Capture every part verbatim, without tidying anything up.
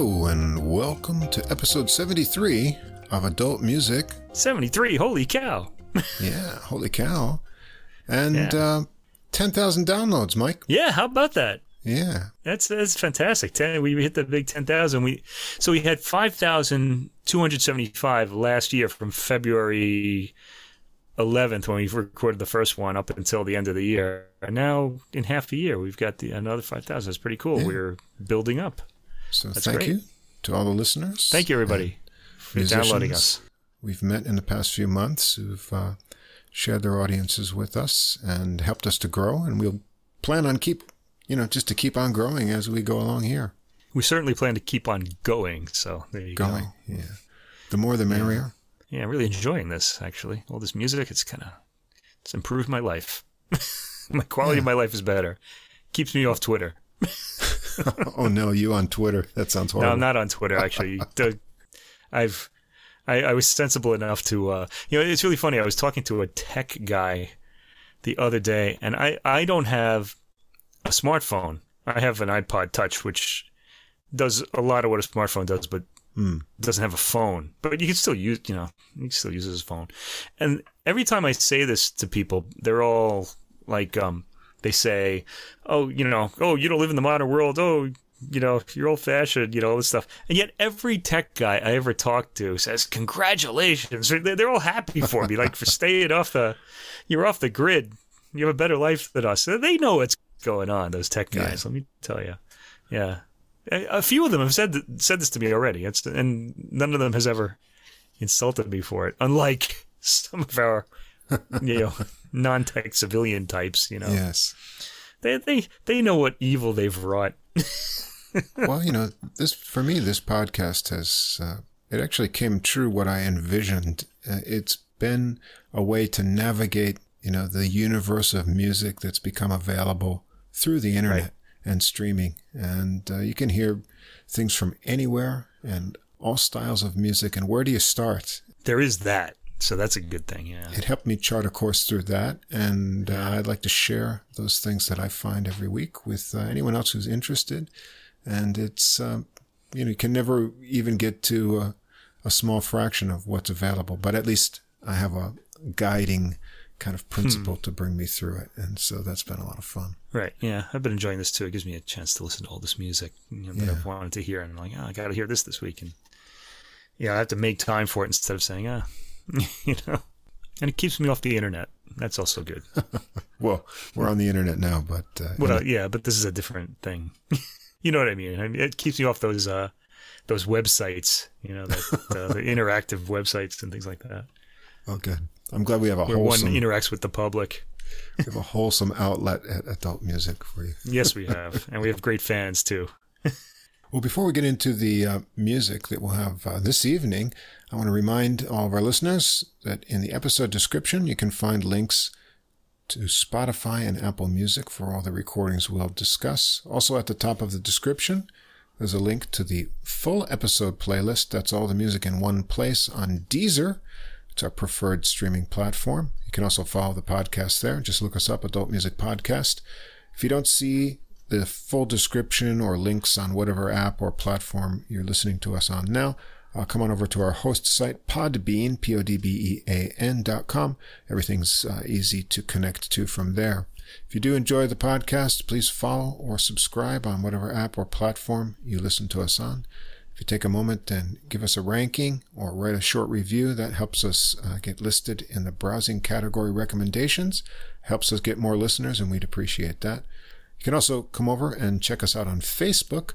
Hello and welcome to episode seventy-three of Adult Music. seventy-three, holy cow. Yeah, holy cow. And yeah. uh, ten thousand downloads, Mike. Yeah, how about that? Yeah. That's that's fantastic. Ten, we hit the big ten thousand. We, so we had five thousand two hundred seventy-five last year from February eleventh when we recorded the first one up until the end of the year. And now in half the year, we've got the, another five thousand. That's pretty cool. Yeah. We're building up. So That's thank great. you to all the listeners. Thank you, everybody, for downloading us. We've met in the past few months who've uh, shared their audiences with us and helped us to grow. And we'll plan on keep, you know, just to keep on growing as we go along here. We certainly plan to keep on going. So there you going, go. Going, yeah. The more, the merrier. Yeah. yeah, I'm really enjoying this, actually. All this music, it's kind of, it's improved my life. My quality yeah. of my life is better. Keeps me off Twitter. Oh no, you on Twitter? That sounds horrible. No, I'm not on Twitter. Actually, I've I, I was sensible enough to uh, you know. It's really funny. I was talking to a tech guy the other day, and I, I don't have a smartphone. I have an iPod Touch, which does a lot of what a smartphone does, but mm. doesn't have a phone. But you can still use you know you can still use it as a phone. And every time I say this to people, they're all like um. They say, oh, you know, oh, you don't live in the modern world. Oh, you know, you're old-fashioned, you know, all this stuff. And yet every tech guy I ever talk to says, congratulations. They're all happy for me, like for staying off the, you're off the grid. You have a better life than us. They know what's going on, those tech guys, yeah. let me tell you. Yeah. A few of them have said said this to me already, it's, and none of them has ever insulted me for it, unlike some of our, you know, non-tech civilian types, you know. Yes. They they they know what evil they've wrought. Well, you know, this for me, this podcast has, uh, it actually came true what I envisioned. Uh, it's been a way to navigate, you know, the universe of music that's become available through the internet right. and streaming. And uh, you can hear things from anywhere and all styles of music. And where do you start? There is that. So that's a good thing, yeah. It helped me chart a course through that, and uh, I'd like to share those things that I find every week with uh, anyone else who's interested. And it's, um, you know, you can never even get to uh, a small fraction of what's available, but at least I have a guiding kind of principle hmm. to bring me through it. And so that's been a lot of fun. Right, yeah. I've been enjoying this, too. It gives me a chance to listen to all this music you know, that yeah. I've wanted to hear, and I'm like, oh, I got to hear this this week. And, yeah, I have to make time for it instead of saying, ah. Oh, you know, and it keeps me off the internet. That's also good. Well, we're on the internet now, but uh, well, uh, yeah, but this is a different thing. You know what I mean? I mean, it keeps me off those uh, those websites. You know, that, uh, the interactive websites and things like that. Oh, good. I'm glad we have a where wholesome, one interacts with the public. We have a wholesome outlet at Adult Music for you. Yes, we have, and we have great fans too. Well, before we get into the uh, music that we'll have uh, this evening, I want to remind all of our listeners that in the episode description, you can find links to Spotify and Apple Music for all the recordings we'll discuss. Also at the top of the description, there's a link to the full episode playlist. That's all the music in one place on Deezer. It's our preferred streaming platform. You can also follow the podcast there. Just look us up, Adult Music Podcast. If you don't see the full description or links on whatever app or platform you're listening to us on now, uh, come on over to our host site, Podbean, P-O-D-B-E-A-N dot com. Everything's uh, easy to connect to from there. If you do enjoy the podcast, please follow or subscribe on whatever app or platform you listen to us on. If you take a moment and give us a ranking or write a short review, that helps us uh, get listed in the browsing category recommendations, helps us get more listeners, and we'd appreciate that. You can also come over and check us out on Facebook.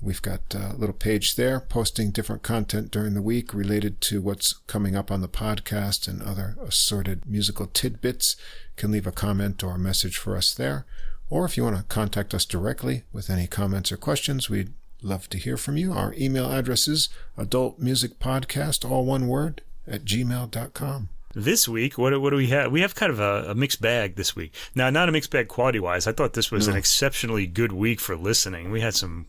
We've got a little page there posting different content during the week related to what's coming up on the podcast and other assorted musical tidbits. You can leave a comment or a message for us there. Or if you want to contact us directly with any comments or questions, we'd love to hear from you. Our email address is adultmusicpodcast, all one word, at gmail dot com. This week, what what do we have? We have kind of a, a mixed bag this week. Now, not a mixed bag quality-wise. I thought this was no. an exceptionally good week for listening. We had some,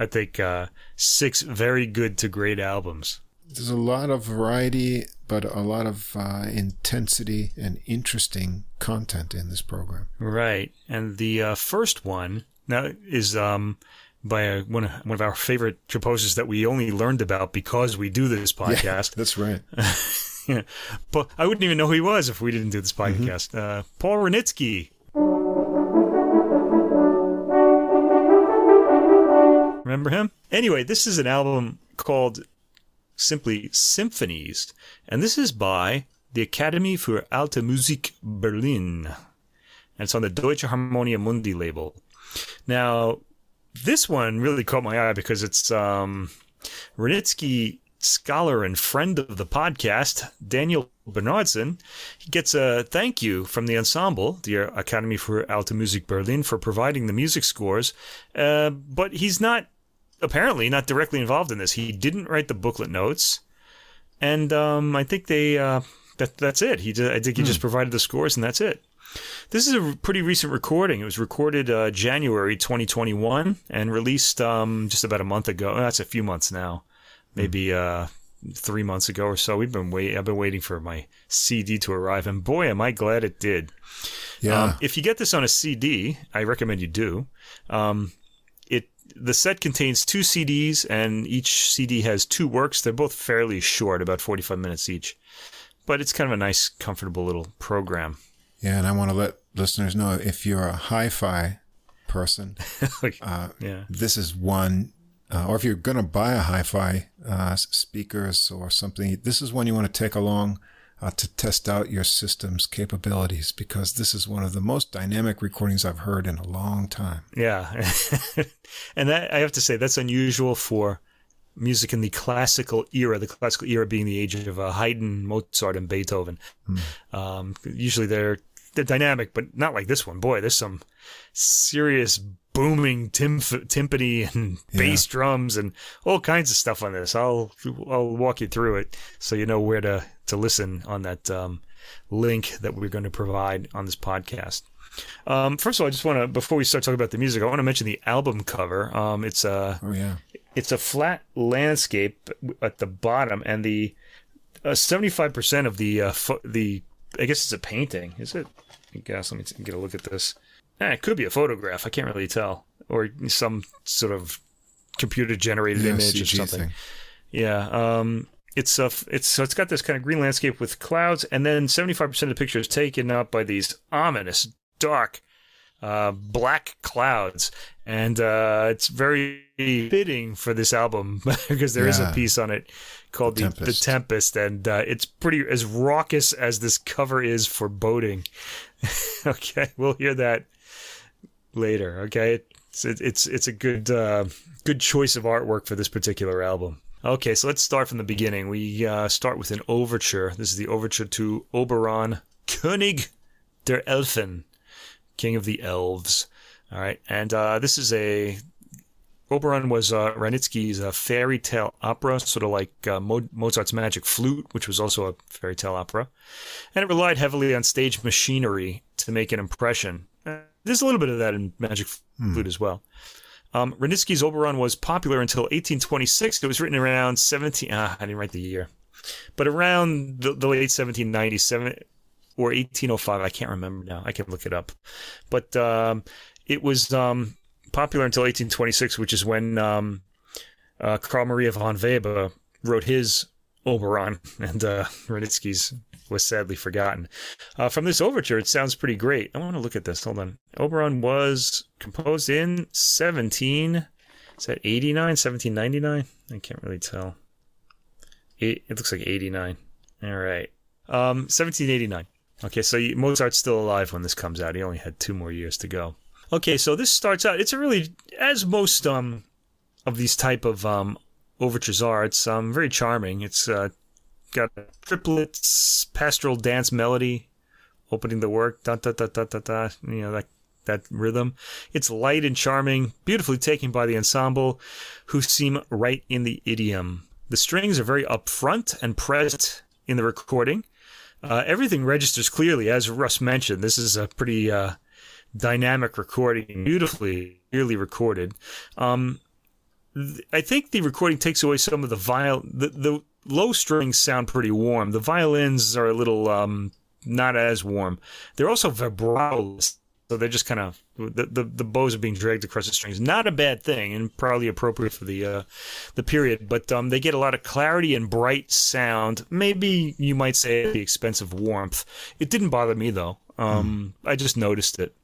I think, uh, six very good to great albums. There's a lot of variety, but a lot of uh, intensity and interesting content in this program. Right. And the uh, first one now is um, by a, one, one of our favorite composers that we only learned about because we do this podcast. Yeah, that's right. Yeah. But I wouldn't even know who he was if we didn't do this podcast. Mm-hmm. Uh, Paul Wranitzky. Remember him? Anyway, this is an album called simply Symphonies, and this is by the Akademie für Alte Musik Berlin. And it's on the Deutsche Harmonia Mundi label. Now, this one really caught my eye because it's um, Wranitzky scholar and friend of the podcast, Daniel Bernardson. He gets a thank you from the ensemble, the Akademie für Alte Musik Berlin, for providing the music scores. Uh, but he's not, apparently, not directly involved in this. He didn't write the booklet notes. And um, I think they uh, that that's it. He did, I think he hmm. just provided the scores, and that's it. This is a pretty recent recording. It was recorded uh, January twenty twenty-one and released um, just about a month ago. Oh, that's a few months now, maybe uh, three months ago or so. We've been wait. I've been waiting for my C D to arrive, and boy, am I glad it did. Yeah. Um, if you get this on a C D, I recommend you do. Um, it the set contains two C Ds, and each C D has two works. They're both fairly short, about forty-five minutes each, but it's kind of a nice, comfortable little program. Yeah, and I want to let listeners know, if you're a hi-fi person, uh, yeah. this is one, uh, or if you're going to buy a hi-fi uh, speakers or something, this is one you want to take along uh, to test out your system's capabilities, because this is one of the most dynamic recordings I've heard in a long time. Yeah, and that, I have to say, that's unusual for music in the classical era, the classical era being the age of uh, Haydn, Mozart, and Beethoven. Mm. Um, usually they're they're dynamic, but not like this one. Boy, there's some serious booming timf- timpani and yeah. bass drums and all kinds of stuff on this. I'll I'll walk you through it so you know where to, to listen on that um, link that we're going to provide on this podcast. Um, first of all, I just want to, before we start talking about the music, I want to mention the album cover. Um, it's a, oh, yeah. It's a flat landscape at the bottom, and the uh, seventy-five percent of the, uh, fo- the, I guess it's a painting, is it? I guess, let me t- get a look at this. Eh, it could be a photograph, I can't really tell, or some sort of computer-generated yeah, image C G or something. Thing. Yeah, um... It's a, it's so it's got this kind of green landscape with clouds, and then seventy-five percent of the picture is taken up by these ominous, dark, uh, black clouds, and uh, it's very fitting for this album because there yeah. is a piece on it called The, the, Tempest. the Tempest, and uh, it's pretty as raucous as this cover is foreboding. Okay, we'll hear that later. Okay, it's it, it's it's a good uh, good choice of artwork for this particular album. Okay, so let's start from the beginning. We uh, start with an overture. This is the overture to Oberon, König der Elfen, King of the Elves. All right, and uh, this is a... Oberon was uh, Wranitzky's uh, fairy tale opera, sort of like uh, Mo- Mozart's Magic Flute, which was also a fairy tale opera. And it relied heavily on stage machinery to make an impression. Uh, there's a little bit of that in Magic Flute hmm. as well. Um, Wranitzky's Oberon was popular until eighteen twenty-six. It was written around seventeen... Ah, I didn't write the year. But around the, the late seventeen ninety-seven or eighteen oh five. I can't remember now. I can look it up. But um, it was um, popular until eighteen twenty-six, which is when um, uh, Carl Maria von Weber wrote his Oberon. And uh, Wranitzky's was sadly forgotten. Uh, from this overture, it sounds pretty great. I want to look at this. Hold on. Oberon was composed in seventeen... Is that eighty-nine? seventeen ninety-nine? I can't really tell. It, it looks like eighty-nine. All right. Um, seventeen eighty-nine. Okay, so you, Mozart's still alive when this comes out. He only had two more years to go. Okay, so this starts out... It's a really... As most um of these type of um overtures are, it's um very charming. It's... uh. Got a triplets, pastoral dance melody, opening the work, da da da da da da. You know that that rhythm. It's light and charming, beautifully taken by the ensemble, who seem right in the idiom. The strings are very upfront and present in the recording. Uh, everything registers clearly, as Russ mentioned. This is a pretty uh, dynamic recording, beautifully, clearly recorded. Um, th- I think the recording takes away some of the vile the the. Low strings sound pretty warm. The violins are a little um, not as warm. They're also vibrato So they're just kind of, the, the the bows are being dragged across the strings. Not a bad thing, and probably appropriate for the uh, the period. But um, they get a lot of clarity and bright sound. Maybe you might say at the expense of warmth. It didn't bother me though. Um, mm. I just noticed it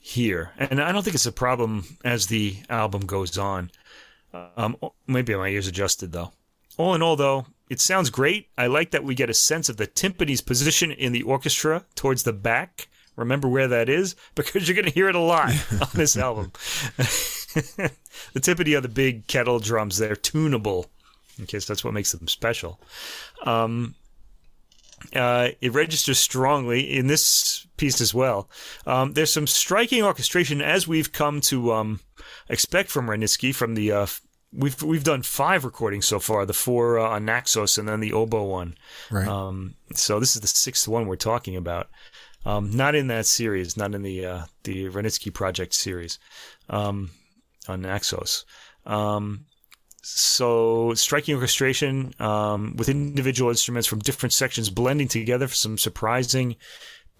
here, and I don't think it's a problem as the album goes on. Um, maybe my ears adjusted though. All in all, though, it sounds great. I like that we get a sense of the timpani's position in the orchestra towards the back. Remember where that is, because you're going to hear it a lot on this album. The timpani are the big kettle drums. They're tunable, in case that's what makes them special. Um, uh, it registers strongly in this piece as well. Um, there's some striking orchestration, as we've come to um, expect from Wranitzky. From the uh, we've we've done five recordings so far: the four uh, on Naxos and then the oboe one. Right. Um, so this is the sixth one we're talking about. Um, not in that series, not in the uh, the Wranitzky Project series um, on Naxos. Um, so striking orchestration um, with individual instruments from different sections blending together for some surprising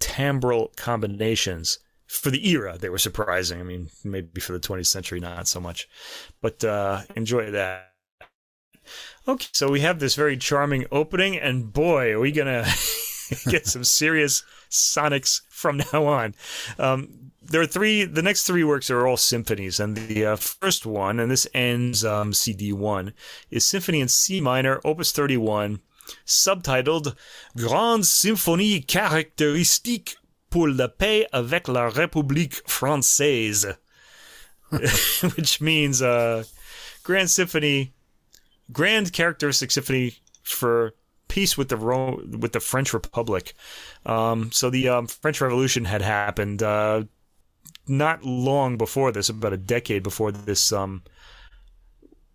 timbral combinations. For the era, they were surprising. I mean, maybe for the twentieth century, not so much. But uh, enjoy that. Okay, so we have this very charming opening, and boy, are we going to get some serious sonics from now on. Um, there are three, the next three works are all symphonies, and the uh, first one, and this ends um, C D one, is Symphony in C minor, Opus thirty-one, subtitled Grande Symphonie Caractéristique pour la Paix avec la République Française, which means uh, Grand Symphony, Grand Characteristic Symphony for peace with the Ro- with the French Republic. Um, so the um, French Revolution had happened uh, not long before this, about a decade before this. Um,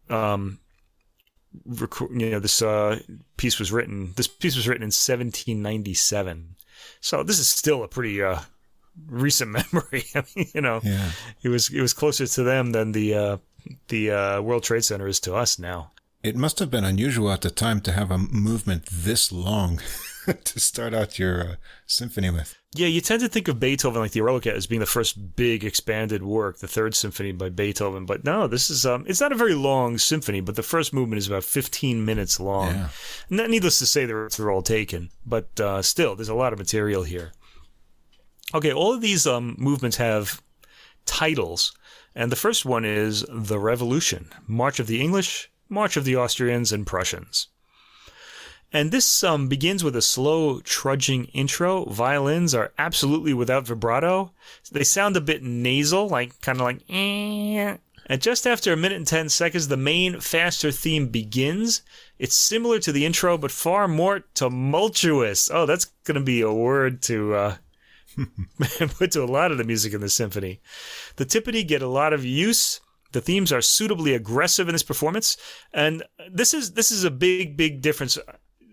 um, rec- you know, this uh, piece was written. This piece was written in seventeen ninety-seven. So this is still a pretty uh, recent memory. I mean, you know, yeah. it was it was closer to them than the uh, the uh, World Trade Center is to us now. It must have been unusual at the time to have a movement this long to start out your uh, symphony with. Yeah, you tend to think of Beethoven, like the Eroica, as being the first big expanded work, the Third Symphony by Beethoven. But no, this is um, it's not a very long symphony, but the first movement is about fifteen minutes long. Yeah. Not, needless to say, they're, they're all taken, but uh, still, there's a lot of material here. Okay, all of these um, movements have titles, and the first one is The Revolution, March of the English, March of the Austrians and Prussians. And this um, begins with a slow, trudging intro. Violins are absolutely without vibrato. They sound a bit nasal, like kind of like, eh. And just after a minute and ten seconds, the main, faster theme begins. It's similar to the intro, but far more tumultuous. Oh, that's going to be a word to uh, put to a lot of the music in the symphony. The timpani get a lot of use. The themes are suitably aggressive in this performance, and this is this is a big, big difference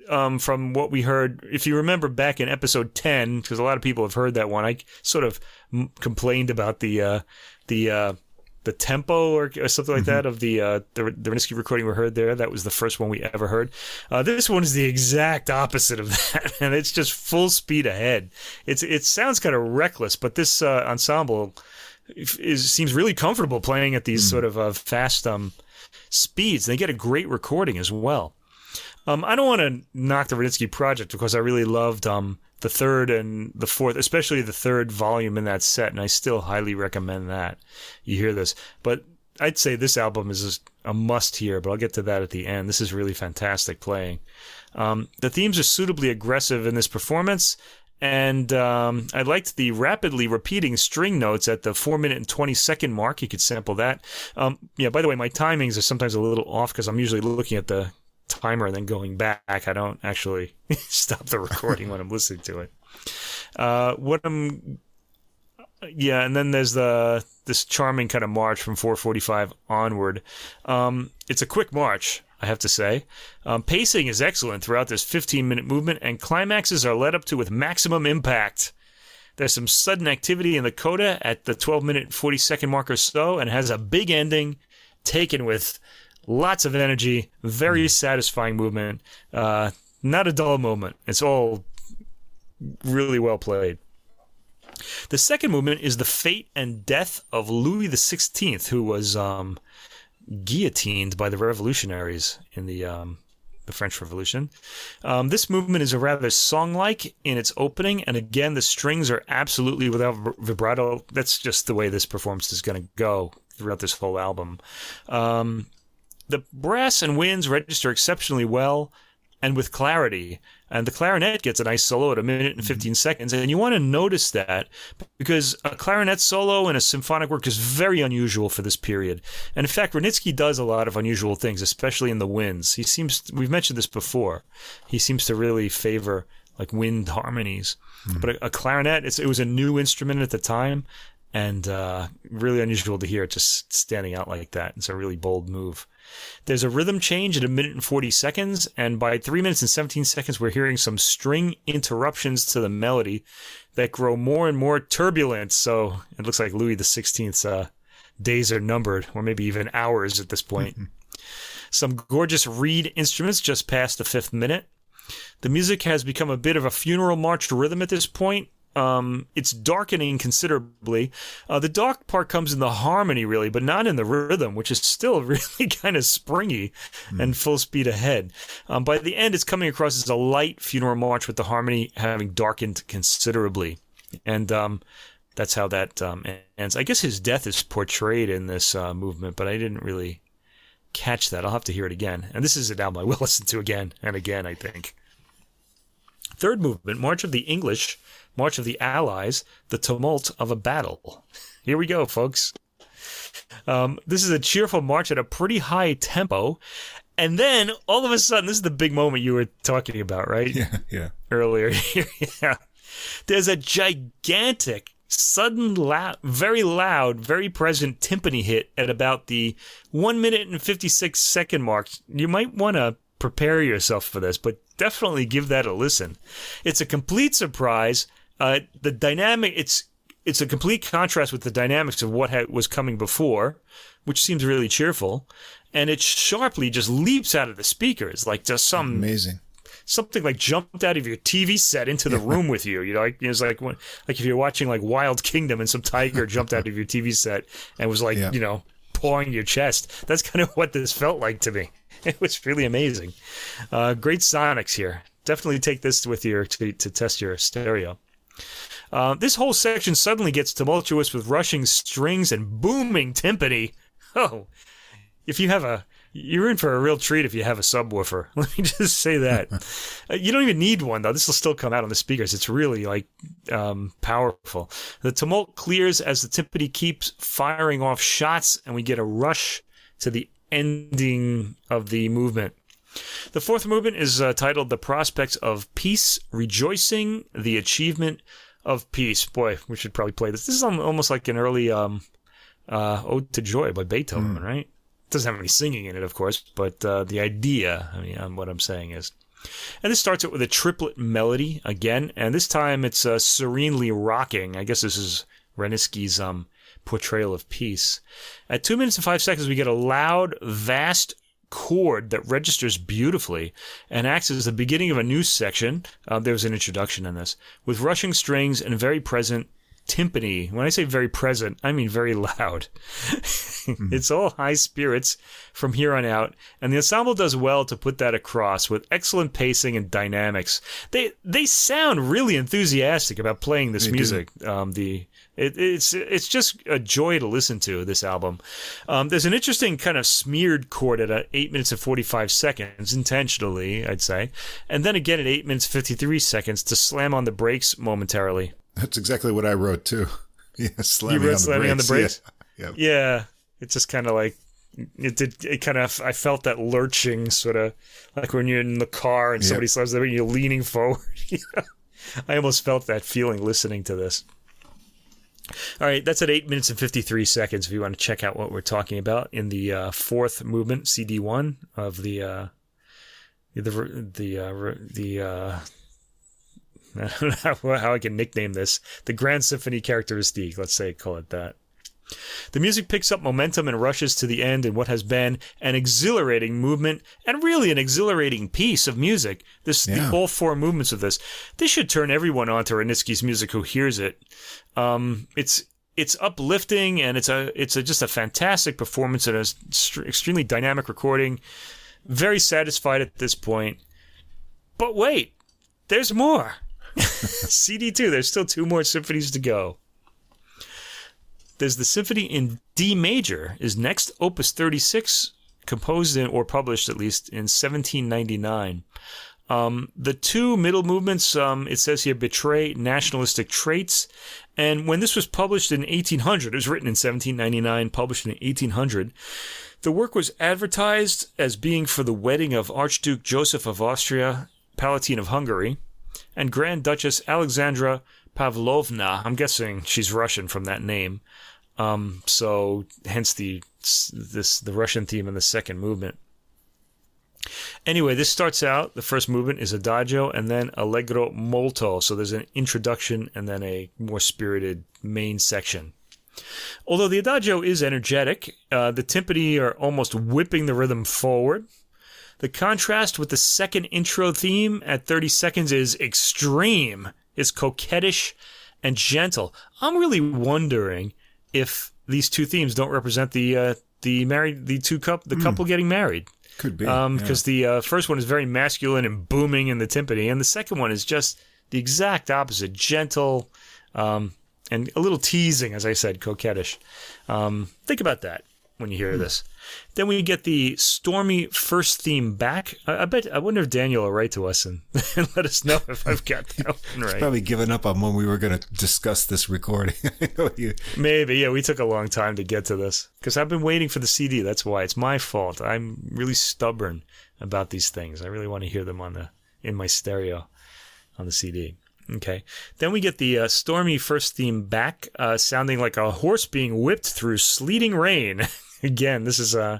um, from what we heard. If you remember back in episode ten, because a lot of people have heard that one, I sort of m- complained about the uh, the uh, the tempo or, or something like mm-hmm. that of the uh, the, the Wranitzky recording we heard there. That was the first one we ever heard. Uh, this one is the exact opposite of that, and it's just full speed ahead. It's it sounds kind of reckless, but this uh, ensemble is seems really comfortable playing at these mm. sort of uh, fast um, speeds. They get a great recording as well. Um, I don't want to knock the Wranitzky Project because I really loved um, the third and the fourth, especially the third volume in that set, and I still highly recommend that you hear this. But I'd say this album is a must hear, but I'll get to that at the end. This is really fantastic playing. Um, the themes are suitably aggressive in this performance, and um, I liked the rapidly repeating string notes at the four minute and twenty second mark. You could sample that. Um, yeah, by the way, my timings are sometimes a little off because I'm usually looking at the timer and then going back. I don't actually stop the recording when I'm listening to it. Uh, what I'm... Yeah, and then there's the this charming kind of march from four forty-five onward. Um, it's a quick march, I have to say. Um, pacing is excellent throughout this fifteen minute movement, and climaxes are led up to with maximum impact. There's some sudden activity in the coda at the twelve minute and forty second mark or so, and has a big ending taken with lots of energy, very satisfying movement, uh, not a dull moment. It's all really well played. The second movement is the fate and death of Louis the Sixteenth, who was um, guillotined by the revolutionaries in the um, the French Revolution. Um, this movement is a rather song-like in its opening, and again, the strings are absolutely without vibrato. That's just the way this performance is going to go throughout this whole album. Um, the brass and winds register exceptionally well and with clarity. And the clarinet gets a nice solo at a minute and fifteen seconds. And you want to notice that because a clarinet solo in a symphonic work is very unusual for this period. And in fact, Wranitzky does a lot of unusual things, especially in the winds. He seems, we've mentioned this before, he seems to really favor like wind harmonies. Mm-hmm. But a, a clarinet, it's, it was a new instrument at the time and uh, really unusual to hear it just standing out like that. It's a really bold move. There's a rhythm change at a minute and forty seconds, and by three minutes and seventeen seconds, we're hearing some string interruptions to the melody that grow more and more turbulent. So it looks like Louis the Sixteenth's uh, days are numbered, or maybe even hours at this point. Mm-hmm. Some gorgeous reed instruments just past the fifth minute. The music has become a bit of a funeral march rhythm at this point. Um, it's darkening considerably. Uh, the dark part comes in the harmony, really, but not in the rhythm, which is still really kind of springy mm. and full speed ahead. Um, by the end, it's coming across as a light funeral march with the harmony having darkened considerably. And um, that's how that um, ends. I guess his death is portrayed in this uh, movement, but I didn't really catch that. I'll have to hear it again. And this is an album I will listen to again and again, I think. Third movement, March of the English, March of the Allies, the tumult of a battle. Here we go, folks. Um, this is a cheerful march at a pretty high tempo. And then, all of a sudden, this is the big moment you were talking about, right? Yeah, yeah. Earlier. yeah. There's a gigantic, sudden, loud, very loud, very present timpani hit at about the one minute and fifty-six second mark. You might want to prepare yourself for this, but definitely give that a listen. It's a complete surprise. Uh, the dynamic, it's it's a complete contrast with the dynamics of what ha- was coming before, which seems really cheerful, and it sharply just leaps out of the speakers like just some amazing something like jumped out of your T V set into the room with you. You know, like, it's like when, like if you're watching like Wild Kingdom and some tiger jumped out of your T V set and was like yeah. you know pawing your chest. That's kind of what this felt like to me. It was really amazing. Uh, great sonics here. Definitely take this with you to, to test your stereo. Uh, this whole section suddenly gets tumultuous with rushing strings and booming timpani. Oh, if you have a, you're in for a real treat if you have a subwoofer. Let me just say that. uh, you don't even need one, though. This will still come out on the speakers. It's really, like, um, powerful. The tumult clears as the timpani keeps firing off shots, and we get a rush to the ending of the movement. The fourth movement is uh, titled The Prospects of Peace, Rejoicing the Achievement of Peace. Boy, we should probably play this. This is almost like an early um, uh, Ode to Joy by Beethoven, mm. right? It doesn't have any singing in it, of course, but uh, the idea, I mean, um, what I'm saying is. And this starts out with a triplet melody again, and this time it's uh, serenely rocking. I guess this is Wranitzky's um portrayal of peace. At two minutes and five seconds, we get a loud, vast chord that registers beautifully and acts as the beginning of a new section. Uh, there was an introduction in this with rushing strings and very present timpani. When I say very present, I mean very loud. Mm-hmm. It's all high spirits from here on out, and the ensemble does well to put that across with excellent pacing and dynamics. They they sound really enthusiastic about playing this they music. Do. Um, the It, it's it's just a joy to listen to, this album. Um, there's an interesting kind of smeared chord at uh, eight minutes and forty-five seconds, intentionally, I'd say. And then again at eight minutes fifty-three seconds to slam on the brakes momentarily. That's exactly what I wrote, too. Yeah, slamming, you wrote on, the slamming on the brakes? Yeah. Yeah. yeah. It's just kind of like, it did. It kind of, I felt that lurching sort of, like when you're in the car and somebody yep. slams the brake and you're leaning forward. yeah. I almost felt that feeling listening to this. All right, that's at eight minutes and fifty-three seconds if you want to check out what we're talking about in the uh, fourth movement, C D one, of the, uh, the, the, uh, the uh, I don't know how I can nickname this, the Grand Symphony Characteristique, let's say, call it that. The music picks up momentum and rushes to the end in what has been an exhilarating movement and really an exhilarating piece of music. This yeah. the, all four movements of this. This should turn everyone on to Wranitzky's music who hears it. Um, it's it's uplifting, and it's a it's a, just a fantastic performance and an st- extremely dynamic recording. Very satisfied at this point. But wait, there's more. C D two, there's still two more symphonies to go. There's the symphony in D major, is next, Opus thirty-six, composed in, or published at least, in seventeen ninety-nine. Um, the two middle movements, um, it says here, betray nationalistic traits. And when this was published in eighteen hundred, it was written in seventeen ninety-nine, published in eighteen hundred, the work was advertised as being for the wedding of Archduke Joseph of Austria, Palatine of Hungary, and Grand Duchess Alexandra Pavlovna. I'm guessing she's Russian from that name, um, so hence the this the Russian theme in the second movement. Anyway, this starts out, the first movement is Adagio and then Allegro Molto, so there's an introduction and then a more spirited main section. Although the Adagio is energetic, uh, the timpani are almost whipping the rhythm forward. The contrast with the second intro theme at thirty seconds is extreme. It's coquettish and gentle. I'm really wondering if these two themes don't represent the uh, the married the two cup the mm. couple getting married. Could be. Um, because yeah. the uh, first one is very masculine and booming in the timpani, and the second one is just the exact opposite, gentle um, and a little teasing, as I said, coquettish. Um, think about that when you hear mm. this. Then we get the stormy first theme back. I, I bet I wonder if Daniel will write to us and, and let us know if I've got that one right. He's probably given up on when we were going to discuss this recording. Maybe, yeah, we took a long time to get to this because I've been waiting for the C D. That's why. It's my fault. I'm really stubborn about these things. I really want to hear them on the in my stereo on the C D. Okay. Then we get the uh, stormy first theme back, uh, sounding like a horse being whipped through sleeting rain. Again, this is uh,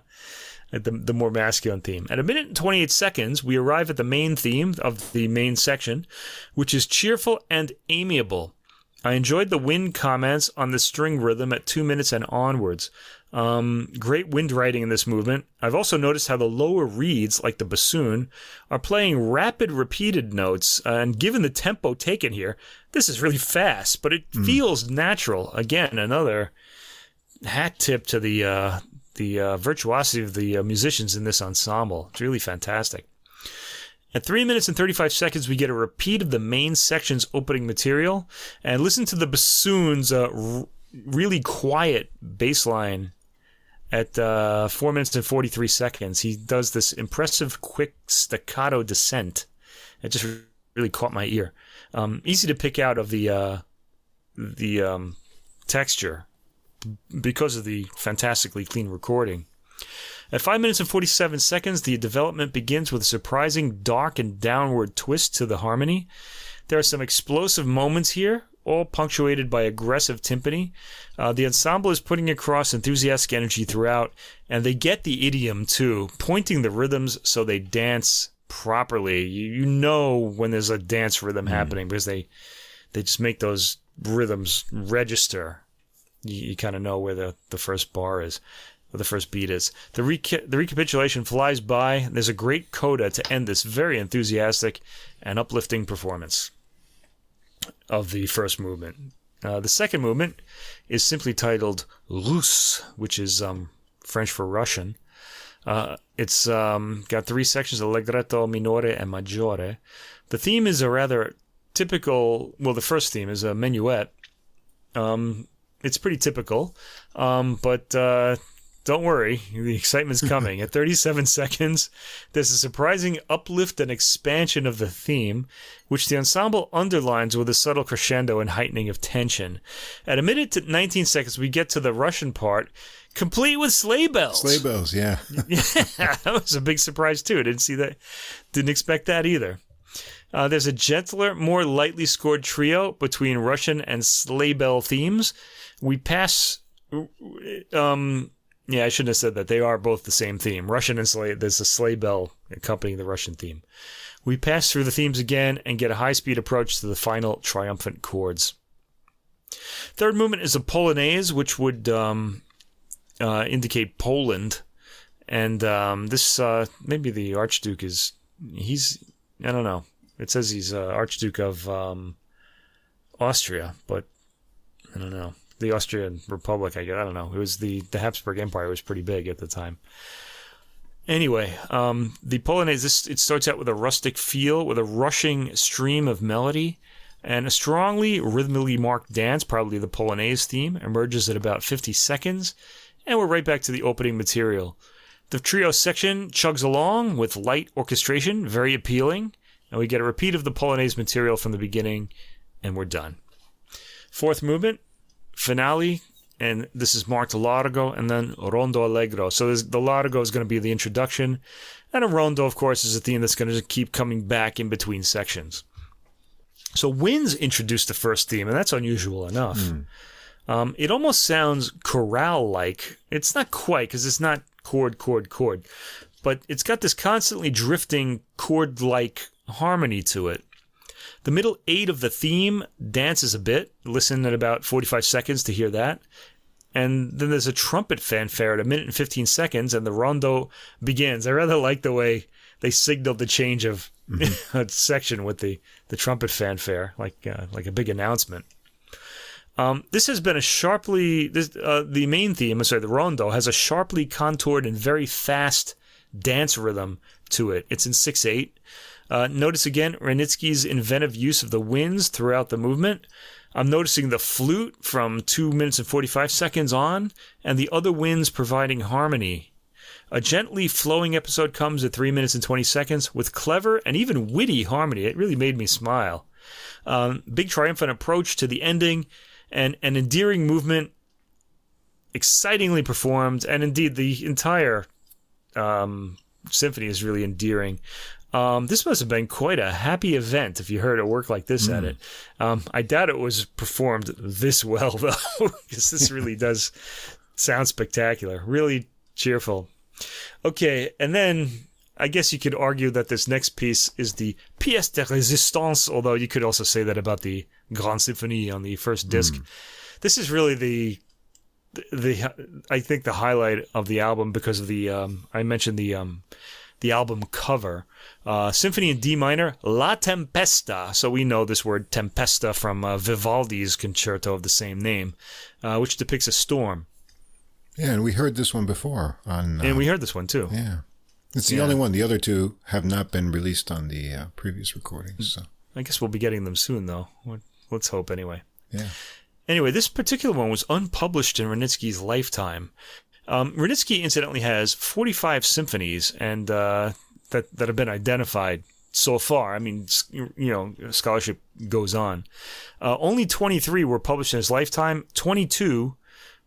the, the more masculine theme. At a minute and twenty-eight seconds, we arrive at the main theme of the main section, which is cheerful and amiable. I enjoyed the wind comments on the string rhythm at two minutes and onwards. Um, great wind writing in this movement. I've also noticed how the lower reeds, like the bassoon, are playing rapid repeated notes. Uh, and given the tempo taken here, this is really fast, but it mm. feels natural. Again, another hat tip to the uh, the uh, virtuosity of the uh, musicians in this ensemble. It's really fantastic. At three minutes and thirty-five seconds, we get a repeat of the main section's opening material. And listen to the bassoon's uh, r- really quiet bass line at uh, four minutes and forty-three seconds. He does this impressive, quick staccato descent. It just really caught my ear. Um, easy to pick out of the, uh, the um, texture, because of the fantastically clean recording. At five minutes and forty-seven seconds, the development begins with a surprising dark and downward twist to the harmony. There are some explosive moments here, all punctuated by aggressive timpani. Uh, the ensemble is putting across enthusiastic energy throughout, and they get the idiom too, pointing the rhythms so they dance properly. You, you know when there's a dance rhythm mm. happening because they, they just make those rhythms register. You, you kind of know where the, the first bar is, or the first beat is. The, reca- the recapitulation flies by. There's a great coda to end this very enthusiastic and uplifting performance of the first movement. Uh, the second movement is simply titled Russe, which is um, French for Russian. Uh, it's um, got three sections, Allegretto, Minore, and Maggiore. The theme is a rather typical, well, the first theme is a minuet. Um... It's pretty typical, um, but uh, don't worry. The excitement's coming. At thirty-seven seconds, there's a surprising uplift and expansion of the theme, which the ensemble underlines with a subtle crescendo and heightening of tension. At a minute to nineteen seconds, we get to the Russian part, complete with sleigh bells. Sleigh bells, yeah. Yeah, that was a big surprise, too. I didn't see that. Didn't expect that either. Uh, there's a gentler, more lightly scored trio between Russian and sleigh bell themes. We pass, um, yeah, I shouldn't have said that. They are both the same theme. Russian and sleigh, there's a sleigh bell accompanying the Russian theme. We pass through the themes again and get a high-speed approach to the final triumphant chords. Third movement is a Polonaise, which would um, uh, indicate Poland. And um, this, uh, maybe the Archduke is, he's, I don't know. It says he's uh, Archduke of um, Austria, but I don't know. The Austrian Republic, I guess, I don't know. It was the, the Habsburg Empire was pretty big at the time. Anyway, um, the Polonaise, this, it starts out with a rustic feel, with a rushing stream of melody, and a strongly rhythmically marked dance, probably the Polonaise theme, emerges at about fifty seconds, and we're right back to the opening material. The trio section chugs along with light orchestration, very appealing, and we get a repeat of the Polonaise material from the beginning, and we're done. Fourth movement, finale. And this is marked Largo and then Rondo Allegro. So the Largo is going to be the introduction. And a Rondo, of course, is a theme that's going to keep coming back in between sections. So Wins introduced the first theme, and that's unusual enough. Mm. Um, it almost sounds chorale-like. It's not quite, because it's not chord, chord, chord. But it's got this constantly drifting chord-like harmony to it. The middle eight of the theme dances a bit. Listen at about forty-five seconds to hear that. And then there's a trumpet fanfare at a minute and fifteen seconds, and the rondo begins. I rather like the way they signaled the change of mm-hmm. section with the, the trumpet fanfare, like uh, like a big announcement. Um, this has been a sharply... This, uh, the main theme, I'm sorry, the rondo, has a sharply contoured and very fast dance rhythm to it. It's in six eight. Uh, notice again Wranitzky's inventive use of the winds throughout the movement. I'm noticing the flute from two minutes and forty-five seconds on, and the other winds providing harmony. A gently flowing episode comes at three minutes and twenty seconds with clever and even witty harmony. It really made me smile. Um, big triumphant approach to the ending, and an endearing movement, excitingly performed, and indeed the entire um, symphony is really endearing. Um, this must have been quite a happy event if you heard a work like this mm. at it. Um, I doubt it was performed this well, though, because this really does sound spectacular. Really cheerful. Okay, and then I guess you could argue that this next piece is the pièce de résistance, although you could also say that about the Grande Symphonie on the first disc. Mm. This is really the, the I think, the highlight of the album because of the, um, I mentioned the... Um, the album cover, uh, Symphony in D minor, La Tempesta. So we know this word Tempesta from uh, Vivaldi's concerto of the same name, uh, which depicts a storm. Yeah, and we heard this one before. on. Uh, and we heard this one too. Yeah. It's the yeah. only one. The other two have not been released on the uh, previous recordings. So. I guess we'll be getting them soon, though. Let's hope anyway. Yeah. Anyway, this particular one was unpublished in Wranitzky's lifetime. Um, Wranitzky incidentally has forty-five symphonies and uh, that that have been identified so far. I mean, you know, scholarship goes on. Uh, only twenty-three were published in his lifetime. twenty-two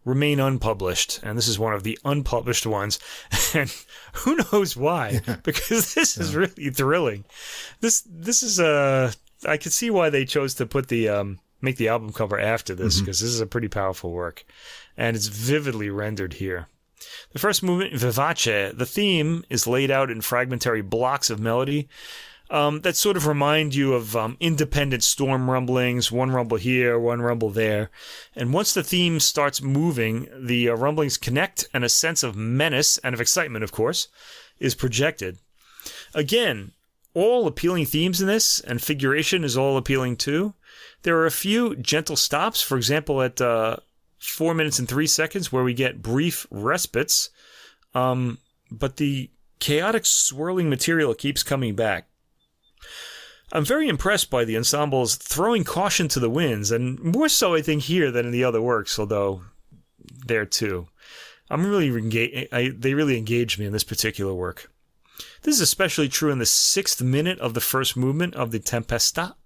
remain unpublished, and this is one of the unpublished ones. And who knows why? Yeah. Because this yeah. is really thrilling. This this is a. Uh, I could see why they chose to put the um, make the album cover after this because mm-hmm. this is a pretty powerful work. And it's vividly rendered here. The first movement, Vivace, the theme is laid out in fragmentary blocks of melody um, that sort of remind you of um, independent storm rumblings, one rumble here, one rumble there. And once the theme starts moving, the uh, rumblings connect, and a sense of menace and of excitement, of course, is projected. Again, all appealing themes in this, and figuration is all appealing too. There are a few gentle stops, for example, at... Uh, Four minutes and three seconds, where we get brief respites, um, but the chaotic, swirling material keeps coming back. I'm very impressed by the ensemble's throwing caution to the winds, and more so, I think, here than in the other works, although there too. I'm really engage- I, they really engaged me in this particular work. This is especially true in the sixth minute of the first movement of the Tempesta.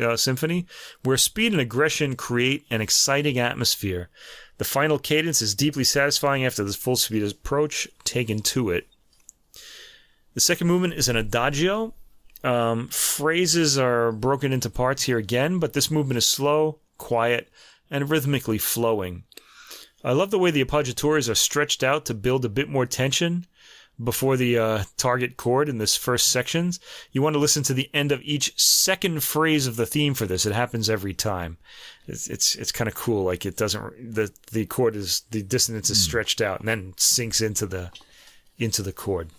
Uh, symphony, where speed and aggression create an exciting atmosphere. The final cadence is deeply satisfying after the full speed approach taken to it. The second movement is an adagio. Um, phrases are broken into parts here again, but this movement is slow, quiet, and rhythmically flowing. I love the way the appoggiaturas are stretched out to build a bit more tension. before the uh, target chord in this first section. You want to listen to the end of each second phrase of the theme for this. It happens every time. It's it's, it's kind of cool. Like it doesn't the the chord is the dissonance is stretched out and then sinks into the into the chord.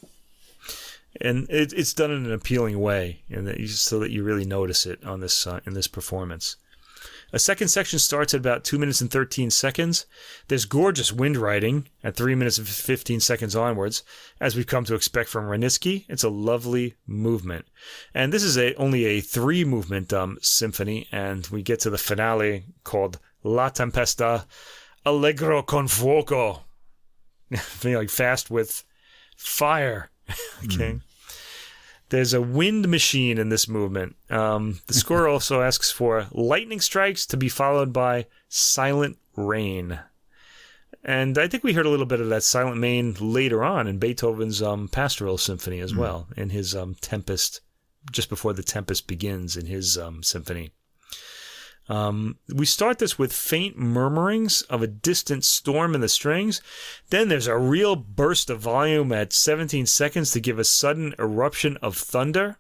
And it, it's done in an appealing way, and that you, so that you really notice it on this uh, in this performance. A second section starts at about two minutes and thirteen seconds. There's gorgeous wind writing at three minutes and fifteen seconds onwards, as we've come to expect from Wranitzky. It's a lovely movement. And this is a only a three-movement um, symphony, and we get to the finale called La Tempesta Allegro con Fuoco. Like fast with fire. Okay. Mm. There's a wind machine in this movement. Um, the score also asks for lightning strikes to be followed by silent rain. And I think we heard a little bit of that silent rain later on in Beethoven's um, Pastoral Symphony as well, in his um, Tempest, just before the Tempest begins in his um, symphony. Um, we start this with faint murmurings of a distant storm in the strings. Then there's a real burst of volume at seventeen seconds to give a sudden eruption of thunder.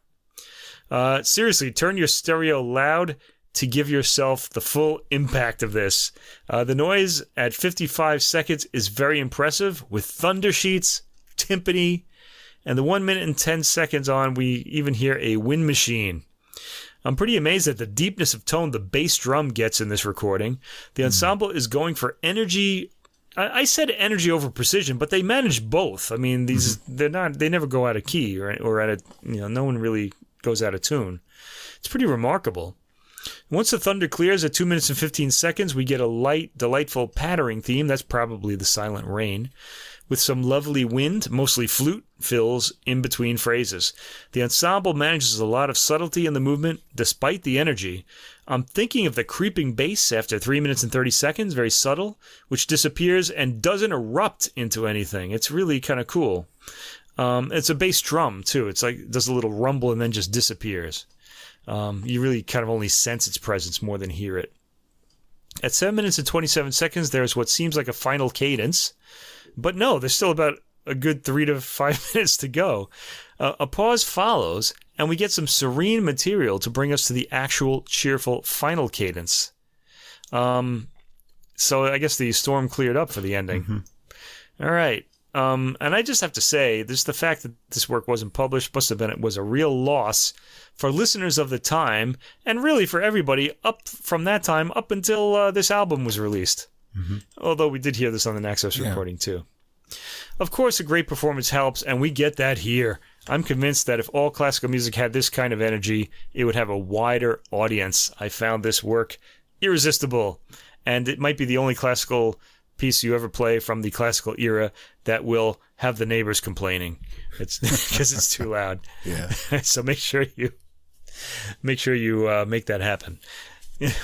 Uh, seriously, turn your stereo loud to give yourself the full impact of this. Uh, the noise at fifty-five seconds is very impressive, with thunder sheets, timpani, and the one minute and ten seconds on, we even hear a wind machine. I'm pretty amazed at the deepness of tone the bass drum gets in this recording. The ensemble is going for energy. I, I said energy over precision, but they manage both. I mean, these they're not they never go out of key or or out of, you know, no one really goes out of tune. It's pretty remarkable. Once the thunder clears at two minutes and fifteen seconds, we get a light, delightful pattering theme. That's probably the silent rain, with some lovely wind, mostly flute fills in between phrases. The ensemble manages a lot of subtlety in the movement, despite the energy. I'm thinking of the creeping bass after three minutes and thirty seconds, very subtle, which disappears and doesn't erupt into anything. It's really kind of cool. Um, it's a bass drum, too. It's like it does a little rumble and then just disappears. Um, you really kind of only sense its presence more than hear it. At seven minutes and twenty-seven seconds, there's what seems like a final cadence. But no, there's still about a good three to five minutes to go. Uh, a pause follows, and we get some serene material to bring us to the actual cheerful final cadence. Um, so I guess the storm cleared up for the ending. Mm-hmm. All right. Um, and I just have to say, this the fact that this work wasn't published must have been it was a real loss for listeners of the time, and really for everybody up from that time up until uh, this album was released. Mm-hmm. Although we did hear this on the Naxos yeah. recording too. Of course, a great performance helps, and we get that here. I'm convinced that if all classical music had this kind of energy, it would have a wider audience. I found this work irresistible, and it might be the only classical piece you ever play from the classical era that will have the neighbors complaining. It's because it's too loud. Yeah. So make sure you make sure you uh, make that happen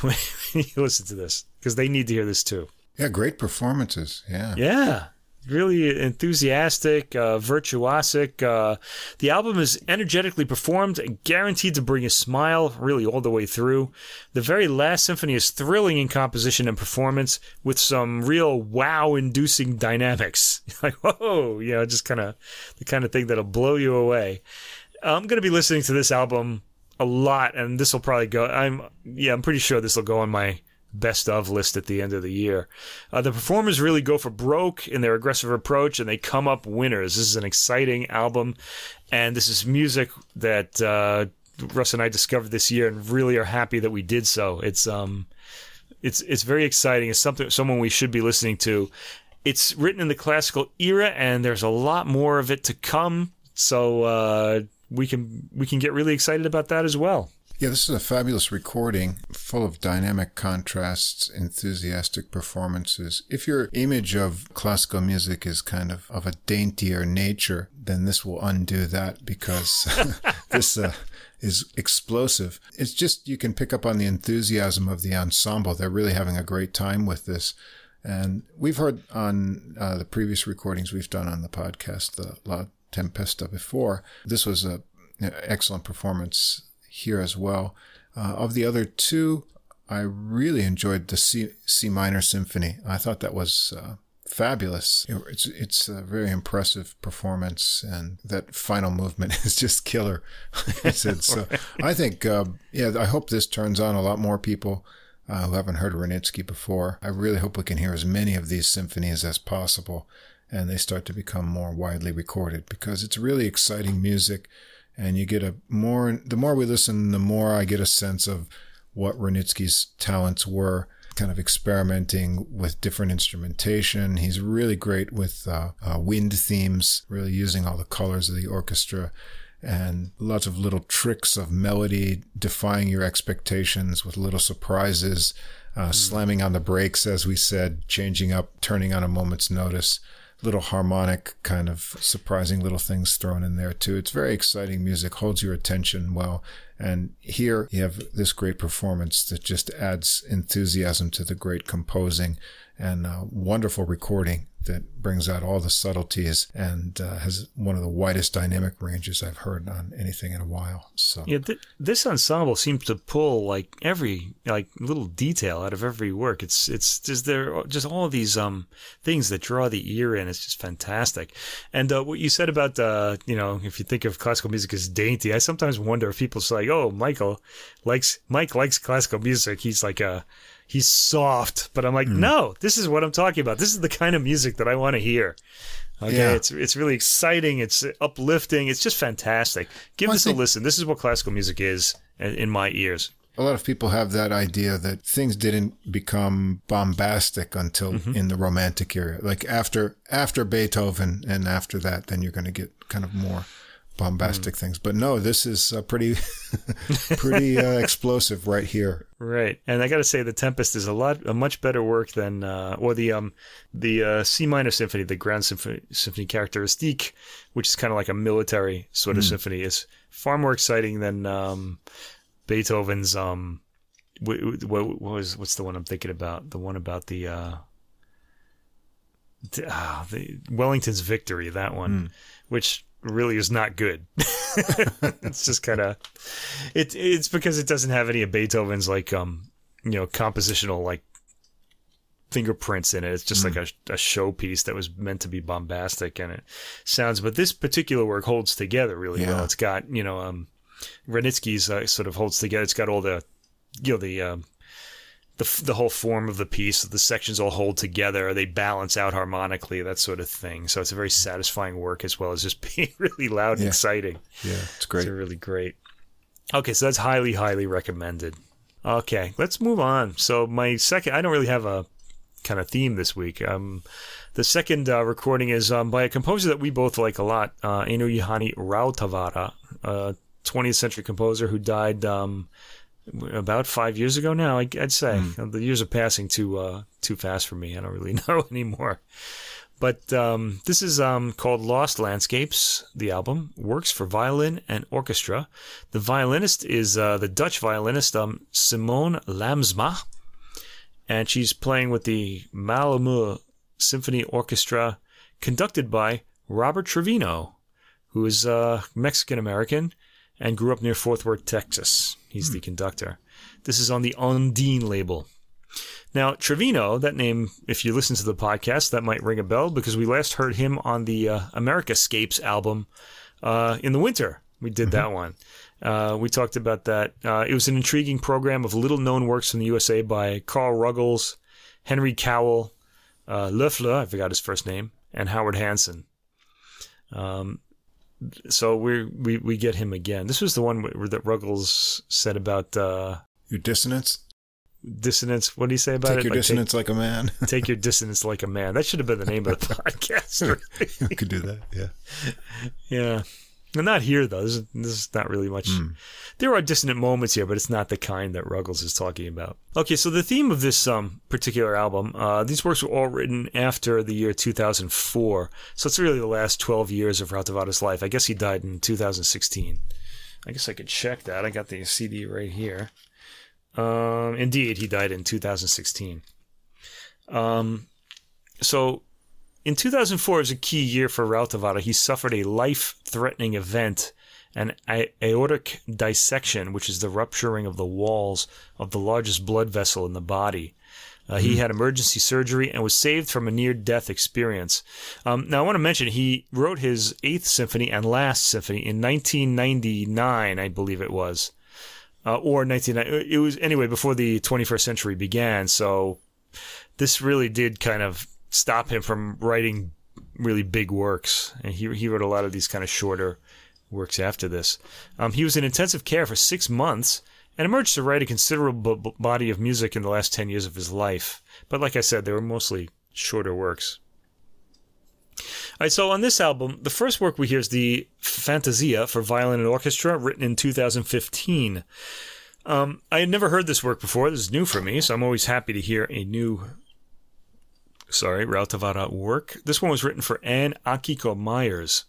when you listen to this, because they need to hear this too. Yeah, great performances. Yeah. Yeah. Really enthusiastic, uh, virtuosic. Uh, the album is energetically performed and guaranteed to bring a smile really all the way through. The very last symphony is thrilling in composition and performance, with some real wow-inducing dynamics. Like, whoa, you know, just kind of the kind of thing that'll blow you away. I'm going to be listening to this album a lot, and this will probably go, I'm, yeah, I'm pretty sure this will go on my best of list at the end of the year. Uh, the performers really go for broke in their aggressive approach, and they come up winners. This is an exciting album, and this is music that uh, Russ and I discovered this year, and really are happy that we did so. It's um, it's it's very exciting. It's something someone we should be listening to. It's written in the classical era, and there's a lot more of it to come. So uh, we can we can get really excited about that as well. Yeah, this is a fabulous recording, full of dynamic contrasts, enthusiastic performances. If your image of classical music is kind of of a daintier nature, then this will undo that, because this uh, is explosive. It's just, you can pick up on the enthusiasm of the ensemble. They're really having a great time with this. And we've heard on uh, the previous recordings we've done on the podcast, the La Tempesta before. This was a an excellent performance here as well. Uh, of the other two, I really enjoyed the C, C minor symphony. I thought that was uh, fabulous. It's it's a very impressive performance, and that final movement is just killer. Like I said, so I think uh, yeah, I hope this turns on a lot more people uh, who haven't heard Wranitzky before. I really hope we can hear as many of these symphonies as possible, and they start to become more widely recorded, because it's really exciting music, and you get a more the more we listen, the more I get a sense of what Wranitzky's talents were. Kind of experimenting with different instrumentation. He's really great with uh, uh, wind themes, really using all the colors of the orchestra, and lots of little tricks of melody, defying your expectations with little surprises, uh, mm. slamming on the brakes, as we said, changing up, turning on a moment's notice, little harmonic kind of surprising little things thrown in there too. It's very exciting music, holds your attention well. And here you have this great performance that just adds enthusiasm to the great composing and uh, wonderful recording that brings out all the subtleties and uh, has one of the widest dynamic ranges I've heard on anything in a while. So yeah, th- this ensemble seems to pull like every like little detail out of every work. It's it's just there just all these um things that draw the ear in. It's just fantastic. And uh, what you said about uh you know if you think of classical music as dainty, I sometimes wonder if people say, oh, Michael likes Mike likes classical music. He's like a He's soft, but I'm like, mm. no, this is what I'm talking about. This is the kind of music that I want to hear. Okay, yeah. it's it's really exciting. It's uplifting. It's just fantastic. Give well, this think, a listen. This is what classical music is in my ears. A lot of people have that idea that things didn't become bombastic until mm-hmm. in the Romantic era. Like after after Beethoven and after that, then you're going to get kind of more bombastic mm. things. But no, this is uh, pretty pretty uh, explosive right here. Right. And I got to say, The Tempest is a lot a much better work than uh, or the um the uh, C minor symphony, the Grand Symphony, Symphony Characteristique, which is kind of like a military sort of mm. symphony, is far more exciting than um, Beethoven's um what, what was what's the one I'm thinking about? The one about the uh the, uh, the Wellington's Victory, that one, mm. which really is not good. It's just kind of it it's because it doesn't have any of Beethoven's like um you know compositional like fingerprints in it. It's just mm. like a, a showpiece that was meant to be bombastic, and it sounds, but this particular work holds together really yeah. well. It's got you know um Wranitzky's uh, sort of holds together. It's got all the you know the um The, the whole form of the piece, the sections all hold together, they balance out harmonically, that sort of thing. So it's a very satisfying work, as well as just being really loud yeah. and exciting. Yeah, it's great. It's really great. Okay, so that's highly, highly recommended. Okay, let's move on. So my second, I don't really have a kind of theme this week. Um, the second uh, recording is um, by a composer that we both like a lot, uh, Einojuhani Rautavaara, a twentieth century composer who died um about five years ago now, I'd say. Mm. The years are passing too uh, too fast for me. I don't really know anymore. But um, this is um, called Lost Landscapes, the album. Works for violin and orchestra. The violinist is uh, the Dutch violinist um, Simone Lamsma. And she's playing with the Malmö Symphony Orchestra, conducted by Robert Trevino, who is uh, Mexican-American and grew up near Fort Worth, Texas. He's the conductor. This is on the Ondine label. Now, Trevino, that name, if you listen to the podcast, that might ring a bell, because we last heard him on the uh, Americascapes album uh, in the winter. We did mm-hmm. that one. Uh, we talked about that. Uh, it was an intriguing program of little-known works from the U S A by Carl Ruggles, Henry Cowell, uh, Loeffler, I forgot his first name, and Howard Hansen. Um So we we we get him again. This was the one where, that Ruggles said about uh, your dissonance. Dissonance. What did he say about take it? Take your like, dissonance take, like a man. Take your dissonance like a man. That should have been the name of the podcast. Really. You could do that. Yeah. Yeah. Well, not here though. There's, there's not really much. Mm. There are dissonant moments here, but it's not the kind that Ruggles is talking about. Okay, so the theme of this um, particular album, uh, these works were all written after the year two thousand four, so it's really the last twelve years of Rautavaara's life. I guess he died in two thousand sixteen. I guess I could check that. I got the C D right here. Um, indeed, he died in two thousand sixteen. Um, so. In two thousand four was a key year for Rautavaara. He suffered a life-threatening event, an aortic dissection, which is the rupturing of the walls of the largest blood vessel in the body. Uh, he had emergency surgery and was saved from a near-death experience. Um, now, I want to mention he wrote his Eighth Symphony and Last Symphony in nineteen ninety-nine, I believe it was, uh, or nineteen ninety. It was anyway before the twenty-first century began. So this really did kind of stop him from writing really big works, and he he wrote a lot of these kind of shorter works after this. Um, he was in intensive care for six months. And emerged to write a considerable b- body of music in the last ten years of his life. But like I said, they were mostly shorter works. All right, so on this album, the first work we hear is the Fantasia for Violin and Orchestra, written in two thousand fifteen. Um, I had never heard this work before. This is new for me, so I'm always happy to hear a new, sorry, Rautavaara work. This one was written for Anne Akiko Myers.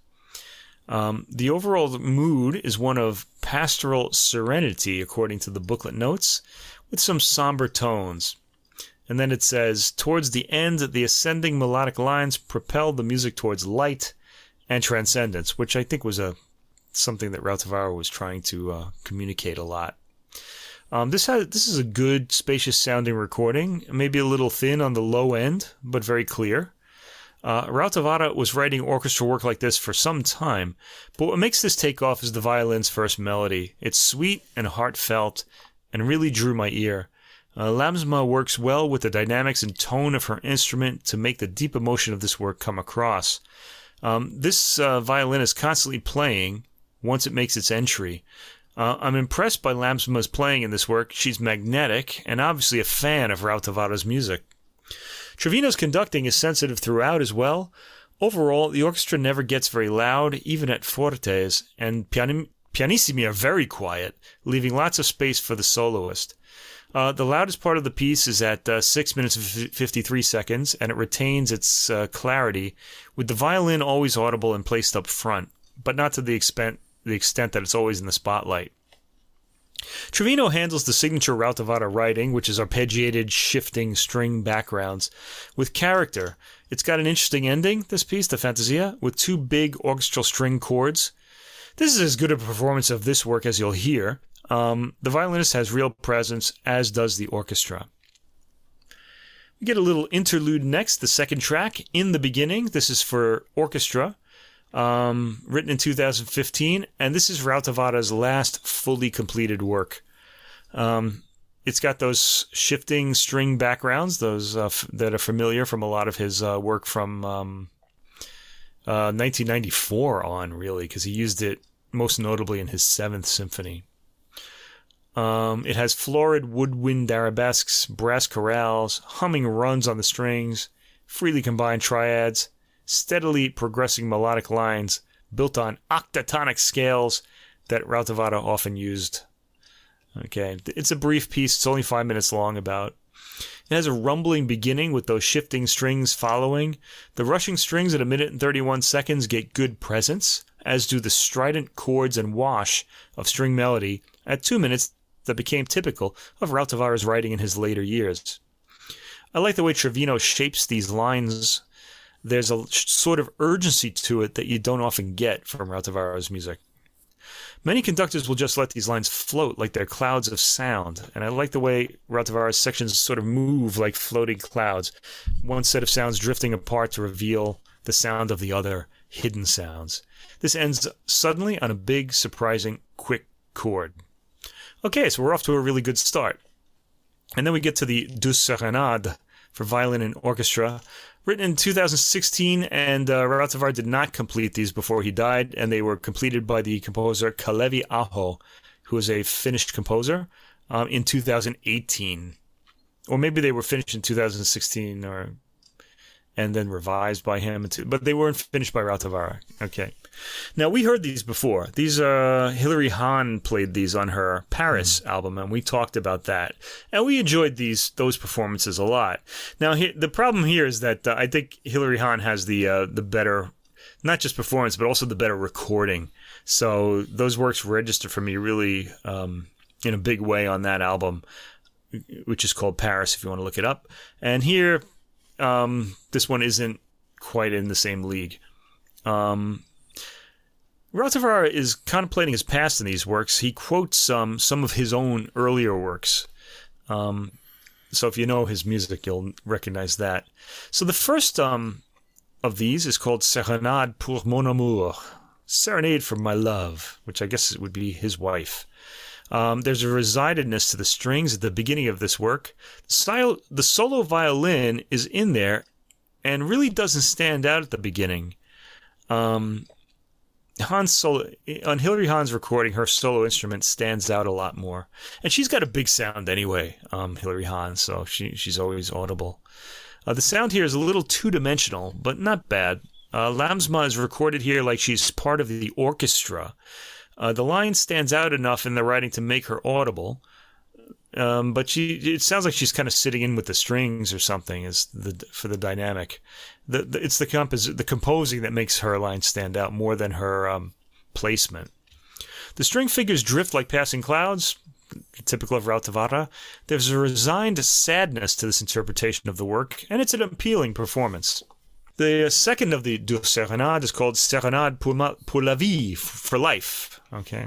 Um, the overall mood is one of pastoral serenity, according to the booklet notes, with some somber tones. And then it says, towards the end, the ascending melodic lines propelled the music towards light and transcendence, which I think was a something that Rautavaara was trying to uh, communicate a lot. Um, this has this is a good, spacious-sounding recording, maybe a little thin on the low end, but very clear. Uh, Rautavaara was writing orchestral work like this for some time, but what makes this take off is the violin's first melody. It's sweet and heartfelt and really drew my ear. Uh, Lamsma works well with the dynamics and tone of her instrument to make the deep emotion of this work come across. Um, this uh, violin is constantly playing once it makes its entry. Uh, I'm impressed by Lamsma's playing in this work. She's magnetic and obviously a fan of Rautavaara's music. Trevino's conducting is sensitive throughout as well. Overall, the orchestra never gets very loud, even at fortes, and pian- pianissimi are very quiet, leaving lots of space for the soloist. Uh, the loudest part of the piece is at uh, six minutes and fifty-three seconds, and it retains its uh, clarity, with the violin always audible and placed up front, but not to the extent, the extent that it's always in the spotlight. Trevino handles the signature Rautavaara writing, which is arpeggiated, shifting string backgrounds, with character. It's got an interesting ending, this piece, the Fantasia, with two big orchestral string chords. This is as good a performance of this work as you'll hear. Um, the violinist has real presence, as does the orchestra. We get a little interlude next, the second track, In the Beginning. This is for orchestra. Um, written in two thousand fifteen, and this is Rautavaara's last fully completed work. Um, it's got those shifting string backgrounds, those uh, f- that are familiar from a lot of his uh, work from um, uh, nineteen ninety-four on, really, because he used it most notably in his Seventh Symphony. Um, it has florid woodwind arabesques, brass chorales, humming runs on the strings, freely combined triads, steadily progressing melodic lines built on octatonic scales that Rautavaara often used. Okay, it's a brief piece. It's only five minutes long about. It has a rumbling beginning with those shifting strings following. The rushing strings at a minute and thirty-one seconds get good presence, as do the strident chords and wash of string melody at two minutes that became typical of Rautavaara's writing in his later years. I like the way Trevino shapes these lines. There's a sort of urgency to it that you don't often get from Rautavaara's music. Many conductors will just let these lines float like they're clouds of sound, and I like the way Rautavaara's sections sort of move like floating clouds, one set of sounds drifting apart to reveal the sound of the other, hidden sounds. This ends suddenly on a big, surprising, quick chord. Okay, so we're off to a really good start. And then we get to the Douce Serenade for violin and orchestra, written in two thousand sixteen, and uh, Rautavaara did not complete these before he died, and they were completed by the composer Kalevi Aho, who is a Finnish composer, um, in two thousand eighteen. Or maybe they were finished in two thousand sixteen, or and then revised by him, but they weren't finished by Rautavaara. Okay. Now, we heard these before. These uh, Hilary Hahn played these on her Paris mm. album, and we talked about that. And we enjoyed these those performances a lot. Now, he, the problem here is that uh, I think Hilary Hahn has the uh, the better, not just performance, but also the better recording. So those works register for me really um, in a big way on that album, which is called Paris, if you want to look it up. And here... Um, this one isn't quite in the same league. Um, Rautavaara is contemplating his past in these works. He quotes um, some of his own earlier works. Um, So if you know his music, you'll recognize that. So the first um, of these is called Serenade pour mon amour, Serenade for my love, which I guess it would be his wife. Um, there's a resignedness to the strings at the beginning of this work. Style, the solo violin is in there and really doesn't stand out at the beginning. Um, Hahn's solo, on Hilary Hahn's recording, her solo instrument stands out a lot more. And she's got a big sound anyway, um, Hilary Hahn, so she, she's always audible. Uh, the sound here is a little two-dimensional, but not bad. Uh, Lamsma is recorded here like she's part of the orchestra. Uh, the line stands out enough in the writing to make her audible, um, but she it sounds like she's kind of sitting in with the strings or something is the for the dynamic. The, the, it's the, compos- the composing that makes her line stand out more than her um, placement. The string figures drift like passing clouds, typical of Rautavaara. There's a resigned sadness to this interpretation of the work, and it's an appealing performance. The second of the deux serenades is called Serenade pour, ma, pour la vie, for life. Okay,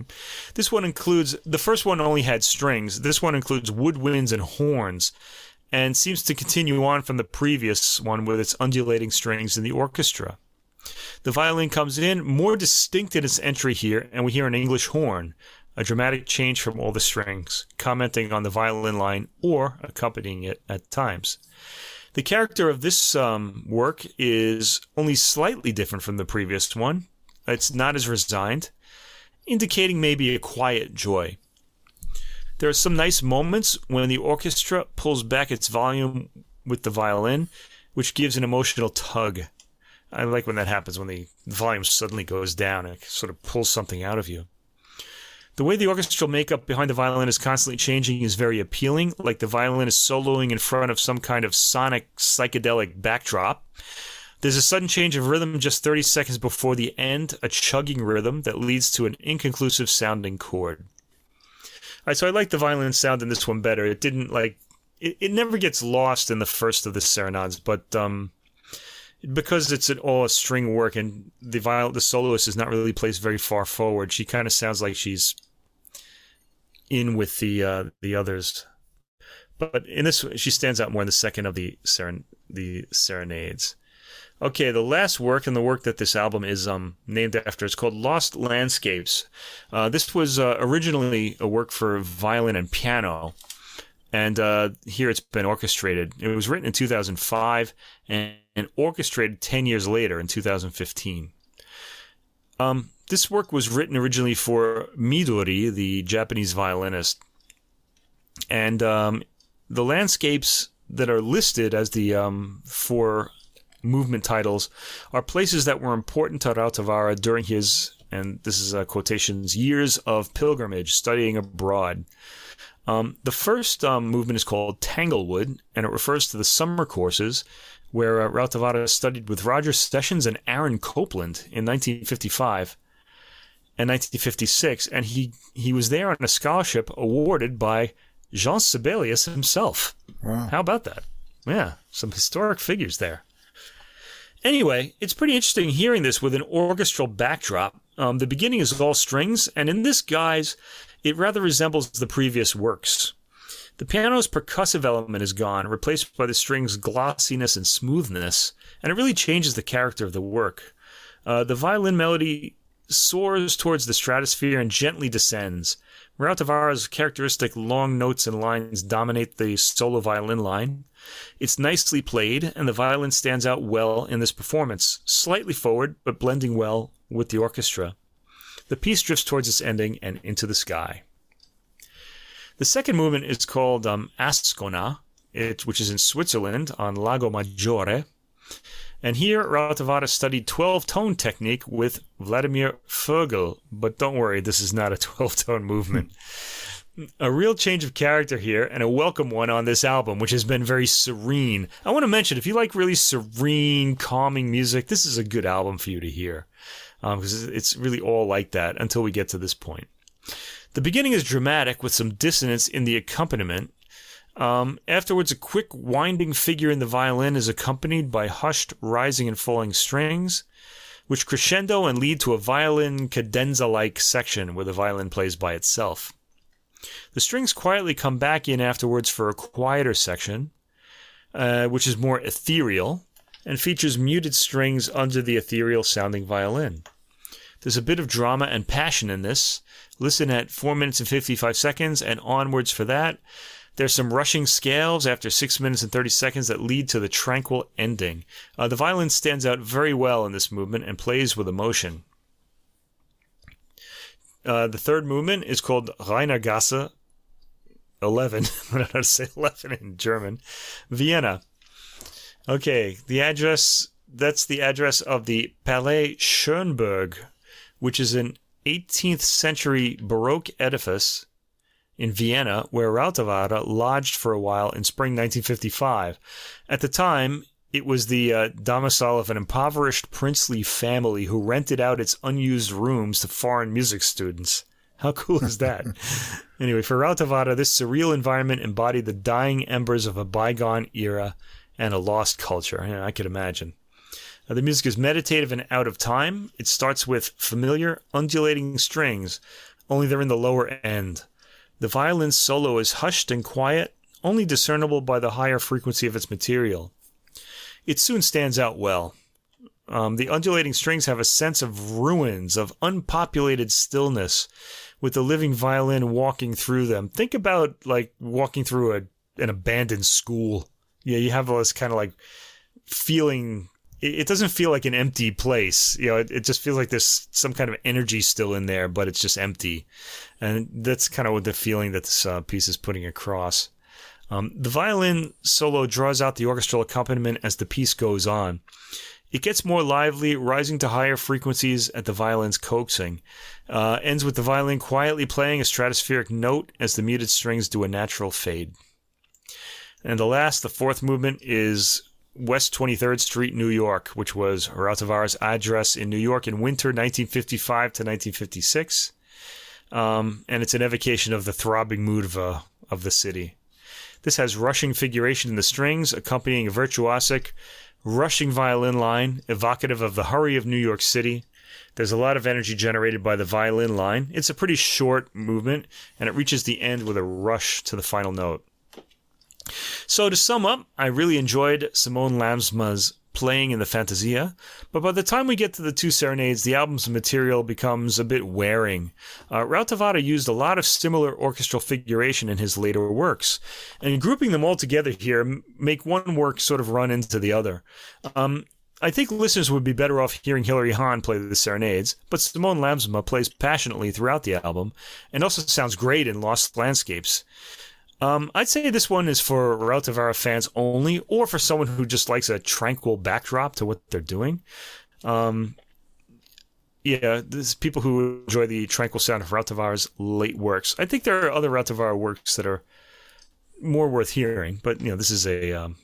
this one includes, the first one only had strings. This one includes woodwinds and horns and seems to continue on from the previous one with its undulating strings in the orchestra. The violin comes in more distinct in its entry here, and we hear an English horn, a dramatic change from all the strings, commenting on the violin line or accompanying it at times. The character of this um, work is only slightly different from the previous one. It's not as resigned, indicating maybe a quiet joy. There are some nice moments when the orchestra pulls back its volume with the violin, which gives an emotional tug. I like when that happens, when the volume suddenly goes down and it sort of pulls something out of you. The way the orchestral makeup behind the violin is constantly changing is very appealing, like the violin is soloing in front of some kind of sonic psychedelic backdrop. There's a sudden change of rhythm just thirty seconds before the end, a chugging rhythm that leads to an inconclusive sounding chord. All right, so I like the violin sound in this one better. It didn't like it, it never gets lost in the first of the serenades, but um, because it's an all string work and the viol the soloist is not really placed very far forward, she kind of sounds like she's in with the uh, the others, but in this she stands out more in the second of the seren- the serenades. Okay, the last work and the work that this album is um named after is called Lost Landscapes. Uh, this was uh, originally a work for violin and piano, and uh, here it's been orchestrated. It was written in two thousand five and, and orchestrated ten years later in two thousand fifteen. Um. This work was written originally for Midori, the Japanese violinist. And um, the landscapes that are listed as the um, four movement titles are places that were important to Rautavaara during his, and this is uh, quotations, years of pilgrimage, studying abroad. Um, the first um, movement is called Tanglewood, and it refers to the summer courses where uh, Rautavaara studied with Roger Sessions and Aaron Copland in nineteen fifty-five. In nineteen fifty-six, and he, he was there on a scholarship awarded by Jean Sibelius himself. Wow. How about that? Yeah, some historic figures there. Anyway, it's pretty interesting hearing this with an orchestral backdrop. Um, the beginning is all strings, and in this guise, it rather resembles the previous works. The piano's percussive element is gone, replaced by the strings' glossiness and smoothness, and it really changes the character of the work. Uh, the violin melody soars towards the stratosphere and gently descends. Rautavaara's characteristic long notes and lines dominate the solo violin line. It's nicely played, and the violin stands out well in this performance, slightly forward, but blending well with the orchestra. The piece drifts towards its ending and into the sky. The second movement is called um, Ascona, it, which is in Switzerland on Lago Maggiore. And here, Rautavaara studied twelve-tone technique with Vladimir Vogel. But don't worry, this is not a twelve-tone movement. A real change of character here, and a welcome one on this album, which has been very serene. I want to mention, if you like really serene, calming music, this is a good album for you to hear. Um, because it's really all like that until we get to this point. The beginning is dramatic with some dissonance in the accompaniment. Um, afterwards, a quick winding figure in the violin is accompanied by hushed rising and falling strings, which crescendo and lead to a violin cadenza-like section where the violin plays by itself. The strings quietly come back in afterwards for a quieter section, uh, which is more ethereal and features muted strings under the ethereal sounding violin. There's a bit of drama and passion in this. Listen at four minutes and fifty-five seconds and onwards for that. There's some rushing scales after six minutes and thirty seconds that lead to the tranquil ending. Uh, the violin stands out very well in this movement and plays with emotion. Uh, the third movement is called Rheinergasse eleven. I don't know how to say eleven in German. Vienna. Okay, the address, that's the address of the Palais Schönberg, which is an eighteenth century Baroque edifice in Vienna, where Rautavaara lodged for a while in spring nineteen fifty-five. At the time, it was the uh, domicile of an impoverished princely family who rented out its unused rooms to foreign music students. How cool is that? Anyway, for Rautavaara, this surreal environment embodied the dying embers of a bygone era and a lost culture. Yeah, I could imagine. Now, the music is meditative and out of time. It starts with familiar, undulating strings, only they're in the lower end. The violin solo is hushed and quiet, only discernible by the higher frequency of its material. It soon stands out well. Um, the undulating strings have a sense of ruins, of unpopulated stillness, with the living violin walking through them. Think about, like, walking through a, an abandoned school. Yeah, you have all this kind of, like, feeling. It, it doesn't feel like an empty place. You know, it, it just feels like there's some kind of energy still in there, but it's just empty. And that's kind of what the feeling that this uh, piece is putting across. Um, the violin solo draws out the orchestral accompaniment as the piece goes on. It gets more lively, rising to higher frequencies at the violin's coaxing. Uh, ends with the violin quietly playing a stratospheric note as the muted strings do a natural fade. And the last, the fourth movement, is West twenty-third Street, New York, which was Rautavaara's address in New York in winter nineteen fifty-five to nineteen fifty-six. Um, and it's an evocation of the throbbing mood of, uh, of the city. This has rushing figuration in the strings, accompanying a virtuosic, rushing violin line, evocative of the hurry of New York City. There's a lot of energy generated by the violin line. It's a pretty short movement, and it reaches the end with a rush to the final note. So to sum up, I really enjoyed Simone Lamsma's playing in the Fantasia, but by the time we get to the two serenades, the album's material becomes a bit wearing. Uh, Rautavaara used a lot of similar orchestral figuration in his later works, and grouping them all together here m- make one work sort of run into the other. Um, I think listeners would be better off hearing Hilary Hahn play the serenades, but Simone Lamsma plays passionately throughout the album, and also sounds great in Lost Landscapes. Um, I'd say this one is for Rautavaara fans only, or for someone who just likes a tranquil backdrop to what they're doing. Um, yeah, there's people who enjoy the tranquil sound of Rautavaara's late works. I think there are other Rautavaara works that are more worth hearing, but you know, this is a um,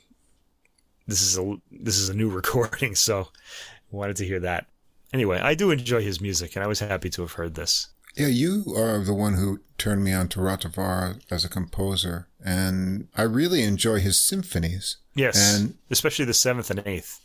this is a this is a new recording, so I wanted to hear that. Anyway, I do enjoy his music, and I was happy to have heard this. Yeah, you are the one who turned me on to Rautavaara as a composer, and I really enjoy his symphonies. Yes, and especially the seventh and eighth.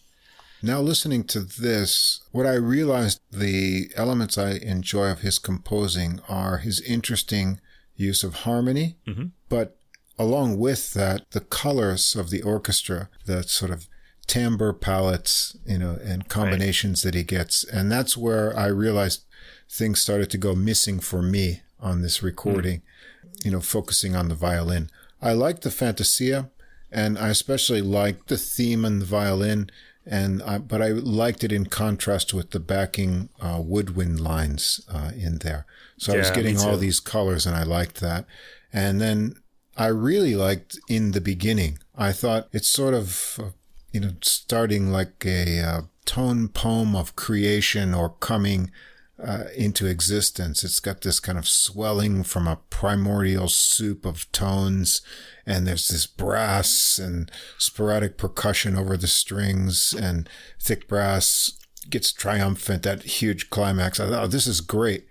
Now listening to this, what I realized the elements I enjoy of his composing are his interesting use of harmony, mm-hmm. but along with that, the colors of the orchestra, the sort of timbre palettes, you know, and combinations right. that he gets. And that's where I realized things started to go missing for me on this recording, mm. you know, focusing on the violin. I liked the Fantasia, and I especially liked the theme and the violin, and I, but I liked it in contrast with the backing uh, woodwind lines uh, in there. So yeah, I was getting all these colors, and I liked that. And then I really liked In the Beginning. I thought it's sort of, uh, you know, starting like a uh, tone poem of creation or coming Uh, into existence. It's got this kind of swelling from a primordial soup of tones, and there's this brass and sporadic percussion over the strings, and thick brass gets triumphant, that huge climax. I thought, oh, this is great.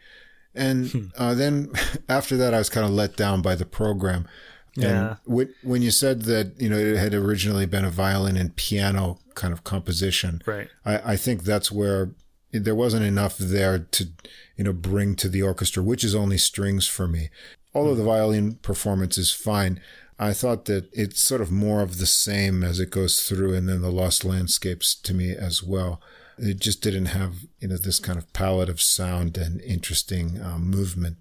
And hmm. uh, then after that, I was kind of let down by the program. Yeah. And w- when you said that, you know, it had originally been a violin and piano kind of composition, right? I, I think that's where there wasn't enough there to, you know, bring to the orchestra, which is only strings for me. Although the violin performance is fine, I thought that it's sort of more of the same as it goes through, and then the Lost Landscapes to me as well. It just didn't have, you know, this kind of palette of sound and interesting uh, movement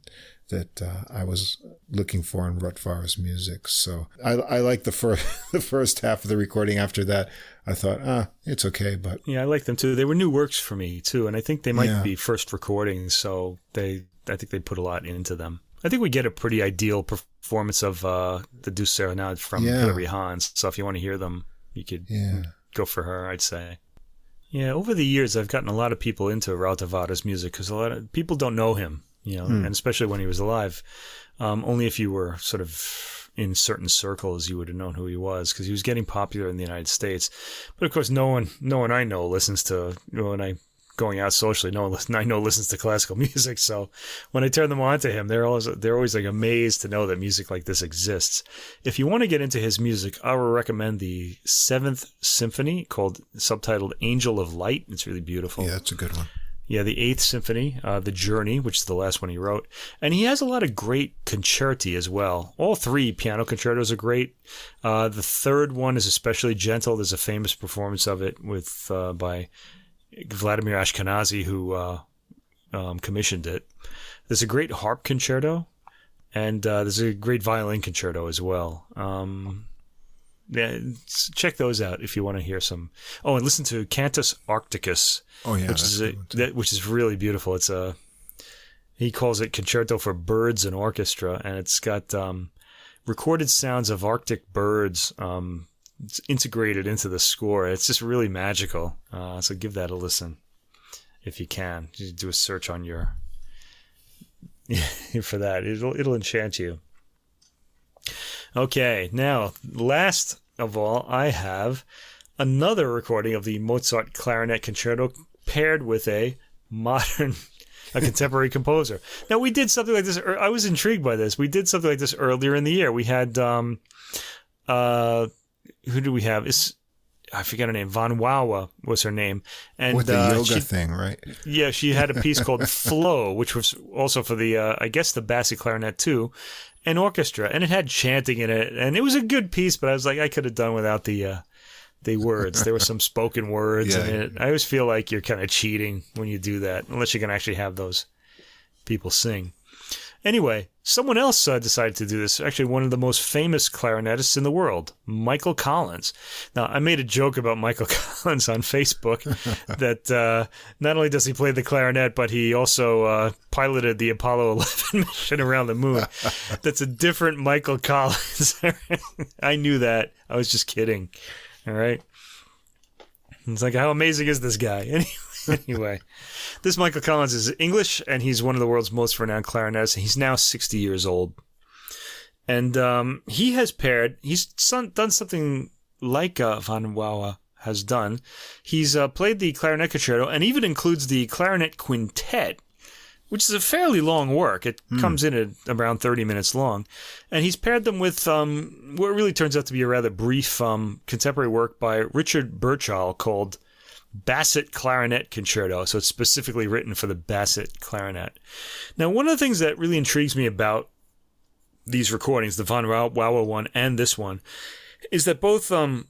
that uh, I was looking for in Rautavaara's music. So I, I like the first the first half of the recording. After that, I thought, ah, it's okay. But yeah, I like them too. They were new works for me too, and I think they might yeah. be first recordings, so they I think they put a lot into them. I think we get a pretty ideal performance of uh, the Douce Serenade from yeah. Hilary Hahn. So if you want to hear them, you could yeah. go for her, I'd say. Yeah, over the years, I've gotten a lot of people into Rautavaara's music because a lot of people don't know him, you know, mm. and especially when he was alive. Um, only if you were sort of in certain circles, you would have known who he was, because he was getting popular in the United States. But of course, no one, no one I know listens to, you know, and I... going out socially, no one I know listens to classical music. So when I turn them on to him, they're always, they're always like amazed to know that music like this exists. If you want to get into his music, I would recommend the Seventh Symphony, called subtitled Angel of Light. It's really beautiful. Yeah, that's a good one. Yeah, the Eighth Symphony, uh, The Journey, which is the last one he wrote. And he has a lot of great concerti as well. All three piano concertos are great. Uh, the third one is especially gentle. There's a famous performance of it with uh, by... Vladimir Ashkenazy, who uh, um, commissioned it. There's a great harp concerto, and uh, there's a great violin concerto as well. Um, yeah, check those out if you want to hear some. Oh, and listen to Cantus Arcticus, oh, yeah, which is a, that, which is really beautiful. It's a he calls it Concerto for Birds and Orchestra, and it's got um, recorded sounds of Arctic birds. Um, It's integrated into the score. It's just really magical. Uh, so give that a listen if you can. You do a search on your for that. It'll it'll enchant you. Okay, now last of all, I have another recording of the Mozart Clarinet Concerto paired with a modern. A contemporary composer. Now, we did something like this. I was intrigued by this. We did something like this earlier in the year. We had. Um, uh, Who do we have? Is I forget her name. Von Wawa was her name. And, with the uh, yoga she, thing, right? Yeah, she had a piece called Flow, which was also for the, uh, I guess, the Bassy Clarinet too, and orchestra. And it had chanting in it. And it was a good piece, but I was like, I could have done without the uh, the words. There were some spoken words yeah, in it. Yeah. I always feel like you're kind of cheating when you do that, unless you can actually have those people sing. Anyway, someone else uh, decided to do this. Actually, one of the most famous clarinetists in the world, Michael Collins. Now, I made a joke about Michael Collins on Facebook that uh, not only does he play the clarinet, but he also uh, piloted the Apollo eleven mission around the moon. That's a different Michael Collins. I knew that. I was just kidding. All right. It's like, how amazing is this guy? Anyway. Anyway, this Michael Collins is English, and he's one of the world's most renowned clarinetists. He's now sixty years old. And um, he has paired, he's done something like uh, Von Wawa has done. He's uh, played the clarinet concerto, and even includes the clarinet quintet, which is a fairly long work. It mm. comes in at around thirty minutes long. And he's paired them with um, what really turns out to be a rather brief um, contemporary work by Richard Birchall called Bassett Clarinet Concerto. So it's specifically written for the Bassett clarinet. Now, one of the things that really intrigues me about these recordings, the Von Wawa one and this one, is that both um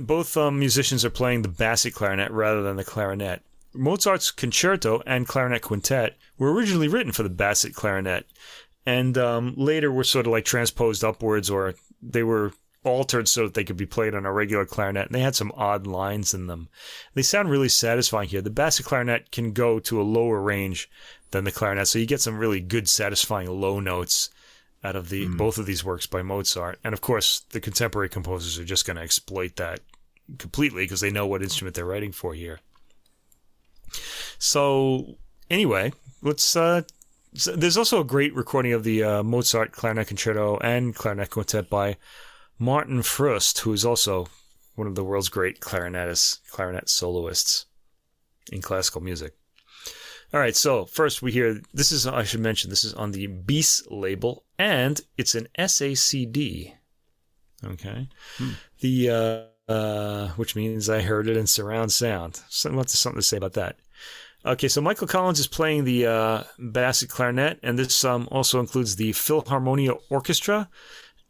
both um, musicians are playing the Bassett clarinet rather than the clarinet. Mozart's concerto and clarinet quintet were originally written for the Bassett clarinet, and um, later were sort of like transposed upwards, or they were altered so that they could be played on a regular clarinet, and they had some odd lines in them. They sound really satisfying here. The Bassett clarinet can go to a lower range than the clarinet, so you get some really good, satisfying low notes out of the mm. both of these works by Mozart. And of course, the contemporary composers are just going to exploit that completely, because they know what instrument they're writing for here. So anyway, let's uh so there's also a great recording of the uh, Mozart Clarinet Concerto and Clarinet Quintet by Martin Frost, who is also one of the world's great clarinetists, clarinet soloists in classical music. All right, so first we hear, this is, I should mention, this is on the Bis label, and it's an S A C D. Okay. Hmm. The, uh, uh, which means I heard it in surround sound. So lots of something to say about that. Okay, so Michael Collins is playing the uh, Bassett clarinet, and this um, also includes the Philharmonia Orchestra,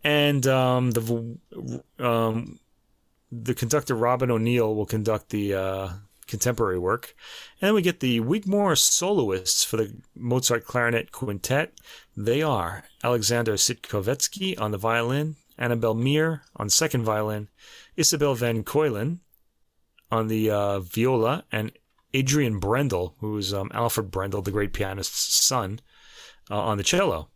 and um, the um, the conductor Robin O'Neill will conduct the uh, contemporary work. And then we get the Wigmore soloists for the Mozart clarinet quintet. They are Alexander Sitkovetsky on the violin, Annabelle Meir on second violin, Isabelle van Keulen on the uh, viola, and Adrian Brendel, who is um, Alfred Brendel, the great pianist's son, uh, on the cello.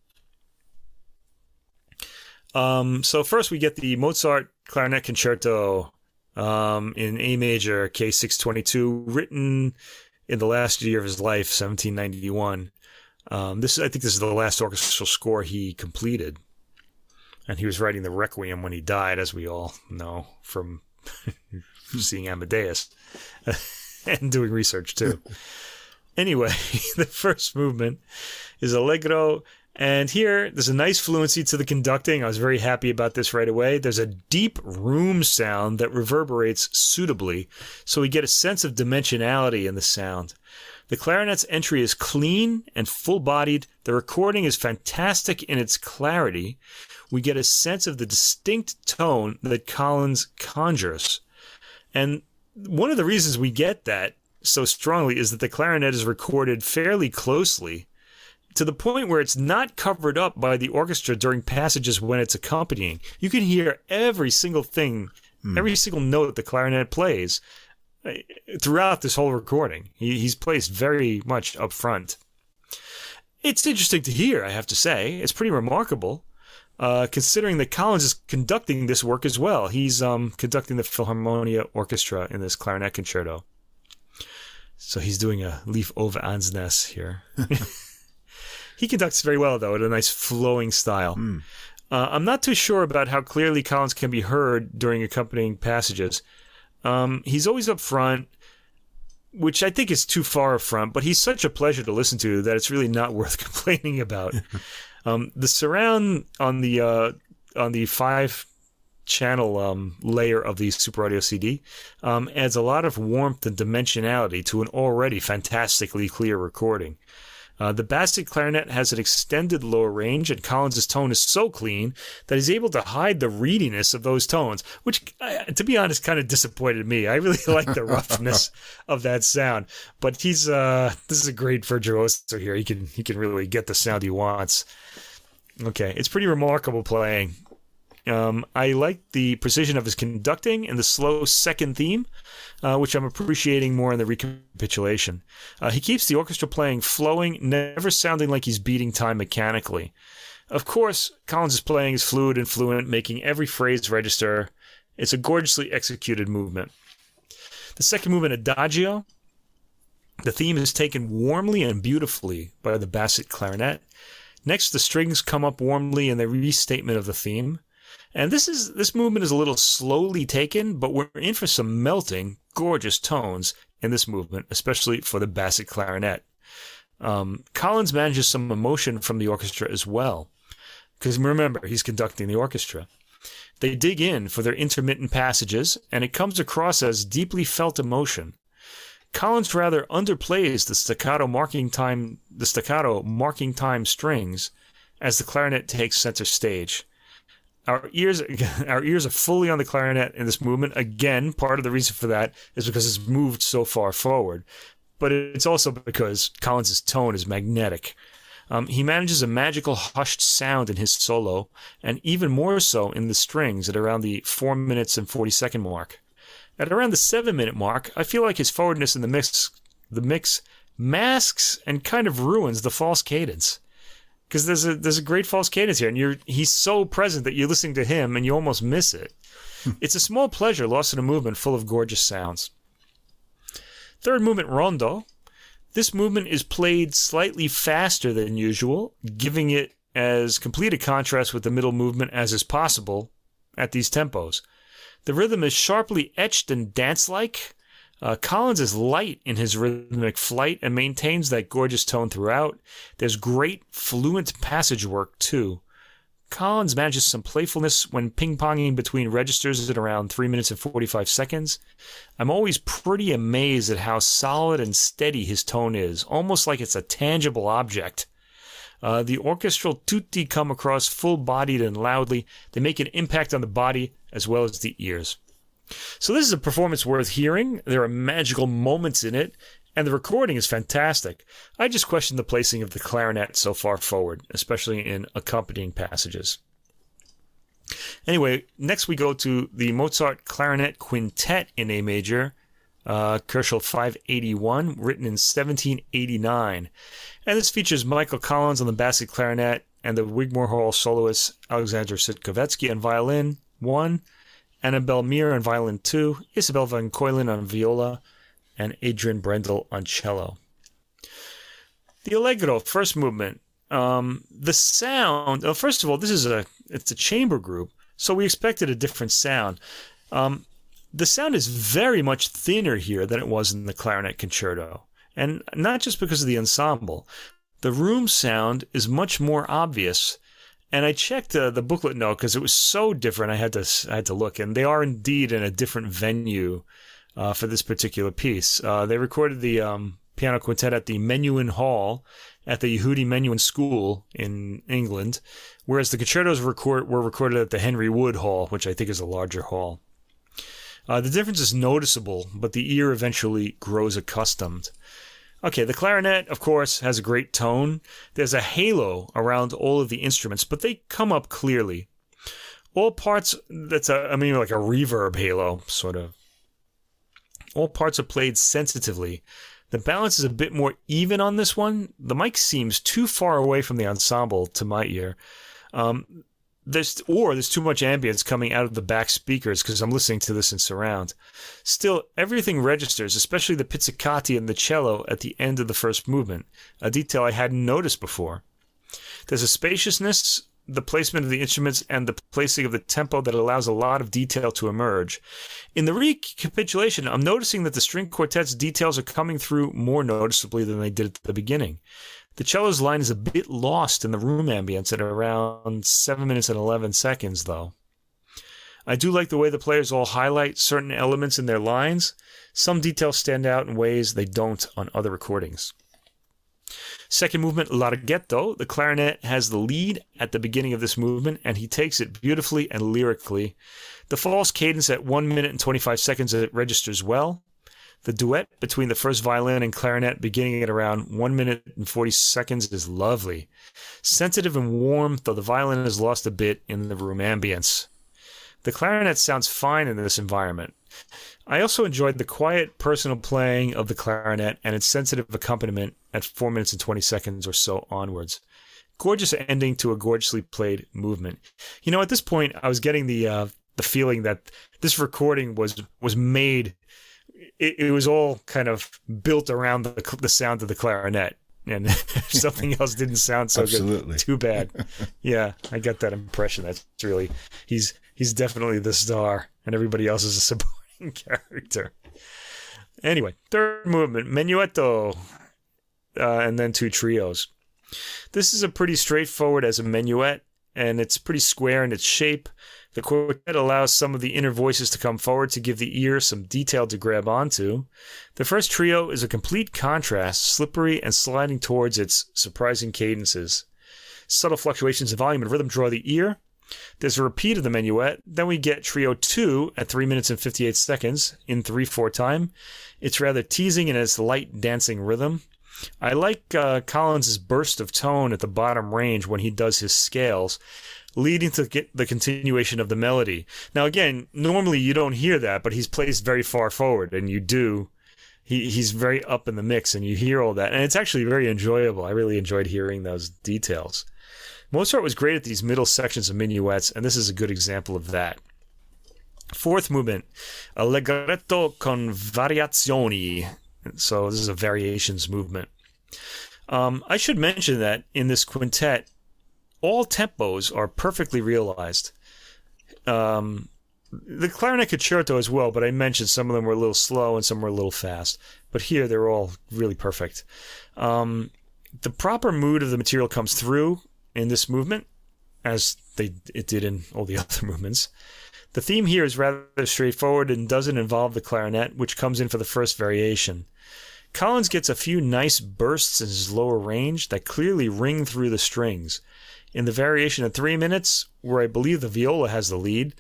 Um, so first we get the Mozart Clarinet Concerto um, in A major, K six twenty-two, written in the last year of his life, seventeen ninety-one. Um, this I think this is the last orchestral score he completed. And he was writing the Requiem when he died, as we all know from seeing Amadeus. And doing research, too. Anyway, the first movement is Allegro. And here, there's a nice fluency to the conducting. I was very happy about this right away. There's a deep room sound that reverberates suitably, so we get a sense of dimensionality in the sound. The clarinet's entry is clean and full-bodied. The recording is fantastic in its clarity. We get a sense of the distinct tone that Collins conjures. And one of the reasons we get that so strongly is that the clarinet is recorded fairly closely, to the point where it's not covered up by the orchestra during passages when it's accompanying. You can hear every single thing, mm. every single note the clarinet plays throughout this whole recording. He, he's placed very much up front. It's interesting to hear, I have to say. It's pretty remarkable. Uh, considering that Collins is conducting this work as well. He's um, conducting the Philharmonia Orchestra in this clarinet concerto. So he's doing a Lief over Ansnes here. He conducts very well, though, in a nice flowing style. Mm. Uh, I'm not too sure about how clearly Collins can be heard during accompanying passages. Um, he's always up front, which I think is too far up front, but he's such a pleasure to listen to that it's really not worth complaining about. Um, the surround on the uh, on the five channel um, layer of the Super Audio C D um, adds a lot of warmth and dimensionality to an already fantastically clear recording. Uh, the Bassett clarinet has an extended lower range, and Collins' tone is so clean that he's able to hide the reediness of those tones, which, uh, to be honest, kind of disappointed me. I really like the roughness of that sound, but he's uh, this is a great virtuoso here. He can he can really get the sound he wants. Okay, it's pretty remarkable playing. Um, I like the precision of his conducting and the slow second theme, uh, which I'm appreciating more in the recapitulation. Uh, he keeps the orchestra playing flowing, never sounding like he's beating time mechanically. Of course, Collins' playing is fluid and fluent, making every phrase register. It's a gorgeously executed movement. The second movement, Adagio, the theme is taken warmly and beautifully by the Bassett clarinet. Next, the strings come up warmly in the restatement of the theme. And this is this movement is a little slowly taken, but we're in for some melting, gorgeous tones in this movement, especially for the Bassett clarinet. Um, Collins manages some emotion from the orchestra as well, because remember, he's conducting the orchestra. They dig in for their intermittent passages, and it comes across as deeply felt emotion. Collins rather underplays the staccato marking time, the staccato marking time strings, as the clarinet takes center stage. Our ears, our ears are fully on the clarinet in this movement. Again, part of the reason for that is because it's moved so far forward. But it's also because Collins' tone is magnetic. Um, he manages a magical hushed sound in his solo, and even more so in the strings at around the four minutes and forty second mark. At around the seven minute mark, I feel like his forwardness in the mix, the mix masks and kind of ruins the false cadence. Because there's a there's a great false cadence here, and you're he's so present that you're listening to him and you almost miss it. It's a small pleasure lost in a movement full of gorgeous sounds. Third movement, Rondo. This movement is played slightly faster than usual, giving it as complete a contrast with the middle movement as is possible at these tempos. The rhythm is sharply etched and dance-like. Uh, Collins is light in his rhythmic flight and maintains that gorgeous tone throughout. There's great fluent passage work, too. Collins manages some playfulness when ping-ponging between registers at around three minutes and forty-five seconds. I'm always pretty amazed at how solid and steady his tone is, almost like it's a tangible object. Uh, the orchestral tutti come across full-bodied and loudly. They make an impact on the body as well as the ears. So this is a performance worth hearing. There are magical moments in it, and the recording is fantastic. I just question the placing of the clarinet so far forward, especially in accompanying passages. Anyway, next we go to the Mozart Clarinet Quintet in A major, uh, Kerschel five eighty-one, written in seventeen eighty-nine. And this features Michael Collins on the Bassett clarinet and the Wigmore Hall soloists Alexander Sitkovetsky on violin one, Annabelle Meir on violin two, Isabelle van Keulen on viola, and Adrian Brendel on cello. The Allegro, first movement. Um, the sound, well, first of all, this is a it's a chamber group, so we expected a different sound. Um, the sound is very much thinner here than it was in the clarinet concerto, and not just because of the ensemble. The room sound is much more obvious, and I checked uh, the booklet note because it was so different. I had to I had to look, and they are indeed in a different venue. Uh, for this particular piece. Uh, they recorded the um, piano quintet at the Menuhin Hall at the Yehudi Menuhin School in England, whereas the concertos record, were recorded at the Henry Wood Hall, which I think is a larger hall. Uh, the difference is noticeable, but the ear eventually grows accustomed. Okay, the clarinet, of course, has a great tone. There's a halo around all of the instruments, but they come up clearly. All parts, that's a, I mean, like a reverb halo, sort of. All parts are played sensitively. The balance is a bit more even on this one. The mic seems too far away from the ensemble to my ear. Um, there's, or there's too much ambience coming out of the back speakers because I'm listening to this in surround. Still, everything registers, especially the pizzicati and the cello at the end of the first movement, a detail I hadn't noticed before. There's a spaciousness, the placement of the instruments, and the placing of the tempo that allows a lot of detail to emerge. In the recapitulation, I'm noticing that the string quartet's details are coming through more noticeably than they did at the beginning. The cello's line is a bit lost in the room ambience at around seven minutes and eleven seconds, though. I do like the way the players all highlight certain elements in their lines. Some details stand out in ways they don't on other recordings. Second movement, Larghetto. The clarinet has the lead at the beginning of this movement, and he takes it beautifully and lyrically. The false cadence at one minute and twenty-five seconds, it registers well. The duet between the first violin and clarinet beginning at around one minute and forty seconds is lovely. Sensitive and warm, though the violin is lost a bit in the room ambience. The clarinet sounds fine in this environment. I also enjoyed the quiet personal playing of the clarinet and its sensitive accompaniment at four minutes and twenty seconds or so onwards. Gorgeous ending to a gorgeously played movement. You know, at this point, I was getting the uh, the feeling that this recording was was made. It, it was all kind of built around the, the sound of the clarinet, and something else didn't sound so Absolutely. Good. Too bad. Yeah, I got that impression. That's really he's he's definitely the star, and everybody else is a supporting character. Anyway, third movement, Menuetto, uh, and then two trios. This is a pretty straightforward as a minuet, and it's pretty square in its shape. The quartet allows some of the inner voices to come forward to give the ear some detail to grab onto. The first trio is a complete contrast, slippery and sliding towards its surprising cadences. Subtle fluctuations in volume and rhythm draw the ear. There's a repeat of the minuet. Then we get Trio two at three minutes and fifty-eight seconds in three four time. It's rather teasing in its light dancing rhythm. I like uh, Collins' burst of tone at the bottom range when he does his scales, leading to get the continuation of the melody. Now, again, normally you don't hear that, but he's placed very far forward, and you do. He, he's very up in the mix, and you hear all that. And it's actually very enjoyable. I really enjoyed hearing those details. Mozart was great at these middle sections of minuets, and this is a good example of that. Fourth movement, Allegretto con variazioni. So this is a variations movement. Um, I should mention that in this quintet, all tempos are perfectly realized. Um, the clarinet concerto as well, but I mentioned some of them were a little slow and some were a little fast. But here, they're all really perfect. Um, the proper mood of the material comes through in this movement, as they it did in all the other movements. The theme here is rather straightforward and doesn't involve the clarinet, which comes in for the first variation. Collins gets a few nice bursts in his lower range that clearly ring through the strings. In the variation at three minutes, where I believe the viola has the lead,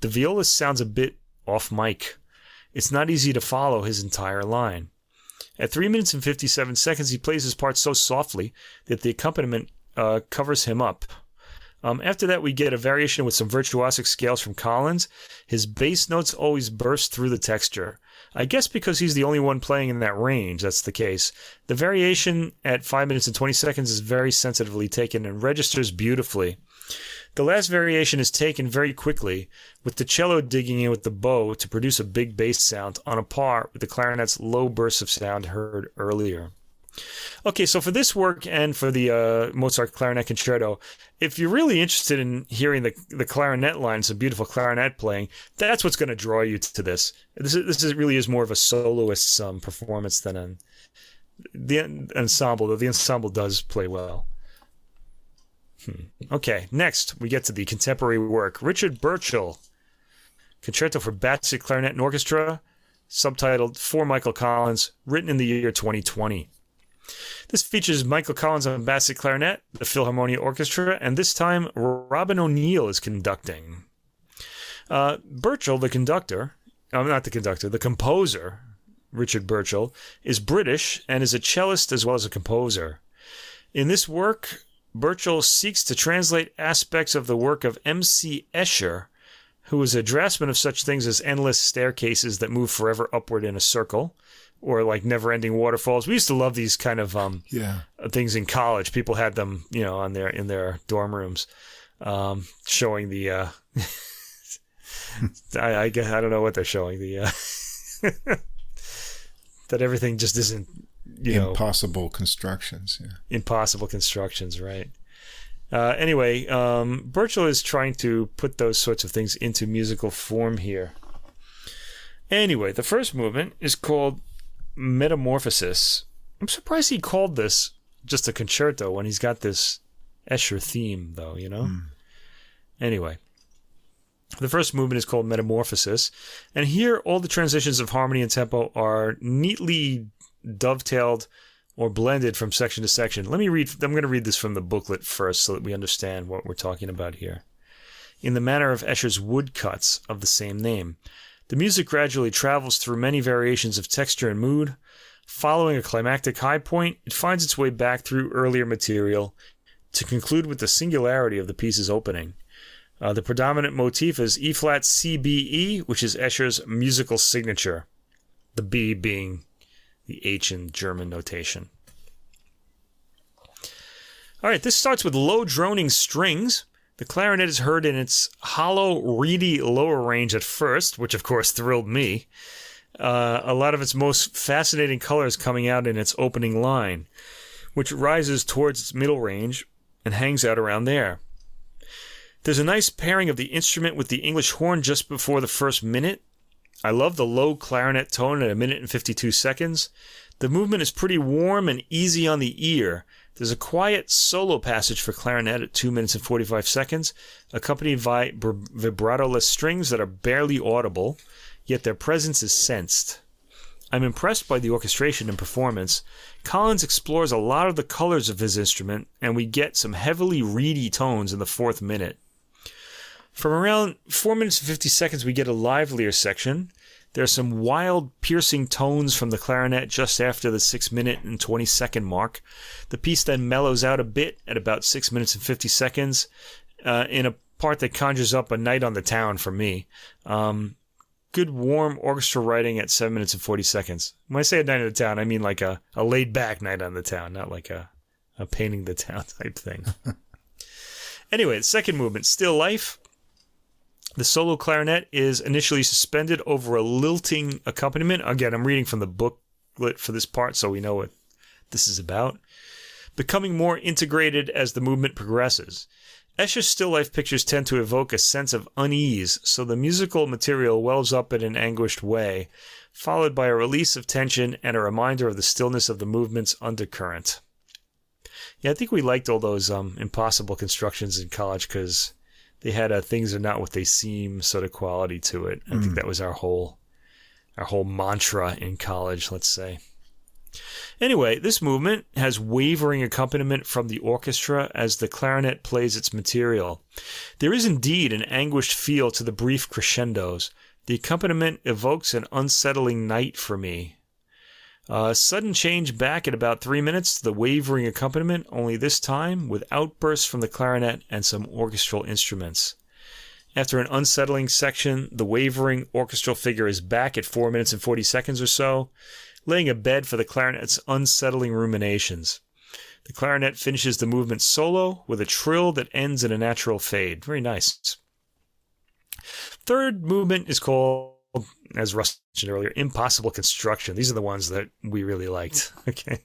the viola sounds a bit off mic. It's not easy to follow his entire line. At three minutes and fifty-seven seconds, he plays his part so softly that the accompaniment uh, covers him up. Um, after that, we get a variation with some virtuosic scales from Collins. His bass notes always burst through the texture. I guess because he's the only one playing in that range, that's the case. The variation at five minutes and twenty seconds is very sensitively taken and registers beautifully. The last variation is taken very quickly, with the cello digging in with the bow to produce a big bass sound on a par with the clarinet's low bursts of sound heard earlier. Okay, so for this work and for the uh, Mozart Clarinet Concerto, if you're really interested in hearing the the clarinet lines, the beautiful clarinet playing, that's what's going to draw you to this. This is, this is, really is more of a soloist's um, performance than an the ensemble, though the ensemble does play well. Hmm. Okay, next we get to the contemporary work. Richard Birchall, Concerto for Bassist Clarinet and Orchestra, subtitled For Michael Collins, written in the year twenty twenty. This features Michael Collins on bass clarinet, the Philharmonia Orchestra, and this time Robin O'Neill is conducting. Uh, Birchall, the conductor, uh, not the conductor, the composer, Richard Birchall, is British and is a cellist as well as a composer. In this work, Birchall seeks to translate aspects of the work of M C Escher, who is a draftsman of such things as endless staircases that move forever upward in a circle, or like never-ending waterfalls. We used to love these kind of um, yeah. things in college. People had them, you know, on their in their dorm rooms, um, showing the. Uh, I, I I don't know what they're showing. The uh, that everything just isn't you impossible know impossible constructions. Yeah. Impossible constructions, right? Uh, anyway, um, Birchall is trying to put those sorts of things into musical form here. Anyway, the first movement is called Metamorphosis. I'm surprised he called this just a concerto when he's got this Escher theme, though, you know? Mm. Anyway, the first movement is called Metamorphosis, and here all the transitions of harmony and tempo are neatly dovetailed or blended from section to section. Let me read, I'm going to read this from the booklet first so that we understand what we're talking about here. In the manner of Escher's woodcuts of the same name, the music gradually travels through many variations of texture and mood. Following a climactic high point, it finds its way back through earlier material to conclude with the singularity of the piece's opening. Uh, the predominant motif is E-flat C B E, which is Escher's musical signature, the B being the H in German notation. All right, this starts with low droning strings. The clarinet is heard in its hollow, reedy lower range at first, which of course thrilled me. Uh, a lot of its most fascinating colors coming out in its opening line, which rises towards its middle range and hangs out around there. There's a nice pairing of the instrument with the English horn just before the first minute. I love the low clarinet tone at a minute and fifty-two seconds. The movement is pretty warm and easy on the ear. There's a quiet solo passage for clarinet at two minutes and forty-five seconds, accompanied by vibrato-less strings that are barely audible, yet their presence is sensed. I'm impressed by the orchestration and performance. Collins explores a lot of the colors of his instrument, and we get some heavily reedy tones in the fourth minute. From around four minutes and fifty seconds, we get a livelier section. There are some wild, piercing tones from the clarinet just after the six minute and twenty second mark. The piece then mellows out a bit at about six minutes and fifty seconds uh, in a part that conjures up a night on the town for me. Um, good warm orchestra writing at seven minutes and forty seconds. When I say a night on the town, I mean like a, a laid-back night on the town, not like a, a painting the town type thing. Anyway, the second movement, Still Life. The solo clarinet is initially suspended over a lilting accompaniment. Again, I'm reading from the booklet for this part, so we know what this is about. Becoming more integrated as the movement progresses. Escher's still life pictures tend to evoke a sense of unease, so the musical material wells up in an anguished way, followed by a release of tension and a reminder of the stillness of the movement's undercurrent. Yeah, I think we liked all those um, impossible constructions in college because they had a "things are not what they seem" sort of quality to it. I mm. think that was our whole our whole mantra in college, let's say. Anyway, this movement has wavering accompaniment from the orchestra as the clarinet plays its material. There is indeed an anguished feel to the brief crescendos. The accompaniment evokes an unsettling night for me. A sudden change back at about three minutes to the wavering accompaniment, only this time with outbursts from the clarinet and some orchestral instruments. After an unsettling section, the wavering orchestral figure is back at four minutes and forty seconds or so, laying a bed for the clarinet's unsettling ruminations. The clarinet finishes the movement solo with a trill that ends in a natural fade. Very nice. Third movement is called, as Russ mentioned earlier, Impossible Construction. These are the ones that we really liked. Okay.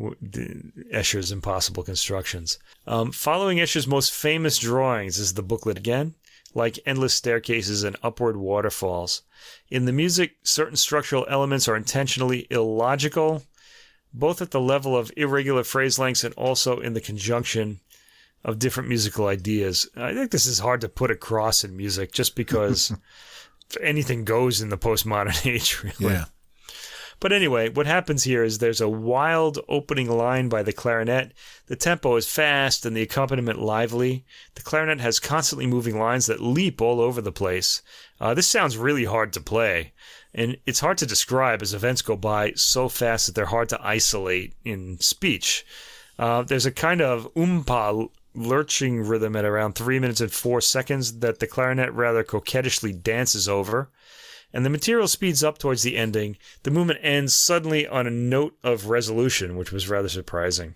Escher's Impossible Constructions. Um, following Escher's most famous drawings is the booklet again, like endless staircases and upward waterfalls. In the music, certain structural elements are intentionally illogical, both at the level of irregular phrase lengths and also in the conjunction of different musical ideas. I think this is hard to put across in music just because anything goes in the postmodern age, really. Yeah. But anyway, what happens here is there's a wild opening line by the clarinet. The tempo is fast and the accompaniment lively. The clarinet has constantly moving lines that leap all over the place. Uh, this sounds really hard to play, and it's hard to describe as events go by so fast that they're hard to isolate in speech. Uh, there's a kind of oompa lurching rhythm at around three minutes and four seconds that the clarinet rather coquettishly dances over. And the material speeds up towards the ending. The movement ends suddenly on a note of resolution, which was rather surprising.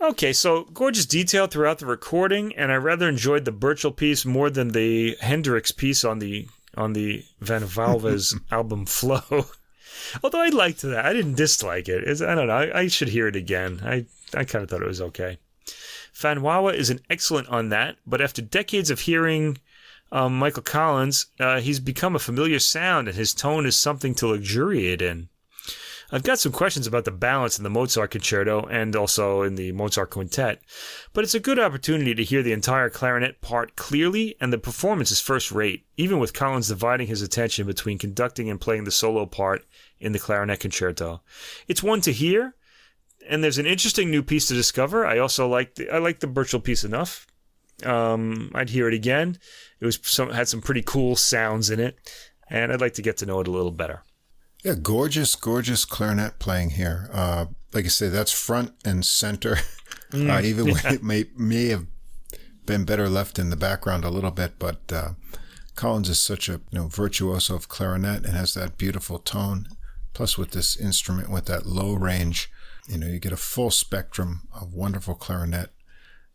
Okay, so gorgeous detail throughout the recording, and I rather enjoyed the Birchall piece more than the Hendrix piece on the on the Van Valve's album Flow. Although I liked that. I didn't dislike it. It's, I don't know. I, I should hear it again. I, I kind of thought it was okay. Van Wawa is an excellent on that, but after decades of hearing... Um, Michael Collins, uh, he's become a familiar sound, and his tone is something to luxuriate in. I've got some questions about the balance in the Mozart concerto and also in the Mozart quintet, but it's a good opportunity to hear the entire clarinet part clearly, and the performance is first rate, even with Collins dividing his attention between conducting and playing the solo part in the clarinet concerto. It's one to hear, and there's an interesting new piece to discover. I also like the, I like the Birchall piece enough. Um, I'd hear it again. It was some, had some pretty cool sounds in it, and I'd like to get to know it a little better. Yeah, gorgeous, gorgeous clarinet playing here. Uh, like I say, that's front and center, mm, uh, even yeah. when it may, may have been better left in the background a little bit. But uh, Collins is such a you know, virtuoso of clarinet and has that beautiful tone. Plus, with this instrument, with that low range, you know, you get a full spectrum of wonderful clarinet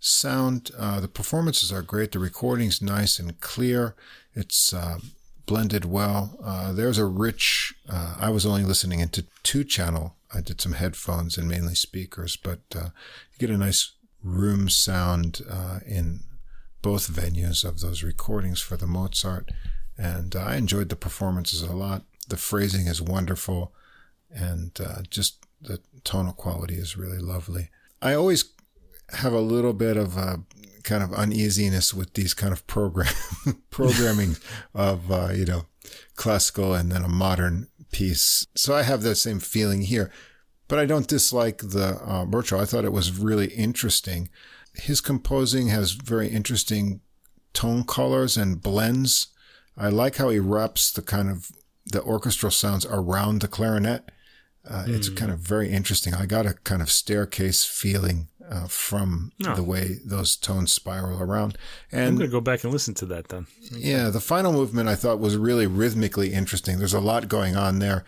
sound. Uh, the performances are great. The recording's nice and clear. It's uh, blended well. Uh, there's a rich... Uh, I was only listening into two-channel. I did some headphones and mainly speakers, but uh, you get a nice room sound uh, in both venues of those recordings for the Mozart. And uh, I enjoyed the performances a lot. The phrasing is wonderful, and uh, just the tonal quality is really lovely. I always... have a little bit of a kind of uneasiness with these kind of program programming of, uh, you know, classical and then a modern piece. So I have that same feeling here, but I don't dislike the uh, Birchall. I thought it was really interesting. His composing has very interesting tone colors and blends. I like how he wraps the kind of the orchestral sounds around the clarinet. Uh, mm. It's kind of very interesting. I got a kind of staircase feeling uh, from oh. the way those tones spiral around. And I'm going to go back and listen to that then. Okay. Yeah, the final movement I thought was really rhythmically interesting. There's a lot going on there,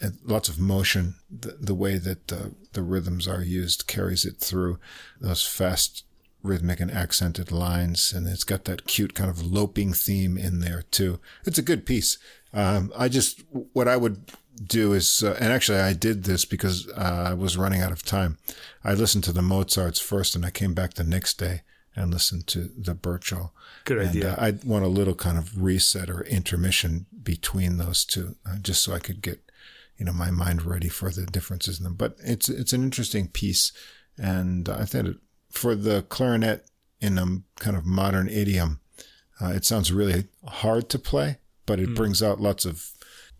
and lots of motion. The, the way that the, the rhythms are used carries it through those fast rhythmic and accented lines, and it's got that cute kind of loping theme in there too. It's a good piece. Um, I just, what I would... do is, uh, and actually I did this because uh, I was running out of time. I listened to the Mozarts first, and I came back the next day and listened to the Birchall. Good and, idea. Uh, I want a little kind of reset or intermission between those two, uh, just so I could get, you know, my mind ready for the differences in them. But it's it's an interesting piece, and I think it, for the clarinet in a kind of modern idiom. Uh, it sounds really hard to play, but it mm. brings out lots of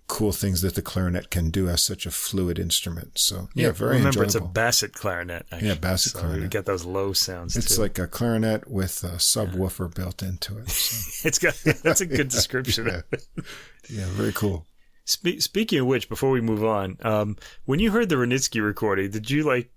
cool things that the clarinet can do as such a fluid instrument. So yeah, yeah very remember enjoyable. It's a Bassett clarinet. Actually. Yeah, Bassett so clarinet. You get those low sounds. It's too. Like a clarinet with a subwoofer yeah. built into it. So. It's got that's a good yeah, description. Yeah. Of it. Yeah, very cool. Spe- speaking of which, before we move on, um, when you heard the Wranitzky recording, did you like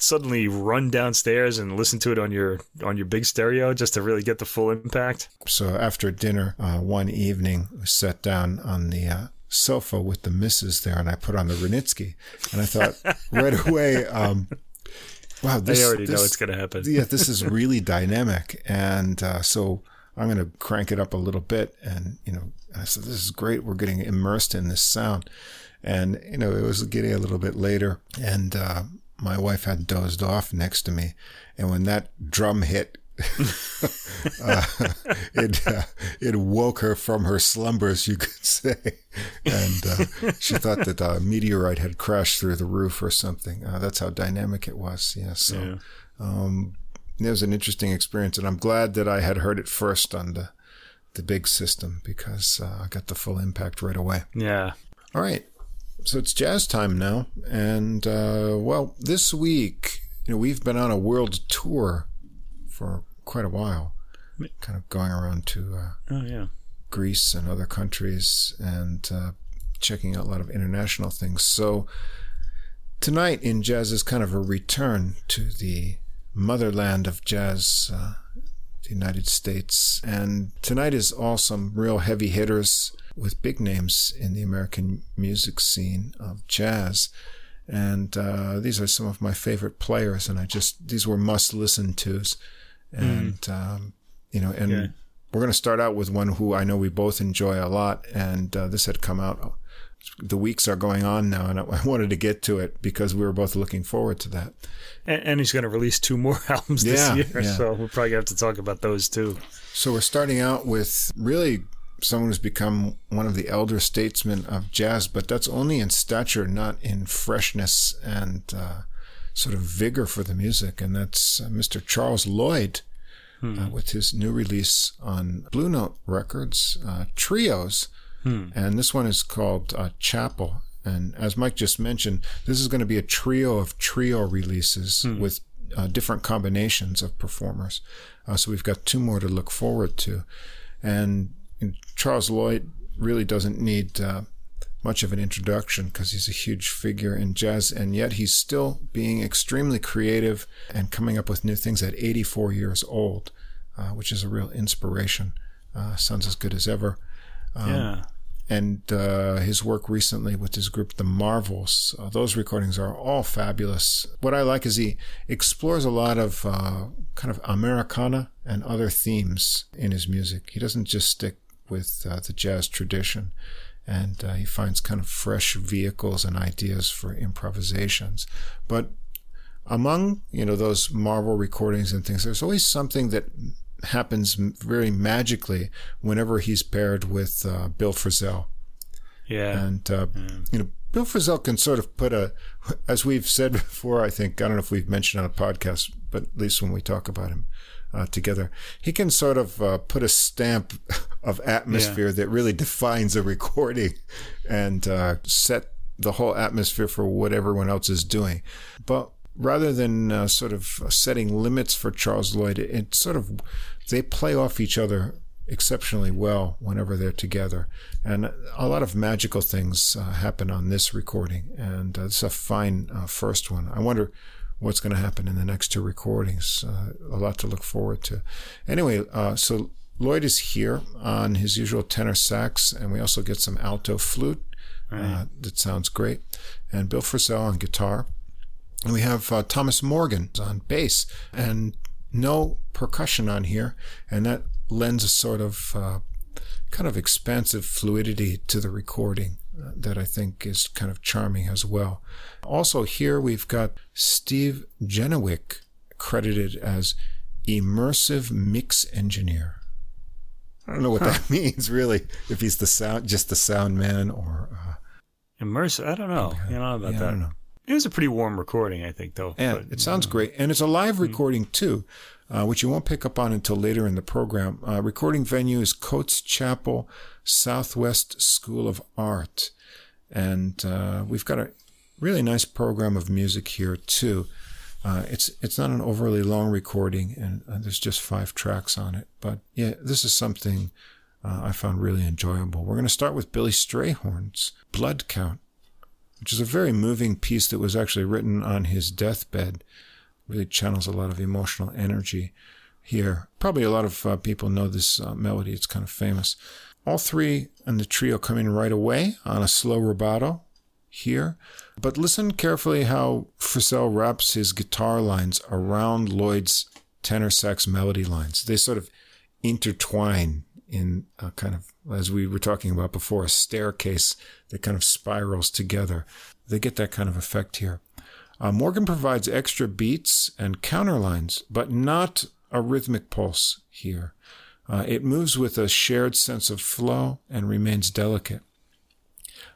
suddenly run downstairs and listen to it on your on your big stereo just to really get the full impact? So after dinner uh, one evening, we sat down on the uh, sofa with the missus there, and I put on the Wranitzky, and I thought right away, um, wow, this, I already this, know it's going to happen. Yeah, this is really dynamic, and uh, so I'm going to crank it up a little bit, and you know. I said, this is great. We're getting immersed in this sound. And, you know, it was getting a little bit later. And uh, my wife had dozed off next to me. And when that drum hit, uh, it uh, it woke her from her slumbers, you could say. And uh, she thought that a meteorite had crashed through the roof or something. Uh, that's how dynamic it was. Yeah. So yeah. Um, it was an interesting experience. And I'm glad that I had heard it first on the the big system, because uh, I got the full impact right away. Yeah. All right. So it's jazz time now. And, uh, well, this week, you know, we've been on a world tour for quite a while, kind of going around to uh, oh, yeah. Greece and other countries and uh, checking out a lot of international things. So tonight in jazz is kind of a return to the motherland of jazz, uh, United States. And tonight is all some real heavy hitters with big names in the American music scene of jazz. And uh, these are some of my favorite players. And I just, these were must listen tos. And, mm. um, you know, and yeah. we're going to start out with one who I know we both enjoy a lot. And uh, this had come out, the weeks are going on now, and I wanted to get to it because we were both looking forward to that. And, and he's going to release two more albums this yeah, year, yeah. so we'll probably have to talk about those too. So we're starting out with really someone who's become one of the elder statesmen of jazz, but that's only in stature, not in freshness and uh, sort of vigor for the music, and that's uh, Mister Charles Lloyd hmm. uh, with his new release on Blue Note Records, uh, Trios. Hmm. And this one is called uh, Chapel. And as Mike just mentioned, this is going to be a trio of trio releases hmm. with uh, different combinations of performers. Uh, so we've got two more to look forward to. And Charles Lloyd really doesn't need uh, much of an introduction because he's a huge figure in jazz. And yet he's still being extremely creative and coming up with new things at eighty-four years old, uh, which is a real inspiration. Uh, sounds as good as ever. Um, yeah. And uh, his work recently with his group, The Marvels, uh, those recordings are all fabulous. What I like is he explores a lot of uh, kind of Americana and other themes in his music. He doesn't just stick with uh, the jazz tradition, and uh, he finds kind of fresh vehicles and ideas for improvisations. But among, you know, those Marvel recordings and things, there's always something that happens very magically whenever he's paired with uh, Bill Frisell. Yeah. And, uh, mm. you know, Bill Frisell can sort of put a, as we've said before, I think, I don't know if we've mentioned on a podcast, but at least when we talk about him uh, together, he can sort of uh, put a stamp of atmosphere yeah. that really defines a recording and uh, set the whole atmosphere for what everyone else is doing. But rather than uh, sort of setting limits for Charles Lloyd, it, it sort of, they play off each other exceptionally well whenever they're together. And a lot of magical things uh, happen on this recording. And uh, it's a fine uh, first one. I wonder what's going to happen in the next two recordings. Uh, a lot to look forward to. Anyway, uh, so Lloyd is here on his usual tenor sax, and we also get some alto flute. Right. Uh, that sounds great. And Bill Frisell on guitar. And we have uh, Thomas Morgan on bass, and no percussion on here, and that lends a sort of uh, kind of expansive fluidity to the recording uh, that I think is kind of charming as well. Also here we've got Steve Jenowick credited as immersive mix engineer. I don't know what huh. that means really, if he's the sound, just the sound man or... Uh, immersive, I don't know. I don't know about yeah, that. I don't know. It was a pretty warm recording, I think, though. And but, it sounds uh, great. And it's a live recording, too. uh, which you won't pick up on until later in the program. Uh, recording venue is Coates Chapel, Southwest School of Art. And uh, we've got a really nice program of music here, too. Uh, it's it's not an overly long recording, and uh, there's just five tracks on it. But, yeah, this is something uh, I found really enjoyable. We're going to start with Billy Strayhorn's Blood Count, which is a very moving piece that was actually written on his deathbed. Really channels a lot of emotional energy here. Probably a lot of uh, people know this uh, melody. It's kind of famous. All three and the trio come in right away on a slow rubato here. But listen carefully how Frisell wraps his guitar lines around Lloyd's tenor sax melody lines. They sort of intertwine in a kind of, as we were talking about before, a staircase that kind of spirals together. They get that kind of effect here. Uh, Morgan provides extra beats and counterlines, but not a rhythmic pulse here. Uh, it moves with a shared sense of flow and remains delicate.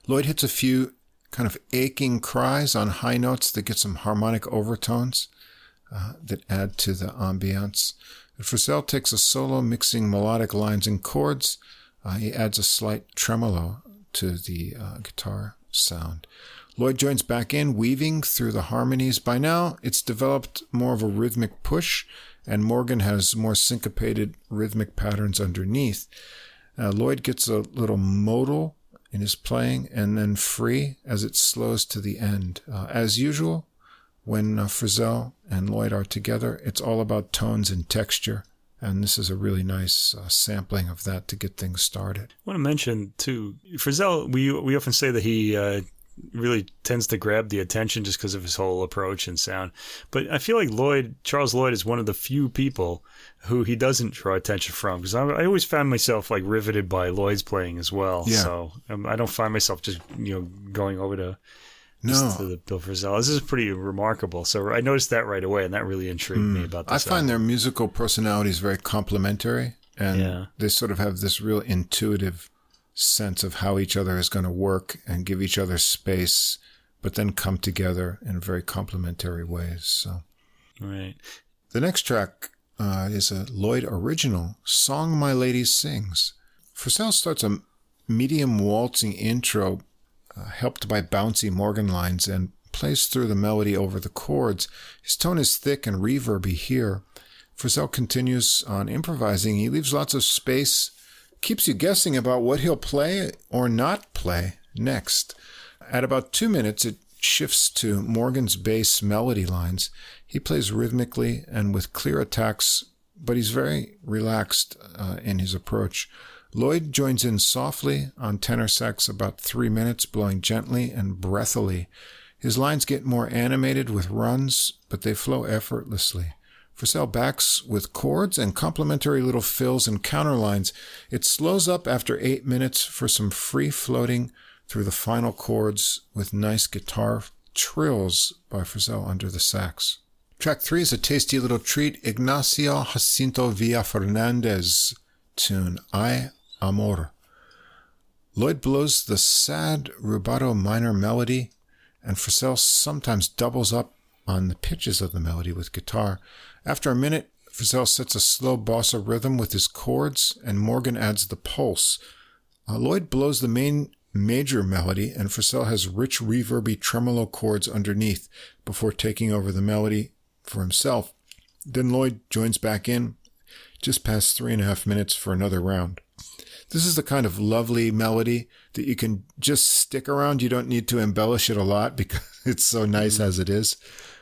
Lloyd hits a few kind of aching cries on high notes that get some harmonic overtones uh, that add to the ambiance. And Frisell takes a solo, mixing melodic lines and chords. Uh, he adds a slight tremolo to the uh, guitar sound. Lloyd joins back in, weaving through the harmonies. By now, it's developed more of a rhythmic push, and Morgan has more syncopated rhythmic patterns underneath. Uh, Lloyd gets a little modal in his playing, and then free as it slows to the end. Uh, as usual, when uh, Frisell and Lloyd are together, it's all about tones and texture, and this is a really nice uh, sampling of that to get things started. I want to mention, too, Frisell, we, we often say that he... Uh really tends to grab the attention just because of his whole approach and sound. But I feel like Lloyd, Charles Lloyd, is one of the few people who he doesn't draw attention from, because I, I always found myself like riveted by Lloyd's playing as well. Yeah. So um, I don't find myself just, you know, going over to, no. to the Bill Frisell. This is pretty remarkable. So I noticed that right away, and that really intrigued mm. me about this. I find album. Their musical personalities very complementary, and yeah. they sort of have this real intuitive sense of how each other is going to work and give each other space, but then come together in very complementary ways. So, right. The next track uh, is a Lloyd original, Song My Lady Sings. Frisell starts a medium waltzing intro uh, helped by bouncy Morgan lines and plays through the melody over the chords. His tone is thick and reverby here. Frisell continues on improvising. He leaves lots of space, keeps you guessing about what he'll play or not play next. At about two minutes, it shifts to Morgan's bass melody lines. He plays rhythmically and with clear attacks, but he's very relaxed uh, in his approach. Lloyd joins in softly on tenor sax about three minutes, blowing gently and breathily. His lines get more animated with runs, but they flow effortlessly. Frisell backs with chords and complementary little fills and counterlines. It slows up after eight minutes for some free floating through the final chords with nice guitar trills by Frisell under the sax. Track three is a tasty little treat, Ignacio Jacinto Villafernandez tune, Ay Amor. Lloyd blows the sad rubato minor melody, and Frisell sometimes doubles up on the pitches of the melody with guitar. After a minute, Frisell sets a slow bossa rhythm with his chords, and Morgan adds the pulse. Uh, Lloyd blows the main major melody, and Frisell has rich reverby tremolo chords underneath before taking over the melody for himself. Then Lloyd joins back in just past three and a half minutes for another round. This is the kind of lovely melody that you can just stick around. You don't need to embellish it a lot because it's so nice mm-hmm. as it is.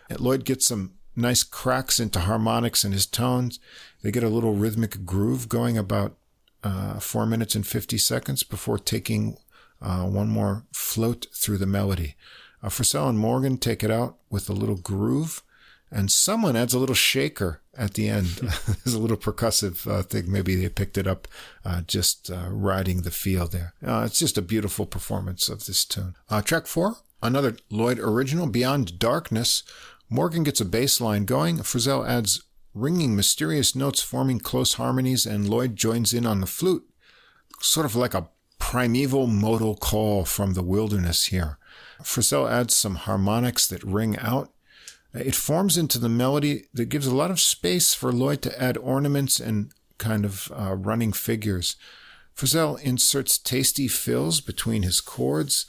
And Lloyd gets some nice cracks into harmonics in his tones. They get a little rhythmic groove going about uh, four minutes and fifty seconds before taking uh, one more float through the melody. Uh, Frisell and Morgan take it out with a little groove, and someone adds a little shaker at the end. There's a little percussive uh, thing. Maybe they picked it up uh, just uh, riding the feel there. Uh, it's just a beautiful performance of this tune. Uh, track four, another Lloyd original, Beyond Darkness. Morgan gets a bass line going. Frisell adds ringing, mysterious notes forming close harmonies, and Lloyd joins in on the flute, sort of like a primeval modal call from the wilderness here. Frisell adds some harmonics that ring out. It forms into the melody that gives a lot of space for Lloyd to add ornaments and kind of uh, running figures. Frisell inserts tasty fills between his chords,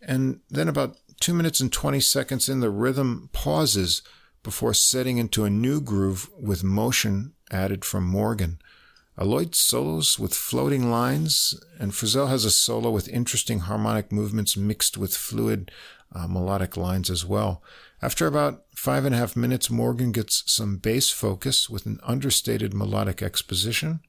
and then about two minutes and twenty seconds in, the rhythm pauses before setting into a new groove with motion added from Morgan. Lloyd solos with floating lines, and Frisell has a solo with interesting harmonic movements mixed with fluid uh, melodic lines as well. After about five and a half minutes, Morgan gets some bass focus with an understated melodic exposition.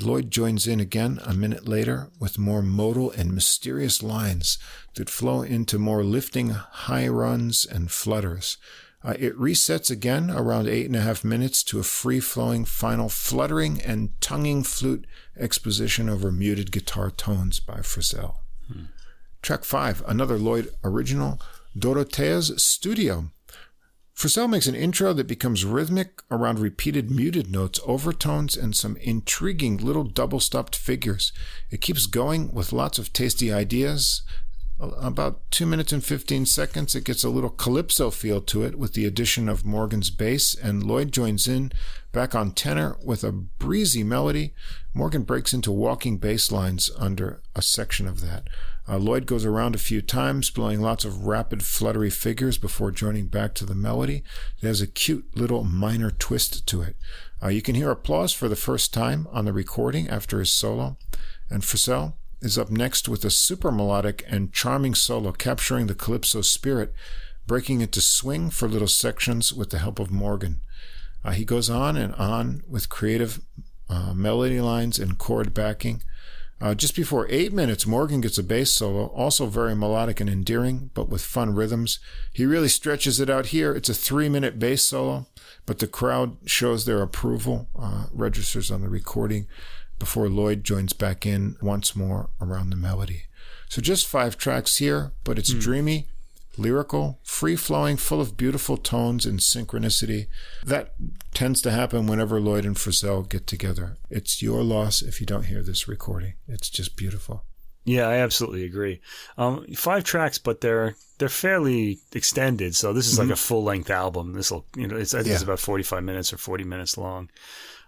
Lloyd joins in again a minute later with more modal and mysterious lines that flow into more lifting high runs and flutters. Uh, it resets again around eight and a half minutes to a free-flowing final fluttering and tonguing flute exposition over muted guitar tones by Frisell. Hmm. Track five, another Lloyd original, Dorothea's Studio. Frisell makes an intro that becomes rhythmic around repeated muted notes, overtones, and some intriguing little double-stopped figures. It keeps going with lots of tasty ideas. About two minutes and fifteen seconds, it gets a little calypso feel to it with the addition of Morgan's bass, and Lloyd joins in back on tenor with a breezy melody. Morgan breaks into walking bass lines under a section of that. Uh, Lloyd goes around a few times, blowing lots of rapid, fluttery figures before joining back to the melody. It has a cute little minor twist to it. Uh, you can hear applause for the first time on the recording after his solo, and Frisell is up next with a super melodic and charming solo capturing the calypso spirit, breaking into swing for little sections with the help of Morgan. Uh, he goes on and on with creative uh, melody lines and chord backing. Uh, just before eight minutes, Morgan gets a bass solo, also very melodic and endearing, but with fun rhythms. He really stretches it out here. It's a three-minute bass solo, but the crowd shows their approval, uh, registers on the recording, before Lloyd joins back in once more around the melody. So just five tracks here, but it's mm. dreamy, lyrical, free-flowing, full of beautiful tones and synchronicity. That tends to happen whenever Lloyd and Frisell get together. It's your loss if you don't hear this recording. It's just beautiful. Yeah, I absolutely agree. Um, five tracks, but they're they're fairly extended. So this is mm-hmm. like a full-length album. This will, you know, it's I think yeah. it's about forty-five minutes or forty minutes long.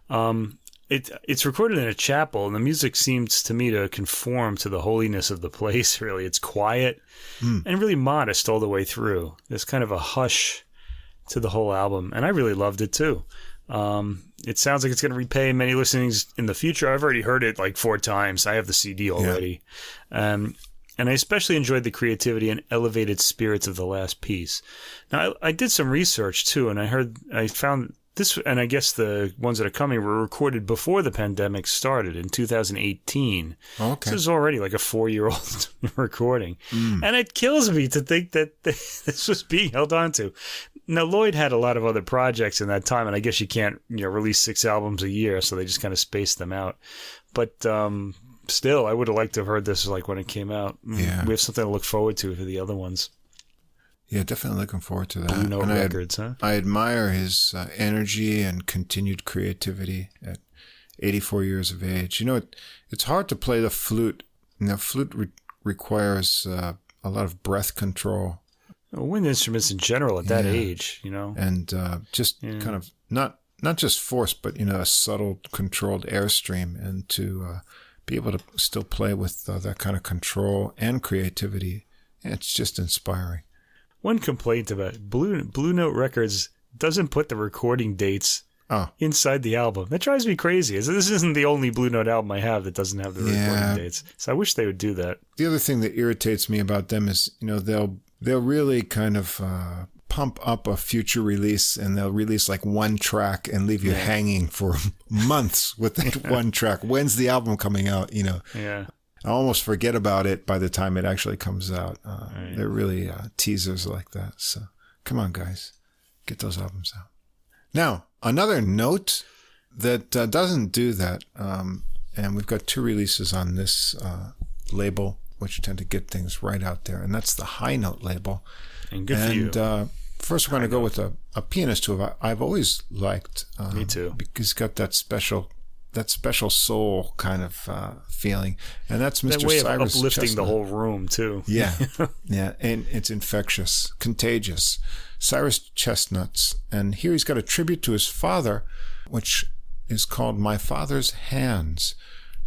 Um It it's recorded in a chapel, and the music seems to me to conform to the holiness of the place, really. It's quiet mm. and really modest all the way through. There's kind of a hush to the whole album, and I really loved it, too. Um, it sounds like it's going to repay many listenings in the future. I've already heard it like four times. I have the C D already. Yeah. Um, and I especially enjoyed the creativity and elevated spirits of the last piece. Now, I, I did some research, too, and I heard I found... This, and I guess the ones that are coming were recorded before the pandemic started in two thousand eighteen. Okay. This is already like a four-year-old recording. Mm. And it kills me to think that this was being held on to. Now, Lloyd had a lot of other projects in that time, and I guess you can't you know, release six albums a year, so they just kind of spaced them out. But um, still, I would have liked to have heard this like when it came out. Yeah. We have something to look forward to for the other ones. Yeah, definitely looking forward to that. Blue Note Records, I, huh? I admire his uh, energy and continued creativity at eighty-four years of age. You know, it, it's hard to play the flute. Now, flute re- requires uh, a lot of breath control. Well, wind instruments in general at that yeah. age, you know. And uh, just yeah. kind of, not not just force, but, you know, a subtle controlled airstream. And to uh, be able to still play with uh, that kind of control and creativity, yeah, it's just inspiring. One complaint about Blue Blue Note Records doesn't put the recording dates oh. inside the album. That drives me crazy. This isn't the only Blue Note album I have that doesn't have the yeah. recording dates. So I wish they would do that. The other thing that irritates me about them is, you know, they'll they'll really kind of uh, pump up a future release, and they'll release like one track and leave you yeah. hanging for months with that one track. When's the album coming out? You know. Yeah. I almost forget about it by the time it actually comes out. Uh, right. They're really uh, teasers like that. So come on, guys. Get those albums out. Now, another note that uh, doesn't do that, um, and we've got two releases on this uh, label, which tend to get things right out there, and that's the High Note label. And good and, for you. And uh, first we're going to go with a, a pianist who I've always liked. Um, Me too. Because he's got that special that special soul kind of uh, feeling. And that's Mister Cyrus Chestnut. That way of Cyrus uplifting Chestnut. The whole room, too. Yeah. Yeah. And it's infectious, contagious. Cyrus Chestnut's. And here he's got a tribute to his father, which is called My Father's Hands.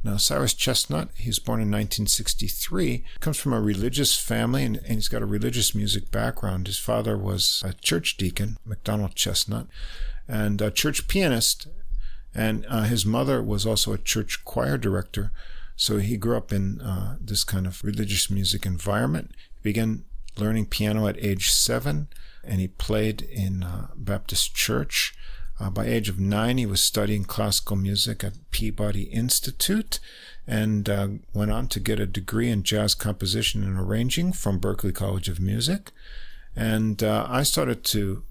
Now, Cyrus Chestnut, he was born in nineteen sixty-three, comes from a religious family, and, and he's got a religious music background. His father was a church deacon, MacDonald Chestnut, and a church pianist, and uh, his mother was also a church choir director. So he grew up in uh, this kind of religious music environment. He began learning piano at age seven, and he played in uh, Baptist Church. Uh, by age of nine, he was studying classical music at Peabody Institute and uh, went on to get a degree in jazz composition and arranging from Berklee College of Music. And uh, I started to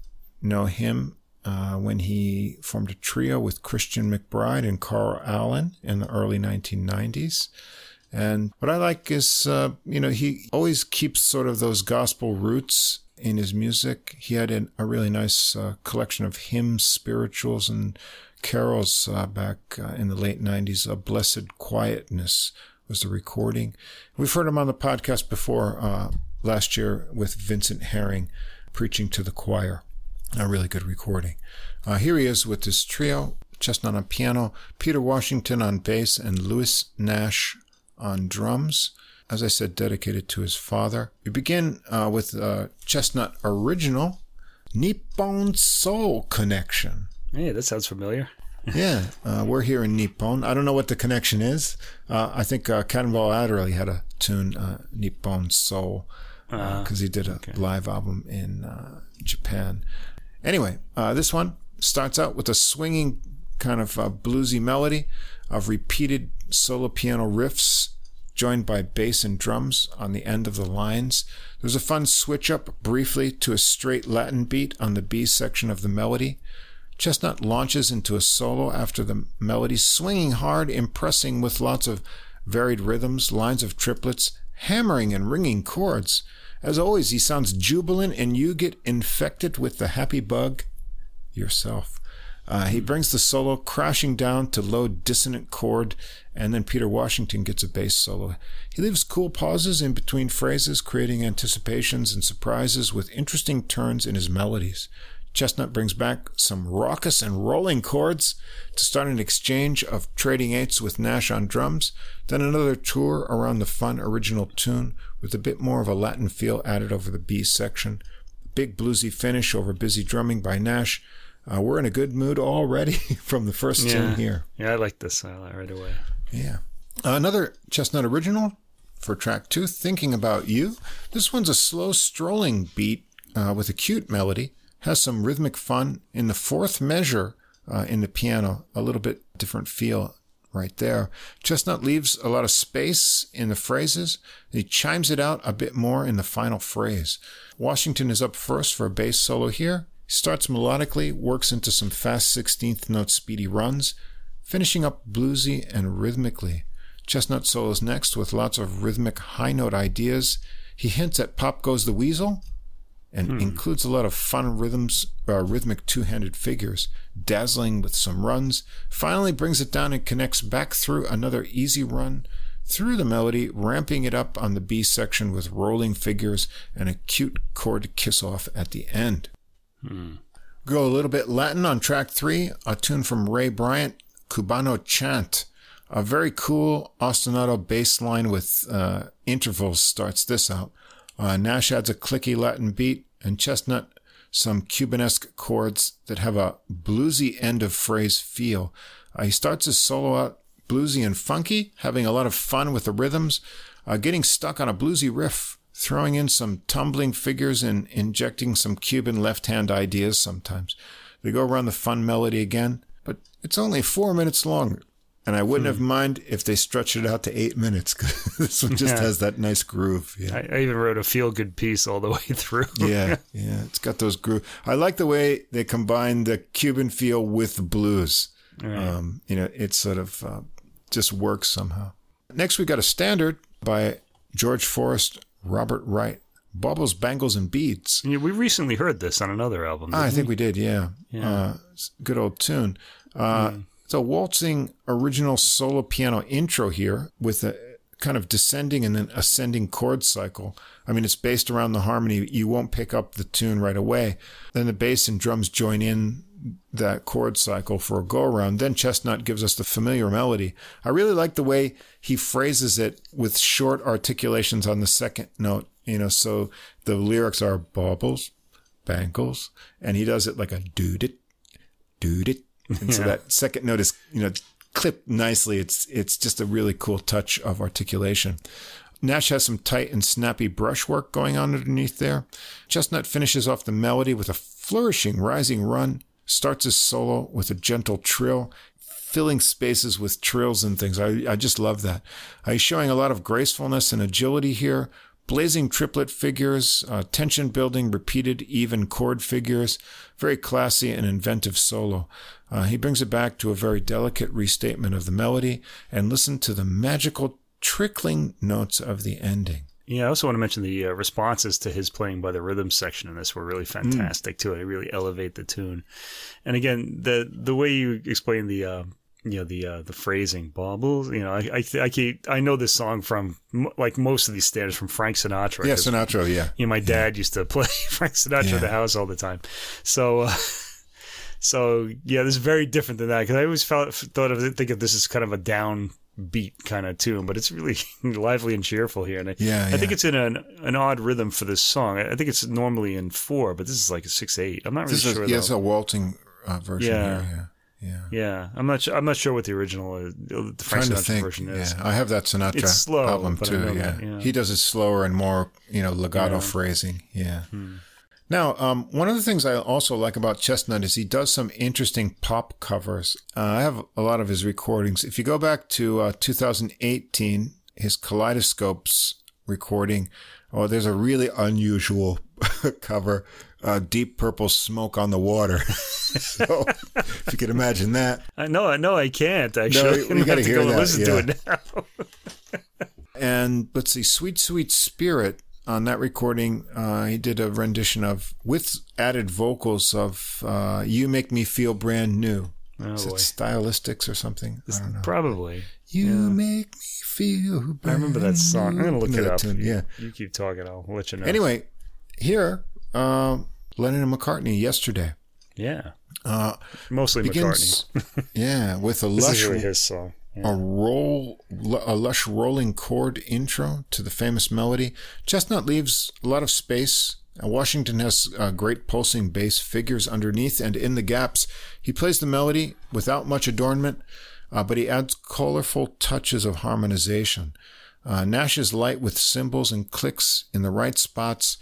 know him uh, when he formed a trio with Christian McBride and Carl Allen in the early nineteen nineties. And what I like is, uh, you know, he always keeps sort of those gospel roots in his music. He had an, a really nice uh, collection of hymns, spirituals, and carols uh, back uh, in the late nineties. A Blessed Quietness was the recording. We've heard him on the podcast before uh, last year with Vincent Herring, preaching to the choir. A really good recording. Uh, here he is with his trio, Chestnut on piano, Peter Washington on bass, and Louis Nash on drums. As I said, dedicated to his father. We begin uh, with uh, Chestnut original, Nippon Soul Connection. Hey, that sounds familiar. Yeah, uh, we're here in Nippon. I don't know what the connection is. Uh, I think uh, Cannonball Adderley had a tune, uh, Nippon Soul, because uh, he did a okay. live album in uh, Japan. Anyway, uh, this one starts out with a swinging kind of uh, bluesy melody of repeated solo piano riffs, joined by bass and drums on the end of the lines. There's a fun switch-up briefly to a straight Latin beat on the B section of the melody. Chestnut launches into a solo after the melody, swinging hard, impressing with lots of varied rhythms, lines of triplets, hammering and ringing chords. As always, he sounds jubilant, and you get infected with the happy bug yourself. Uh, he brings the solo crashing down to low dissonant chord, and then Peter Washington gets a bass solo. He leaves cool pauses in between phrases, creating anticipations and surprises with interesting turns in his melodies. Chestnut brings back some raucous and rolling chords to start an exchange of trading eights with Nash on drums, then another tour around the fun original tune with a bit more of a Latin feel added over the B section. Big bluesy finish over busy drumming by Nash. Uh, we're in a good mood already from the first yeah. tune here. Yeah, I like this uh, right away. Yeah. Uh, another Chestnut original for track two, Thinking About You. This one's a slow strolling beat uh, with a cute melody. Has some rhythmic fun in the fourth measure uh, in the piano. A little bit different feel right there. Chestnut leaves a lot of space in the phrases. He chimes it out a bit more in the final phrase. Washington is up first for a bass solo here. Starts melodically, works into some fast sixteenth note speedy runs, finishing up bluesy and rhythmically. Chestnut solos next with lots of rhythmic high note ideas. He hints at Pop Goes the Weasel and hmm. includes a lot of fun rhythms, uh, rhythmic two-handed figures, dazzling with some runs. Finally brings it down and connects back through another easy run through the melody, ramping it up on the B section with rolling figures and a cute chord kiss-off at the end. Hmm. Go a little bit Latin on track three, a tune from Ray Bryant, Cubano Chant. A very cool ostinato bass line with uh, intervals starts this out. Uh, Nash adds a clicky Latin beat, and Chestnut some Cubanesque chords that have a bluesy end of phrase feel. Uh, he starts his solo out bluesy and funky, having a lot of fun with the rhythms, uh, getting stuck on a bluesy riff, throwing in some tumbling figures and injecting some Cuban left-hand ideas sometimes. They go around the fun melody again, but it's only four minutes long, and I wouldn't hmm. have minded if they stretched it out to eight minutes, because this one just yeah. has that nice groove. Yeah. I, I even wrote a feel-good piece all the way through. yeah, yeah, it's got those groove. I like the way they combine the Cuban feel with blues. Right. Um, you know, it sort of uh, just works somehow. Next, we got a standard by George Forrest, Robert Wright, Baubles, Bangles, and Beads. Yeah, we recently heard this on another album. Ah, I think we, we did, yeah. yeah. Uh, good old tune. Uh, mm. So waltzing original solo piano intro here with a kind of descending and then ascending chord cycle. I mean, it's based around the harmony. You won't pick up the tune right away. Then the bass and drums join in that chord cycle for a go-around. Then Chestnut gives us the familiar melody. I really like the way he phrases it with short articulations on the second note. You know, so the lyrics are baubles, bangles, and he does it like a doodit, doodit. And yeah. So that second note is, you know, clipped nicely. It's it's just a really cool touch of articulation. Nash has some tight and snappy brushwork going on underneath there. Chestnut finishes off the melody with a flourishing rising run, starts his solo with a gentle trill, filling spaces with trills and things. I, I just love that. Uh, he's showing a lot of gracefulness and agility here, blazing triplet figures, uh, tension-building, repeated, even chord figures, very classy and inventive solo. Uh, he brings it back to a very delicate restatement of the melody, and listen to the magical trickling notes of the ending. Yeah, I also want to mention the uh, responses to his playing by the rhythm section in this were really fantastic, mm. too. They really elevate the tune. And again, the the way you explain the... Uh, you know, the uh, the phrasing, baubles, you know, I I th- I, keep, I know this song from, m- like, most of these standards from Frank Sinatra. Yeah, Sinatra, yeah. You know, my dad yeah. used to play Frank Sinatra yeah. at the house all the time. So, uh, so yeah, this is very different than that, because I always felt, thought of think of this as kind of a downbeat kind of tune, but it's really lively and cheerful here. And I, yeah, I yeah. think it's in an, an odd rhythm for this song. I think it's normally in four, but this is like a six eight. I'm not this really is sure. A, yeah, it's a waltzing uh, version yeah. here, yeah. Yeah, yeah. I'm not. Sure, I'm not sure what the original, uh, the Frank Sinatra think, version is. Yeah, I have that Sinatra slow, album too. Yeah. yeah, he does it slower and more, you know, legato yeah. phrasing. Yeah. Hmm. Now, um, one of the things I also like about Chestnut is he does some interesting pop covers. Uh, I have a lot of his recordings. If you go back to uh, two thousand eighteen, his Kaleidoscopes recording, oh, there's a really unusual cover. Uh, deep purple smoke on the water. So, if you could imagine that. I know, I know, I can't actually. No, we got to hear go that. Listen yeah. to it now. And let's see, "Sweet Sweet Spirit" on that recording. Uh, he did a rendition of with added vocals of uh, "You Make Me Feel Brand New." Oh, Is boy. It stylistics or something? It's I don't know. Probably. You yeah. make me feel. Brand I remember that song. I'm gonna look it up. Tune, yeah. You keep talking. I'll let you know. Anyway, here. Uh, Lennon and McCartney, Yesterday. Yeah. Uh, Mostly begins, McCartney. yeah, with a lush, really his song. Yeah. a roll, a lush rolling chord intro to the famous melody. Chestnut leaves a lot of space. Uh, Washington has uh, great pulsing bass figures underneath and in the gaps. He plays the melody without much adornment, uh, but he adds colorful touches of harmonization. Uh, Nash is light with cymbals and clicks in the right spots.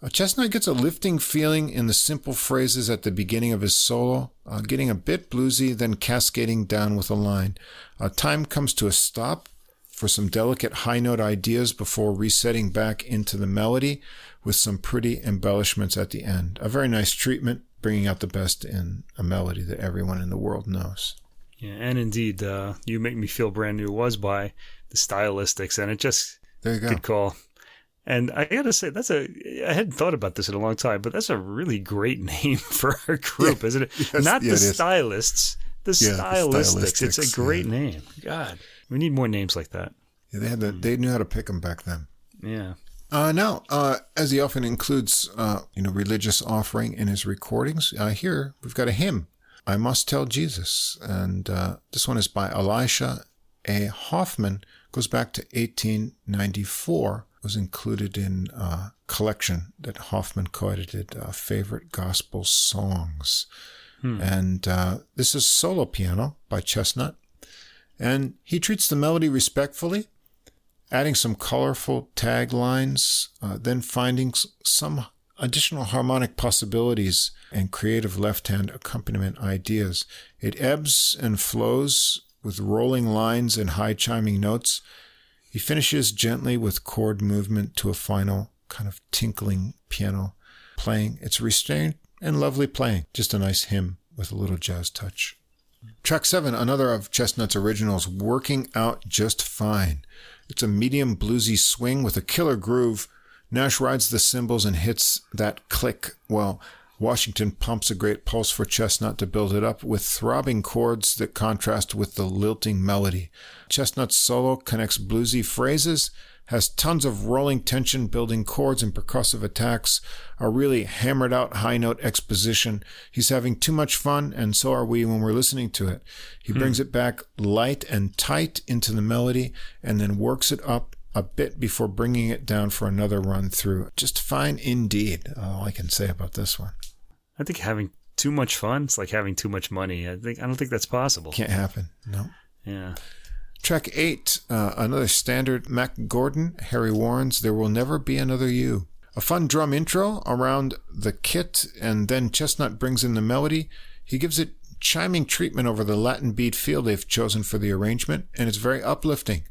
Uh, Chestnut gets a lifting feeling in the simple phrases at the beginning of his solo, uh, getting a bit bluesy, then cascading down with a line. Uh, time comes to a stop for some delicate high note ideas before resetting back into the melody with some pretty embellishments at the end. A very nice treatment, bringing out the best in a melody that everyone in the world knows. Yeah, and indeed, uh, "You Make Me Feel Brand New" was by the Stylistics, and it just there you go. Good call. And I got to say, that's a, I hadn't thought about this in a long time, but that's a really great name for our group, isn't it? Yes, Not yeah, the it Stylists, the, yeah, stylistics. the Stylistics. It's a great yeah. name. God, we need more names like that. Yeah, they had the, mm. they knew how to pick them back then. Yeah. Uh, now, uh, as he often includes, uh, you know, religious offering in his recordings, uh, here we've got a hymn, "I Must Tell Jesus." And uh, this one is by Elisha A. Hoffman, goes back to eighteen ninety-four. Was included in a collection that Hoffman co-edited, uh, Favorite Gospel Songs. Hmm. And uh, this is solo piano by Chestnut. And he treats the melody respectfully, adding some colorful taglines, uh, then finding some additional harmonic possibilities and creative left-hand accompaniment ideas. It ebbs and flows with rolling lines and high chiming notes. He finishes gently with chord movement to a final kind of tinkling piano playing. It's restrained and lovely playing. Just a nice hymn with a little jazz touch. Track seven, another of Chestnut's originals, "Working Out Just Fine." It's a medium bluesy swing with a killer groove. Nash rides the cymbals and hits that click. Well, Washington pumps a great pulse for Chestnut to build it up with throbbing chords that contrast with the lilting melody. Chestnut's solo connects bluesy phrases, has tons of rolling tension, building chords and percussive attacks, a really hammered out high note exposition. He's having too much fun, and so are we when we're listening to it. He hmm. brings it back light and tight into the melody and then works it up a bit before bringing it down for another run through. Just fine indeed, all I can say about this one. I think having too much fun is like having too much money. I think I don't think that's possible. Can't happen. No. Yeah. Track eight, uh, another standard, Mac Gordon, Harry Warren's There Will Never Be Another You. A fun drum intro around the kit, and then Chestnut brings in the melody. He gives it chiming treatment over the Latin beat feel they've chosen for the arrangement, and it's very uplifting.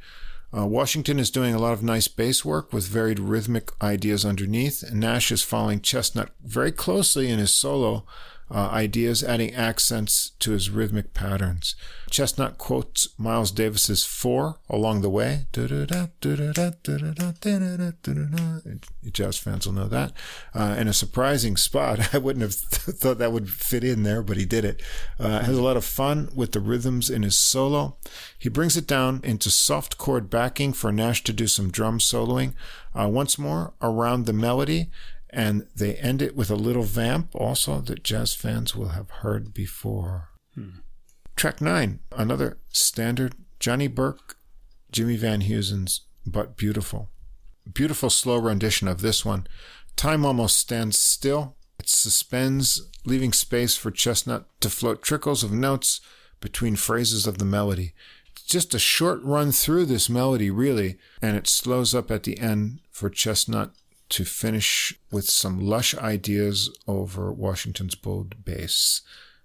Uh, Washington is doing a lot of nice bass work with varied rhythmic ideas underneath, and Nash is following Chestnut very closely in his solo Uh, ideas, adding accents to his rhythmic patterns. Chestnut quotes Miles Davis's Four along the way. Jazz fans will know that. Uh, in a surprising spot. I wouldn't have th- thought that would fit in there, but he did it. Uh, has a lot of fun with the rhythms in his solo. He brings it down into soft chord backing for Nash to do some drum soloing. Uh, once more, around the melody. And they end it with a little vamp also that jazz fans will have heard before. Hmm. Track nine, another standard, Johnny Burke, Jimmy Van Heusen's But Beautiful. Beautiful slow rendition of this one. Time almost stands still. It suspends, leaving space for Chestnut to float trickles of notes between phrases of the melody. It's just a short run through this melody, really, and it slows up at the end for Chestnut to finish with some lush ideas over Washington's bold bass.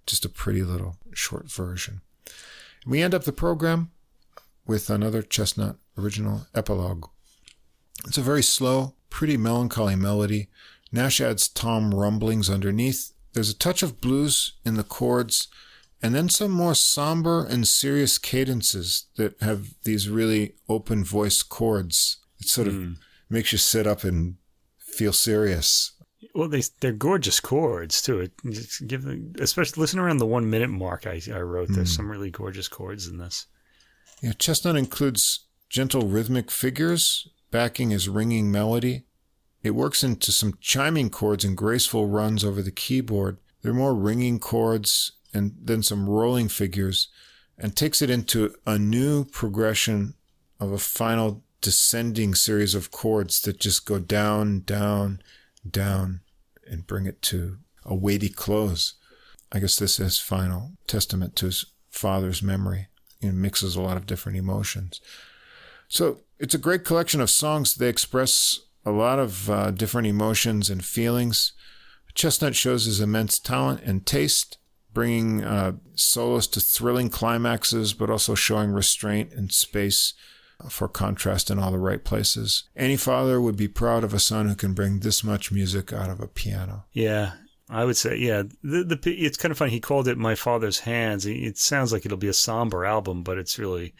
Just a pretty little short version. And we end up the program with another Chestnut original, Epilogue. It's a very slow, pretty melancholy melody. Nash adds tom rumblings underneath. There's a touch of blues in the chords, and then some more somber and serious cadences that have these really open voiced chords. It sort of mm. makes you sit up and feel serious. Well, they, they're gorgeous chords too. Just give them, especially listen around the one minute mark. I, I wrote this. Mm. Some really gorgeous chords in this. Yeah, Chestnut includes gentle rhythmic figures backing his ringing melody. It works into some chiming chords and graceful runs over the keyboard. There are more ringing chords and then some rolling figures, and takes it into a new progression of a final descending series of chords that just go down, down, down, and bring it to a weighty close. I guess this is final testament to his father's memory. It mixes a lot of different emotions. So it's a great collection of songs. They express a lot of uh, different emotions and feelings. Chestnut shows his immense talent and taste, bringing uh, solos to thrilling climaxes, but also showing restraint and space for contrast in all the right places. Any father would be proud of a son who can bring this much music out of a piano. Yeah, I would say, yeah. The, the It's kind of funny. He called it My Father's Hands. It sounds like it'll be a somber album, but it's really,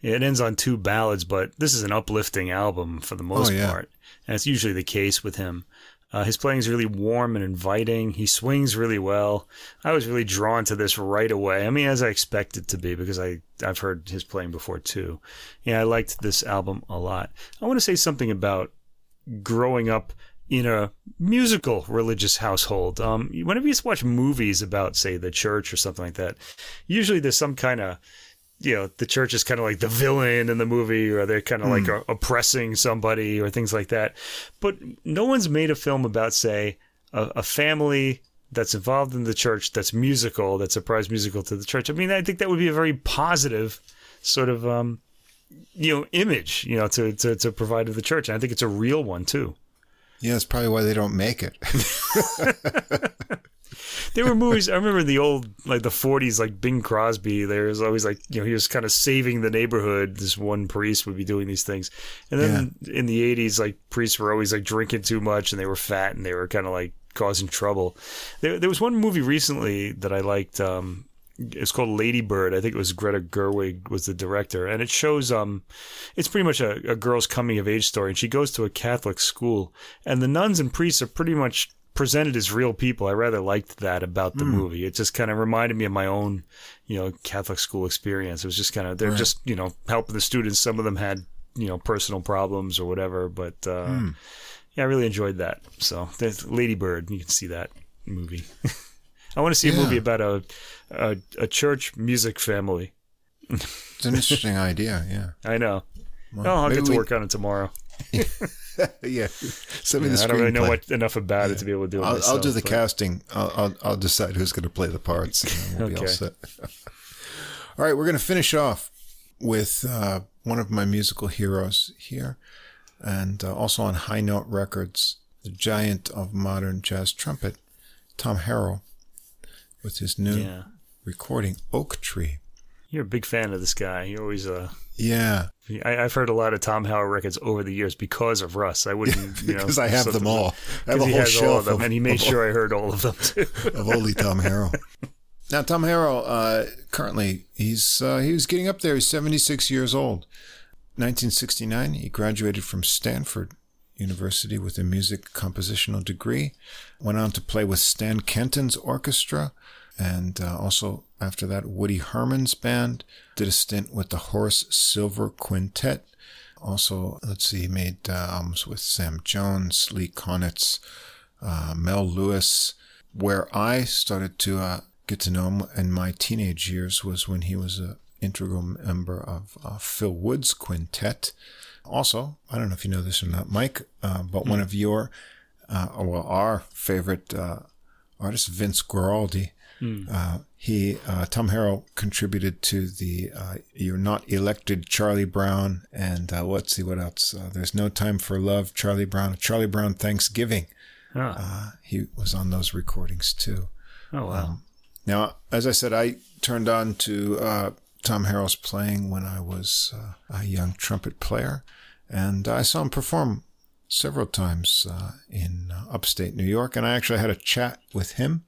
it ends on two ballads, but this is an uplifting album for the most oh, yeah. part. And it's usually the case with him. Uh, his playing is really warm and inviting. He swings really well. I was really drawn to this right away. I mean, as I expected to be, because I, I've heard his playing before, too. Yeah, I liked this album a lot. I want to say something about growing up in a musical religious household. Um, whenever you watch movies about, say, the church or something like that, usually there's some kind of, you know, the church is kind of like the villain in the movie, or they're kind of mm. like oppressing somebody or things like that. But no one's made a film about, say, a, a family that's involved in the church, that's musical, that's a prize musical to the church. I mean, I think that would be a very positive sort of, um, you know, image, you know, to, to, to provide to the church. And I think it's a real one, too. Yeah, that's probably why they don't make it. There were movies, I remember in the old, like the forties, like Bing Crosby, there was always like, you know, he was kind of saving the neighborhood. This one priest would be doing these things. And then yeah. in the eighties, like priests were always like drinking too much, and they were fat, and they were kind of like causing trouble. There there was one movie recently that I liked. Um, it's called Lady Bird. I think it was Greta Gerwig was the director. And it shows, um, it's pretty much a, a girl's coming of age story. And she goes to a Catholic school, and the nuns and priests are pretty much presented as real people. I rather liked that about the mm. movie. It just kind of reminded me of my own, you know, Catholic school experience. It was just kind of, they're right. just, you know, helping the students. Some of them had, you know, personal problems or whatever, but uh, mm. yeah, I really enjoyed that. So there's Lady Bird, you can see that movie. I want to see yeah. a movie about a, a a church music family. It's an interesting idea. Yeah, I know. Well, I'll get to we... work on it tomorrow. Yeah, send me yeah, the I don't really play. know what, enough about yeah. it to be able to do it. I'll, myself, I'll do the but... casting. I'll, I'll I'll decide who's going to play the parts. And we'll okay. be all set. All right, we're going to finish off with uh, one of my musical heroes here, and uh, also on High Note Records, the giant of modern jazz trumpet, Tom Harrell, with his new yeah. recording, Oak Tree. You're a big fan of this guy. You always, uh, yeah. I, I've heard a lot of Tom Harrell records over the years because of Russ. I wouldn't, you know, because I have them all. I have a whole shelf of them, and he made sure I heard all of them too. Of only Tom Harrell. Now, Tom Harrell, uh, currently he's uh, he was getting up there. He's seventy-six years old. nineteen sixty-nine, he graduated from Stanford University with a music compositional degree. Went on to play with Stan Kenton's orchestra. And uh, also, after that, Woody Herman's band. Did a stint with the Horace Silver Quintet. Also, let's see, he made uh, albums with Sam Jones, Lee Konitz, uh, Mel Lewis. Where I started to uh, get to know him in my teenage years was when he was an integral member of uh, Phil Wood's quintet. Also, I don't know if you know this or not, Mike, uh, but mm. one of your, uh, well, our favorite uh, artists, Vince Guaraldi, Mm. Uh, he, uh, Tom Harrell contributed to the, uh, You're Not Elected, Charlie Brown, and, uh, let's see what else, uh, There's No Time for Love, Charlie Brown, Charlie Brown Thanksgiving. Huh. Uh, he was on those recordings too. Oh, wow. Um, now, as I said, I turned on to, uh, Tom Harrell's playing when I was uh, a young trumpet player, and I saw him perform several times, uh, in uh, upstate New York. And I actually had a chat with him.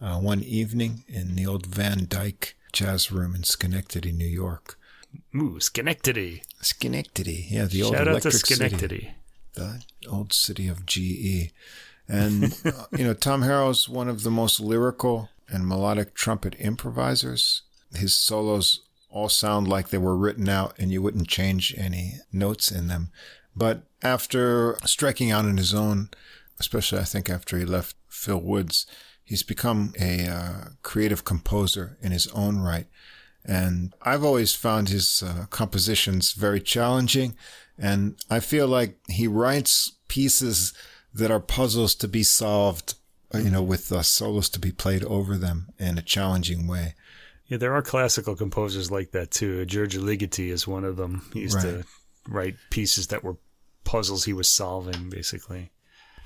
Uh, one evening in the old Van Dyke Jazz Room in Schenectady, New York. Ooh, Schenectady. Schenectady. Yeah, the old Shout electric city. Shout out to Schenectady. City, the old city of G E. And, uh, you know, Tom Harrell's one of the most lyrical and melodic trumpet improvisers. His solos all sound like they were written out and you wouldn't change any notes in them. But after striking out on his own, especially I think after he left Phil Woods, he's become a uh, creative composer in his own right. And I've always found his uh, compositions very challenging. And I feel like he writes pieces that are puzzles to be solved, you know, with uh, solos to be played over them in a challenging way. Yeah, there are classical composers like that too. Giorgio Ligeti is one of them. He used right. to write pieces that were puzzles he was solving, basically.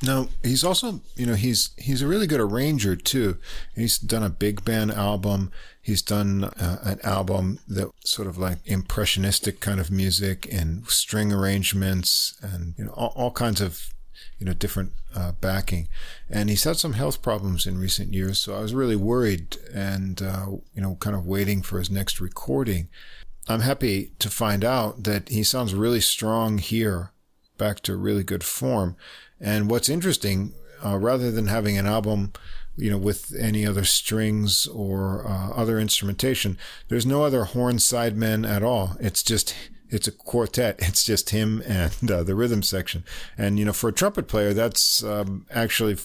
Now, he's also, you know, he's he's a really good arranger, too. He's done a big band album. He's done uh, an album that sort of like impressionistic kind of music and string arrangements and, you know, all, all kinds of, you know, different uh, backing. And he's had some health problems in recent years, so I was really worried and, uh, you know, kind of waiting for his next recording. I'm happy to find out that he sounds really strong here, back to really good form. And what's interesting, uh, rather than having an album, you know, with any other strings or uh, other instrumentation, there's no other horn sidemen at all. It's just, it's a quartet. It's just him and uh, the rhythm section. And, you know, for a trumpet player, that's um, actually,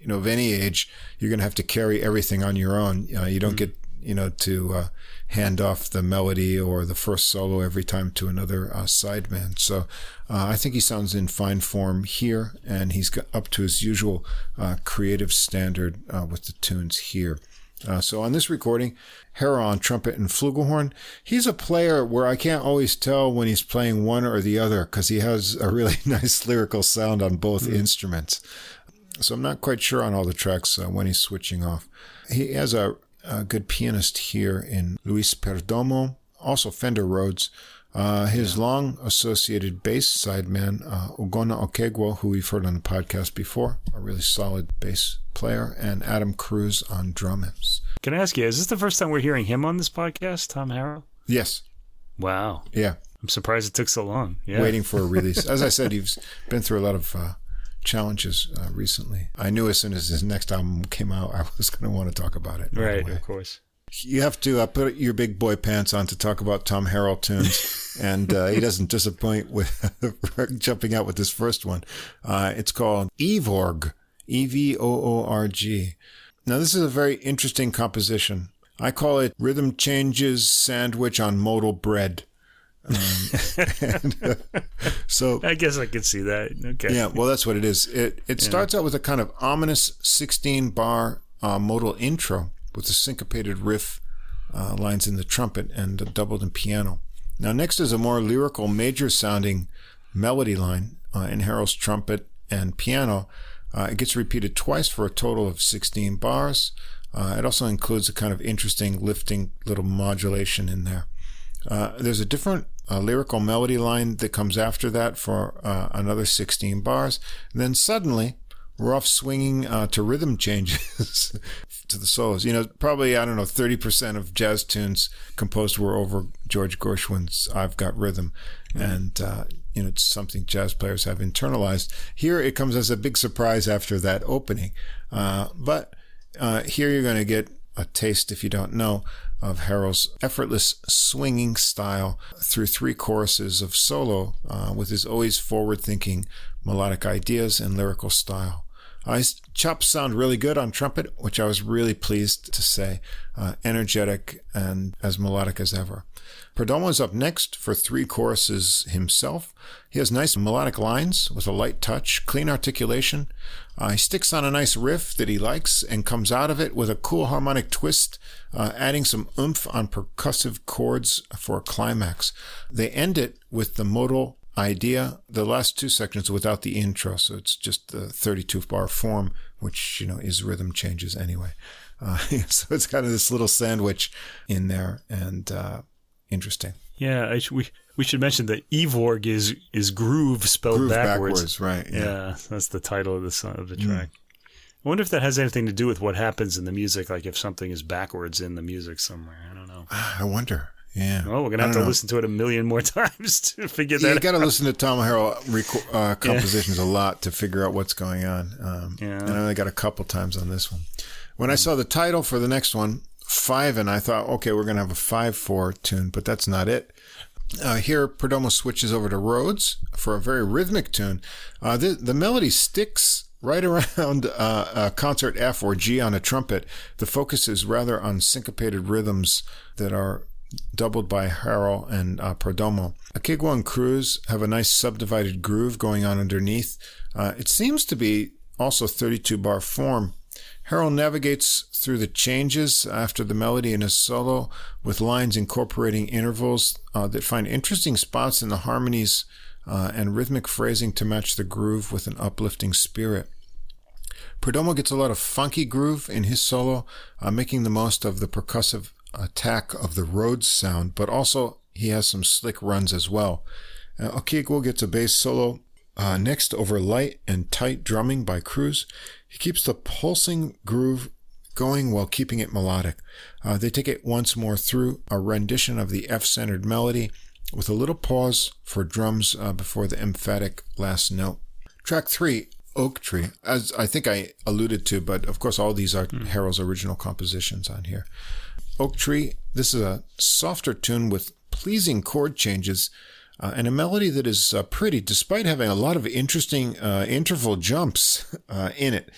you know, of any age, you're going to have to carry everything on your own. Uh, you don't mm-hmm. get, you know, to uh, hand off the melody or the first solo every time to another uh, sideman. So uh, I think he sounds in fine form here, and he's got up to his usual uh, creative standard uh, with the tunes here. Uh, so on this recording, Harrell on trumpet and flugelhorn. He's a player where I can't always tell when he's playing one or the other because he has a really nice lyrical sound on both mm-hmm. instruments. So I'm not quite sure on all the tracks uh, when he's switching off. He has a A good pianist here in Luis Perdomo, also Fender Rhodes. Uh, his long associated bass sideman, uh, Ogona Okegwo, who we've heard on the podcast before, a really solid bass player, and Adam Cruz on drums. Can I ask you, is this the first time we're hearing him on this podcast, Tom Harrell? Yes. Wow. Yeah. I'm surprised it took so long. Yeah. Waiting for a release. As I said, he's been through a lot of uh, challenges uh, recently. I knew as soon as his next album came out, I was going to want to talk about it. Right, of course. You have to uh, put your big boy pants on to talk about Tom Harrell tunes, and uh, he doesn't disappoint with jumping out with this first one. Uh, it's called Evorg, E V O O R G. Now, this is a very interesting composition. I call it Rhythm Changes Sandwich on Modal Bread. Um, and, uh, so I guess I could see that. Okay. Yeah, well, that's what it is. It, it yeah. starts out with a kind of ominous sixteen-bar uh, modal intro with a syncopated riff, uh, lines in the trumpet, and uh, doubled in piano. Now, next is a more lyrical, major-sounding melody line uh, in Harrell's trumpet and piano. Uh, it gets repeated twice for a total of sixteen bars. Uh, it also includes a kind of interesting, lifting little modulation in there. Uh, there's a different uh, lyrical melody line that comes after that for uh, another sixteen bars. And then suddenly, we're off swinging uh, to rhythm changes to the solos. You know, probably, I don't know, thirty percent of jazz tunes composed were over George Gershwin's I've Got Rhythm. Mm-hmm. And, uh, you know, it's something jazz players have internalized. Here it comes as a big surprise after that opening. Uh, but uh, here you're going to get a taste, if you don't know, of Harrell's effortless swinging style through three choruses of solo uh, with his always forward-thinking melodic ideas and lyrical style. Uh, his chops sound really good on trumpet, which I was really pleased to say, uh, energetic and as melodic as ever. Perdomo is up next for three choruses himself. He has nice melodic lines with a light touch, clean articulation. Uh, he sticks on a nice riff that he likes and comes out of it with a cool harmonic twist, uh, adding some oomph on percussive chords for a climax. They end it with the modal idea, the last two sections without the intro, so it's just the thirty-two bar form, which, you know, is rhythm changes anyway. Uh, so it's kind of this little sandwich in there, and uh, interesting. Yeah, I sh- we we should mention that Evorg is is groove spelled groove backwards. backwards, right? Yeah. yeah, that's the title of the song, of the track. Mm. I wonder if that has anything to do with what happens in the music, like if something is backwards in the music somewhere. I don't know. I wonder. Yeah. Well, we're going to have to know. listen to it a million more times to figure that yeah, you out. You got to listen to Tom Harrell reco- uh, compositions yeah. a lot to figure out what's going on. Um, yeah. And I only got a couple times on this one. When mm. I saw the title for the next one, Five, and I thought, okay, we're going to have a five four tune, but that's not it. Uh, here, Perdomo switches over to Rhodes for a very rhythmic tune. Uh, the, the melody sticks right around uh, a concert F or G on a trumpet. The focus is rather on syncopated rhythms that are doubled by Harrell and uh, Perdomo. Okegwo and Cruz have a nice subdivided groove going on underneath. Uh, it seems to be also thirty-two bar form. Harrell navigates through the changes after the melody in his solo with lines incorporating intervals uh, that find interesting spots in the harmonies uh, and rhythmic phrasing to match the groove with an uplifting spirit. Perdomo gets a lot of funky groove in his solo, uh, making the most of the percussive attack of the Rhodes sound, but also he has some slick runs as well. Uh, Okegwo gets a bass solo uh, next over light and tight drumming by Cruz. He keeps the pulsing groove going while keeping it melodic. Uh, they take it once more through a rendition of the F-centered melody with a little pause for drums uh, before the emphatic last note. Track three, Oak Tree, as I think I alluded to, but of course all these are mm. Harrell's original compositions on here. Oak Tree, this is a softer tune with pleasing chord changes uh, and a melody that is uh, pretty despite having a lot of interesting uh, interval jumps uh, in it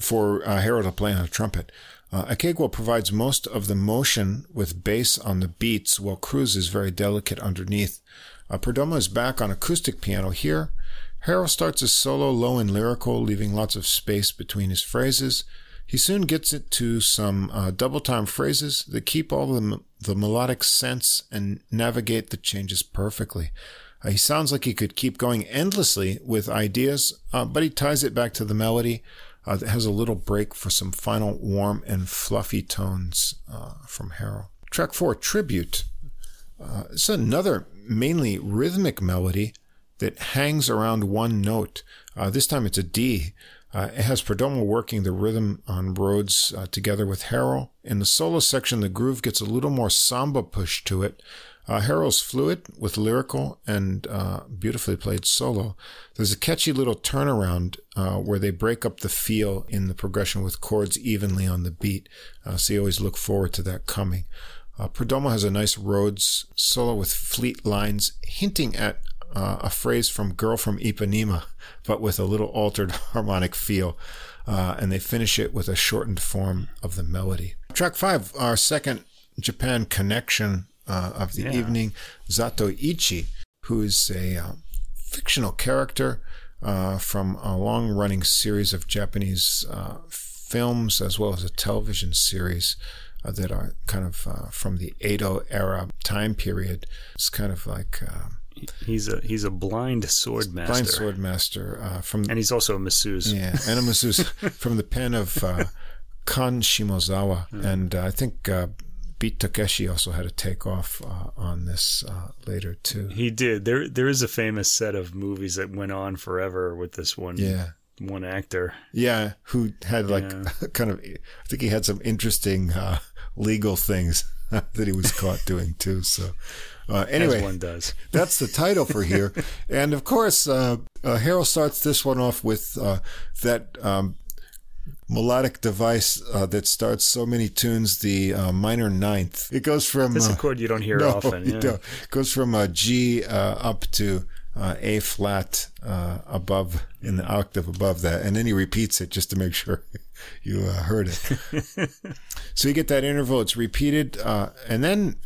for uh, Harrell to play on a trumpet. Uh, Okegwo provides most of the motion with bass on the beats while Cruz is very delicate underneath. Uh, Perdomo is back on acoustic piano here. Harrell starts his solo low and lyrical, leaving lots of space between his phrases. He soon gets it to some uh, double-time phrases that keep all the, m- the melodic sense and navigate the changes perfectly. Uh, he sounds like he could keep going endlessly with ideas, uh, but he ties it back to the melody uh, that has a little break for some final warm and fluffy tones uh, from Harrell. Track four, Tribute. Uh, it's another mainly rhythmic melody that hangs around one note. Uh, this time it's a D. Uh, it has Perdomo working the rhythm on Rhodes uh, together with Harrell. In the solo section, the groove gets a little more samba push to it, Uh, Harrell's fluid with lyrical and uh, beautifully played solo. There's a catchy little turnaround uh, where they break up the feel in the progression with chords evenly on the beat. Uh, so you always look forward to that coming. Uh, Perdomo has a nice Rhodes solo with fleet lines hinting at uh, a phrase from Girl from Ipanema, but with a little altered harmonic feel. Uh, and they finish it with a shortened form of the melody. Track five, our second Japan connection uh, of the yeah. evening, Zato Ichi, who is a uh, fictional character uh, from a long-running series of Japanese uh, films, as well as a television series uh, that are kind of uh, from the Edo era time period. It's kind of like... Uh, He's a he's a blind sword master. Blind sword master uh, from and he's also a masseuse. Yeah, and a masseuse from the pen of uh, Kan Shimozawa, mm. and uh, I think uh, Beat Takeshi also had a takeoff uh, on this uh, later too. He did. There there is a famous set of movies that went on forever with this one. Yeah. One actor. Yeah, who had like yeah. kind of. I think he had some interesting uh, legal things that he was caught doing too. So. Uh, anyway, as one does. That's the title for here. And, of course, uh, uh, Harrell starts this one off with uh, that um, melodic device uh, that starts so many tunes, the uh, minor ninth. It goes from... That's a chord you don't hear uh, no, often. Yeah. You don't. It goes from uh, G uh, up to uh, A flat uh, above, in the octave above that. And then he repeats it just to make sure you uh, heard it. So you get that interval. It's repeated. Uh, and then...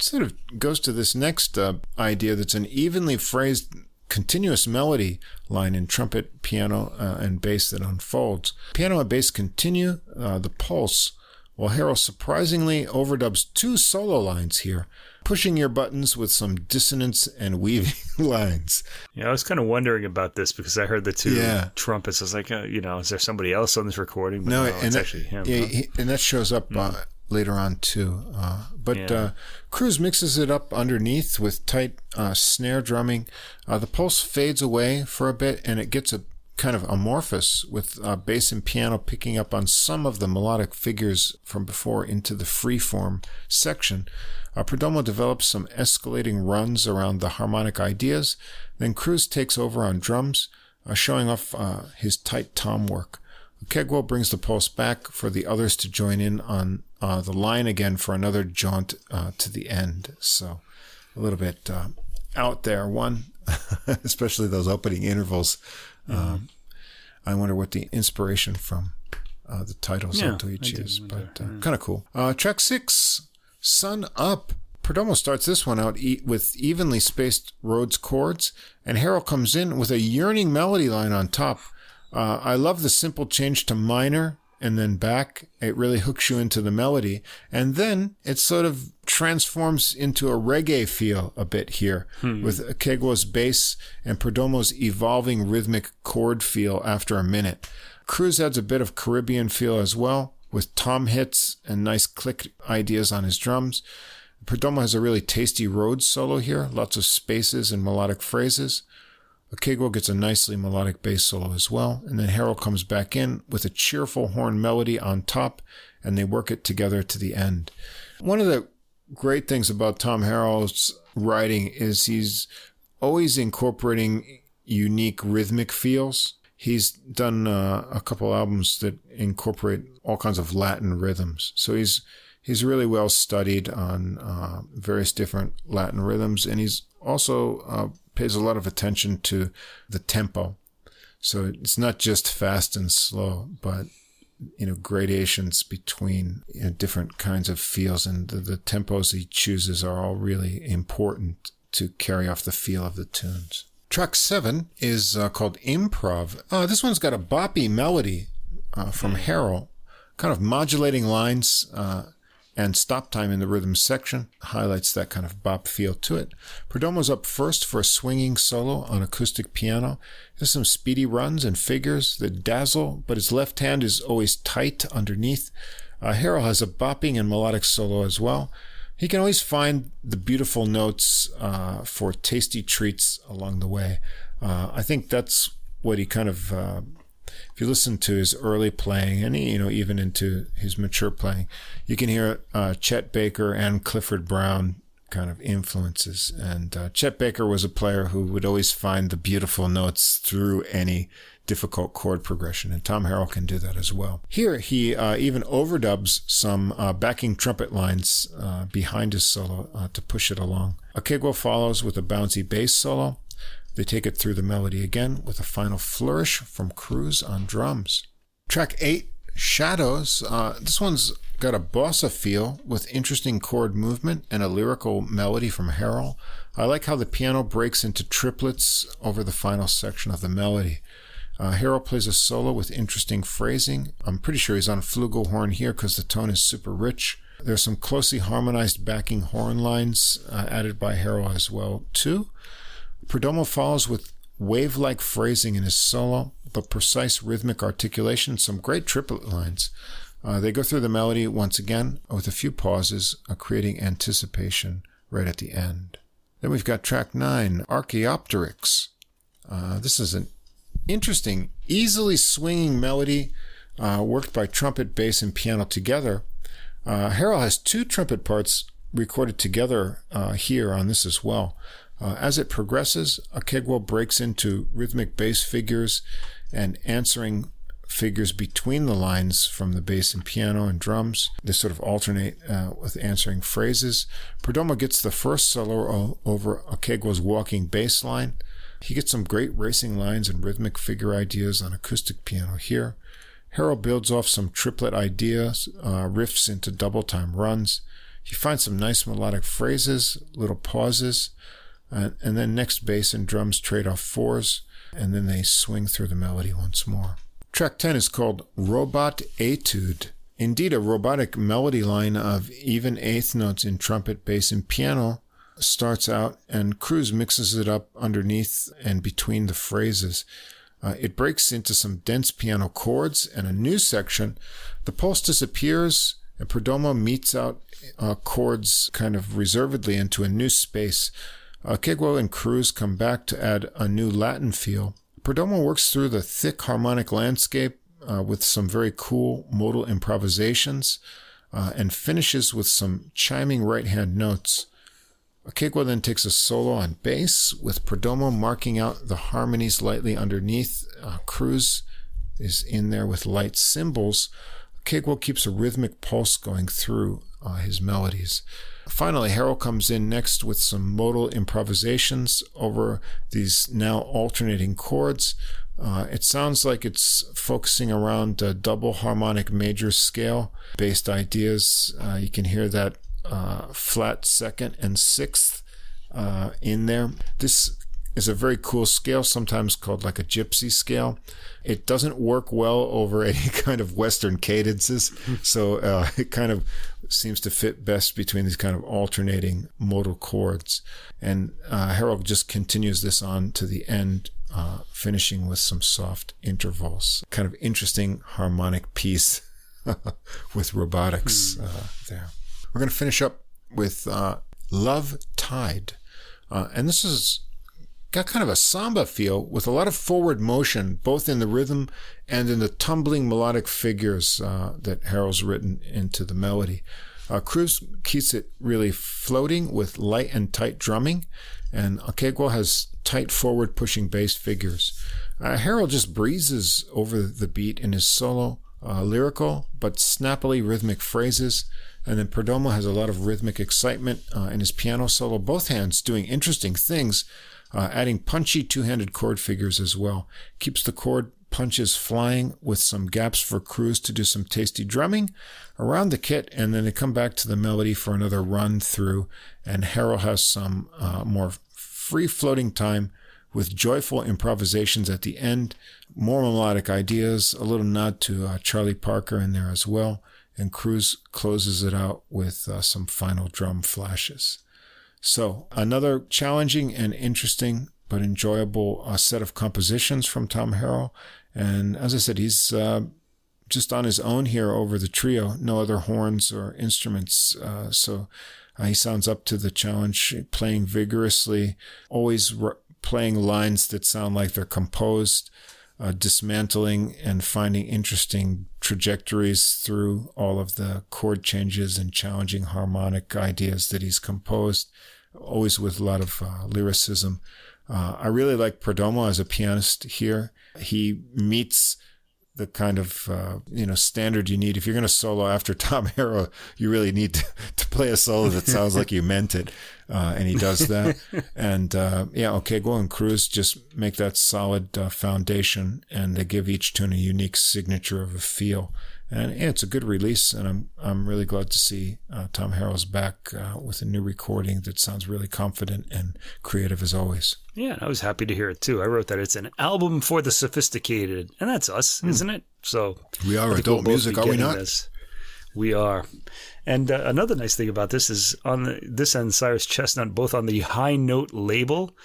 sort of goes to this next uh, idea that's an evenly phrased continuous melody line in trumpet, piano, uh, and bass that unfolds. Piano and bass continue uh, the pulse, while Harrell surprisingly overdubs two solo lines here, pushing your buttons with some dissonance and weaving lines. Yeah, I was kind of wondering about this because I heard the two yeah. trumpets. I was like, uh, you know, is there somebody else on this recording? But no, no, and it's that, actually him. Yeah, huh? he, and that shows up... Mm. Uh, later on too. Uh, but yeah. uh, Cruz mixes it up underneath with tight uh, snare drumming. Uh, the pulse fades away for a bit and it gets a kind of amorphous with uh, bass and piano picking up on some of the melodic figures from before into the freeform section. Uh, Perdomo develops some escalating runs around the harmonic ideas. Then Cruz takes over on drums, uh, showing off uh, his tight tom work. Okegwo brings the pulse back for the others to join in on uh, the line again for another jaunt uh, to the end. So a little bit uh, out there, one, especially those opening intervals. Mm-hmm. Um, I wonder what the inspiration from uh, the title yeah, Zato Ichi is, but uh, yeah. kind of cool. Uh, track six, Sun Up. Perdomo starts this one out e- with evenly spaced Rhodes chords, and Harrell comes in with a yearning melody line on top. Uh, I love the simple change to minor and then back. It really hooks you into the melody. And then it sort of transforms into a reggae feel a bit here hmm. with Okegwo's bass and Perdomo's evolving rhythmic chord feel after a minute. Cruz adds a bit of Caribbean feel as well with tom hits and nice click ideas on his drums. Perdomo has a really tasty Rhodes solo here, lots of spaces and melodic phrases. Okegwo gets a nicely melodic bass solo as well, and then Harrell comes back in with a cheerful horn melody on top, and they work it together to the end. One of the great things about Tom Harrell's writing is he's always incorporating unique rhythmic feels. He's done uh, a couple albums that incorporate all kinds of Latin rhythms, so he's he's really well studied on uh, various different Latin rhythms, and he's also... Uh, pays a lot of attention to the tempo. So it's not just fast and slow, but, you know, gradations between you know, different kinds of feels, and the, the tempos he chooses are all really important to carry off the feel of the tunes. Track seven is uh, called Improv. Uh, this one's got a boppy melody uh, from Harrell, kind of modulating lines, uh, and stop time in the rhythm section highlights that kind of bop feel to it. Perdomo's up first for a swinging solo on acoustic piano. There's some speedy runs and figures that dazzle, but his left hand is always tight underneath. Uh, Harrell has a bopping and melodic solo as well. He can always find the beautiful notes uh, for tasty treats along the way. Uh, I think that's what he kind of... Uh, If you listen to his early playing, and you know even into his mature playing, you can hear uh, Chet Baker and Clifford Brown kind of influences. And uh, Chet Baker was a player who would always find the beautiful notes through any difficult chord progression, and Tom Harrell can do that as well. Here he uh, even overdubs some uh, backing trumpet lines uh, behind his solo uh, to push it along. Okegwo follows with a bouncy bass solo. They take it through the melody again with a final flourish from Cruz on drums. Track eight, Shadows. Uh, this one's got a bossa feel with interesting chord movement and a lyrical melody from Harrell. I like how the piano breaks into triplets over the final section of the melody. Uh, Harrell plays a solo with interesting phrasing. I'm pretty sure he's on flugelhorn here because the tone is super rich. There's some closely harmonized backing horn lines uh, added by Harrell as well, too. Perdomo follows with wave-like phrasing in his solo, but precise rhythmic articulation, some great triplet lines. Uh, they go through the melody once again with a few pauses, uh, creating anticipation right at the end. Then we've got track nine, Archaeopteryx. Uh, this is an interesting, easily swinging melody uh, worked by trumpet, bass, and piano together. Uh, Harrell has two trumpet parts recorded together uh, here on this as well. Uh, as it progresses, Okegwo breaks into rhythmic bass figures and answering figures between the lines from the bass and piano and drums. They sort of alternate uh, with answering phrases. Perdomo gets the first solo over Okegwo's walking bass line. He gets some great racing lines and rhythmic figure ideas on acoustic piano here. Harrell builds off some triplet ideas, uh, riffs into double-time runs. He finds some nice melodic phrases, little pauses, uh, and then next bass and drums trade off fours, and then they swing through the melody once more. Track ten is called Robot Etude. Indeed, a robotic melody line of even eighth notes in trumpet, bass, and piano starts out, and Cruz mixes it up underneath and between the phrases. Uh, it breaks into some dense piano chords and a new section. The pulse disappears, and Perdomo meets out uh, chords kind of reservedly into a new space. Okegwo uh, and Cruz come back to add a new Latin feel. Perdomo works through the thick harmonic landscape uh, with some very cool modal improvisations uh, and finishes with some chiming right-hand notes. Okegwo then takes a solo on bass, with Perdomo marking out the harmonies lightly underneath. Uh, Cruz is in there with light cymbals. Okegwo keeps a rhythmic pulse going through uh, his melodies. Finally, Harrell comes in next with some modal improvisations over these now alternating chords. Uh, it sounds like it's focusing around a double harmonic major scale-based ideas. Uh, you can hear that Uh, flat second and sixth uh, in there. This is a very cool scale, sometimes called like a gypsy scale. It doesn't work well over any kind of Western cadences, so uh, it kind of seems to fit best between these kind of alternating modal chords. And uh, Harrell just continues this on to the end, uh, finishing with some soft intervals. Kind of interesting harmonic piece with robotics uh, there. We're going to finish up with uh, Love Tide. Uh, and this has got kind of a samba feel with a lot of forward motion, both in the rhythm and in the tumbling melodic figures uh, that Harrell's written into the melody. Uh, Cruz keeps it really floating with light and tight drumming, and Okegwo has tight forward pushing bass figures. Uh, Harrell just breezes over the beat in his solo, uh, lyrical but snappily rhythmic phrases. And then Perdomo has a lot of rhythmic excitement uh, in his piano solo, both hands doing interesting things, uh, adding punchy two-handed chord figures as well. Keeps the chord punches flying with some gaps for Cruz to do some tasty drumming around the kit, and then they come back to the melody for another run-through, and Harrell has some uh, more free-floating time with joyful improvisations at the end, more melodic ideas, a little nod to uh, Charlie Parker in there as well. And Cruz closes it out with uh, some final drum flashes. So another challenging and interesting but enjoyable uh, set of compositions from Tom Harrell. And as I said, he's uh, just on his own here over the trio, no other horns or instruments. Uh, so uh, he sounds up to the challenge, playing vigorously, always re- playing lines that sound like they're composed. uh, dismantling and finding interesting trajectories through all of the chord changes and challenging harmonic ideas that he's composed, always with a lot of uh, lyricism. Uh, I really like Perdomo as a pianist here. He meets the kind of, uh, you know, standard you need. If you're going to solo after Tom Harrell, you really need to, to play a solo that sounds like you meant it. Uh, and he does that. And, uh, yeah, Okegwo and Cruz just make that solid uh, foundation, and they give each tune a unique signature of a feel. And yeah, it's a good release, and I'm I'm really glad to see uh, Tom Harrell's back uh, with a new recording that sounds really confident and creative as always. Yeah, I was happy to hear it too. I wrote that it's an album for the sophisticated, and that's us, mm. isn't it? So we are adult we'll music, are we not? This. We are. And uh, another nice thing about this is on the, this and Cyrus Chestnut both on the High Note label.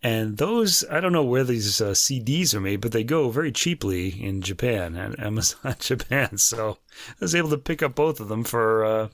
And those, I don't know where these uh, C Ds are made, but they go very cheaply in Japan, at Amazon Japan. So I was able to pick up both of them for uh,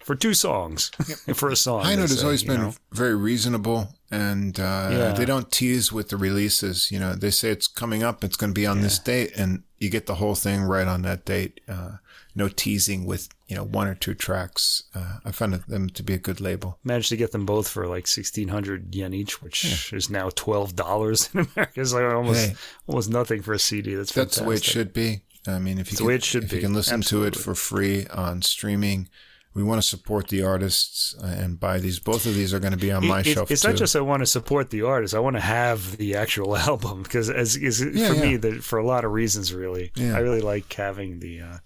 for two songs, yep. for a song. High Note has always been know. very reasonable, and uh, yeah. they don't tease with the releases. You know, they say it's coming up, it's going to be on yeah. this date, and you get the whole thing right on that date. Uh, no teasing with, you know, one or two tracks. Uh, I found them to be a good label. Managed to get them both for like sixteen hundred yen each, which yeah. is now twelve dollars in America. It's like almost, hey. almost nothing for a C D. That's fantastic. That's the way it should be. I mean, if you, can, if you can listen Absolutely. to it for free on streaming, we want to support the artists and buy these. Both of these are going to be on my it, shelf, It's too. Not just I want to support the artists. I want to have the actual album because as, as yeah, for yeah. me, the, for a lot of reasons, really. Yeah. I really like having the... Uh,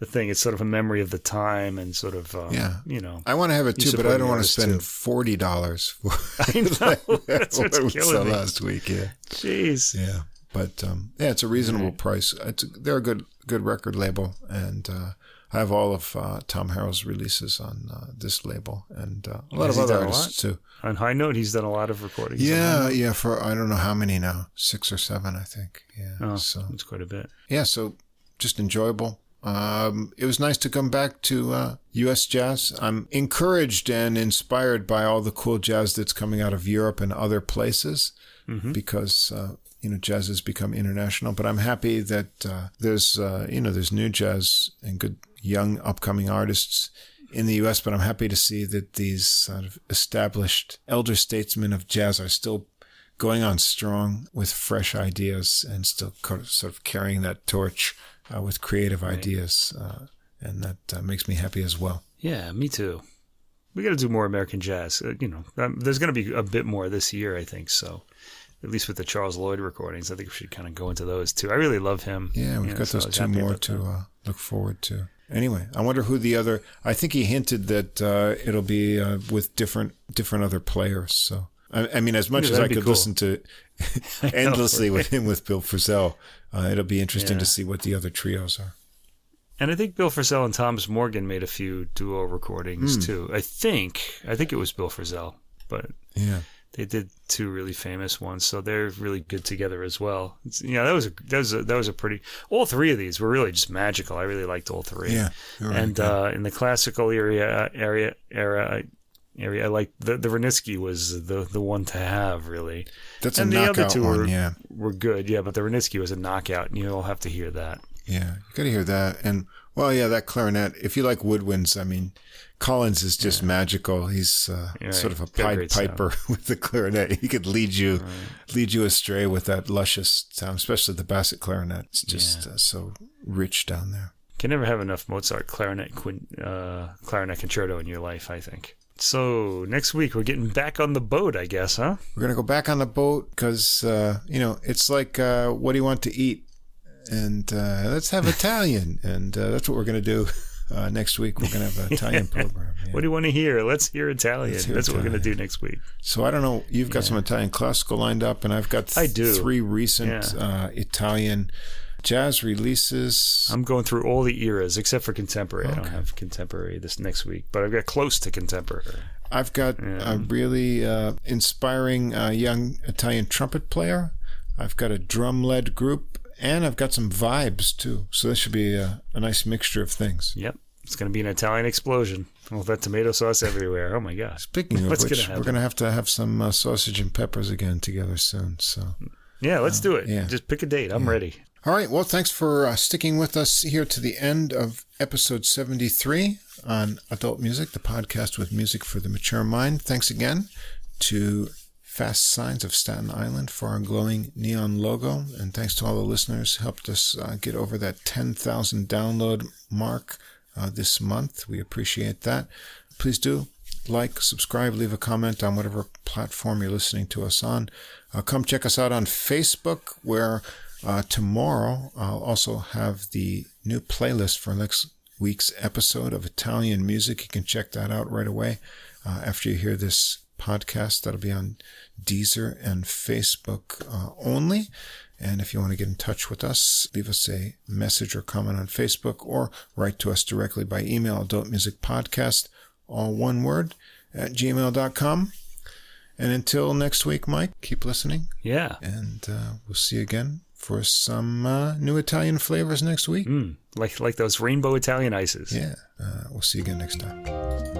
The thing, it's sort of a memory of the time and sort of, um, yeah. you know. I want to have it too, but I don't want to spend too. forty dollars for it. I know. Like, that's that's what we saw me. last week, yeah. Jeez. Yeah, but um, yeah, it's a reasonable right. price. It's a, they're a good good record label, and uh, I have all of uh, Tom Harrell's releases on uh, this label, and uh, a lot Has of other artists too. On High Note, he's done a lot of recordings. Yeah, yeah, for I don't know how many now, six or seven, I think. Yeah, oh, so that's quite a bit. Yeah, so just enjoyable. Um, it was nice to come back to uh, U S jazz. I'm encouraged and inspired by all the cool jazz that's coming out of Europe and other places mm-hmm. because, uh, you know, jazz has become international. But I'm happy that uh, there's, uh, you know, there's new jazz and good young upcoming artists in the U S, but I'm happy to see that these sort of established elder statesmen of jazz are still going on strong with fresh ideas and still sort of carrying that torch Uh, with creative right. ideas, uh, and that uh, makes me happy as well. Yeah, me too. We got to do more American jazz. Uh, you know, um, there's going to be a bit more this year, I think. So, at least with the Charles Lloyd recordings, I think we should kind of go into those too. I really love him. Yeah, we've you know, got so those two more to uh, look forward to. Anyway, I wonder who the other. I think he hinted that uh, it'll be uh, with different different other players. So, I, I mean, as much yeah, as I could cool. listen to endlessly know, right? with him with Bill Frisell. Uh, it'll be interesting yeah. to see what the other trios are. And I think Bill Frisell and Thomas Morgan made a few duo recordings mm. too. I think I think it was Bill Frisell, but yeah, they did two really famous ones, so they're really good together as well. It's, you know, that was a, that was a, that was a pretty. All three of these were really just magical. I really liked all three. Yeah, right, and yeah. Uh, in the classical area area era. area I like the the Wranitzky was the the one to have really. That's and a the knockout other two one, were, yeah. were good, yeah, but the Wranitzky was a knockout, and you'll have to hear that. Yeah, you got to hear that. And well, yeah, that clarinet. If you like woodwinds, I mean, Collins is just yeah. magical. He's uh, right. sort of a Pied Piper sound. With the clarinet. He could lead you right. lead you astray with that luscious sound, especially the Bassett clarinet. It's just yeah. uh, so rich down there. You can never have enough Mozart clarinet quin- uh, clarinet concerto in your life, I think. So next week we're getting back on the boat, I guess, huh? We're going to go back on the boat because, uh, you know, it's like, uh, what do you want to eat? And uh, let's have Italian. And uh, that's what we're going to do uh, next week. We're going to have an Italian program. Yeah. What do you want to hear? Let's hear Italian. Let's hear that's Italian. What we're going to do next week. So I don't know. You've got yeah. some Italian classical lined up, and I've got th- I do. three recent yeah. uh, Italian jazz releases. I'm going through all the eras except for contemporary. Okay. I don't have contemporary this next week, but I've got close to contemporary. I've got yeah. a really uh, inspiring uh, young Italian trumpet player. I've got a drum-led group, and I've got some vibes too. So this should be a, a nice mixture of things. Yep. It's going to be an Italian explosion. All that tomato sauce everywhere. Oh, my gosh. Speaking of which, gonna we're going to have to have some uh, sausage and peppers again together soon. So Yeah, let's um, do it. Yeah. Just pick a date. I'm yeah. ready. All right. Well, thanks for uh, sticking with us here to the end of episode seventy-three on Adult Music, the podcast with music for the mature mind. Thanks again to Fast Signs of Staten Island for our glowing neon logo. And thanks to all the listeners who helped us uh, get over that ten thousand download mark uh, this month. We appreciate that. Please do like, subscribe, leave a comment on whatever platform you're listening to us on. Uh, come check us out on Facebook, where uh, tomorrow I'll also have the new playlist for next week's episode of Italian music. You can check that out right away uh, after you hear this podcast. That'll be on Deezer and Facebook uh, only. And if you want to get in touch with us, leave us a message or comment on Facebook, or write to us directly by email, adult music podcast, all one word, at gmail dot com. And until next week, Mike, keep listening. Yeah. And uh, we'll see you again for some uh, new Italian flavors next week. Mm, like, like those rainbow Italian ices. Yeah. Uh, we'll see you again next time.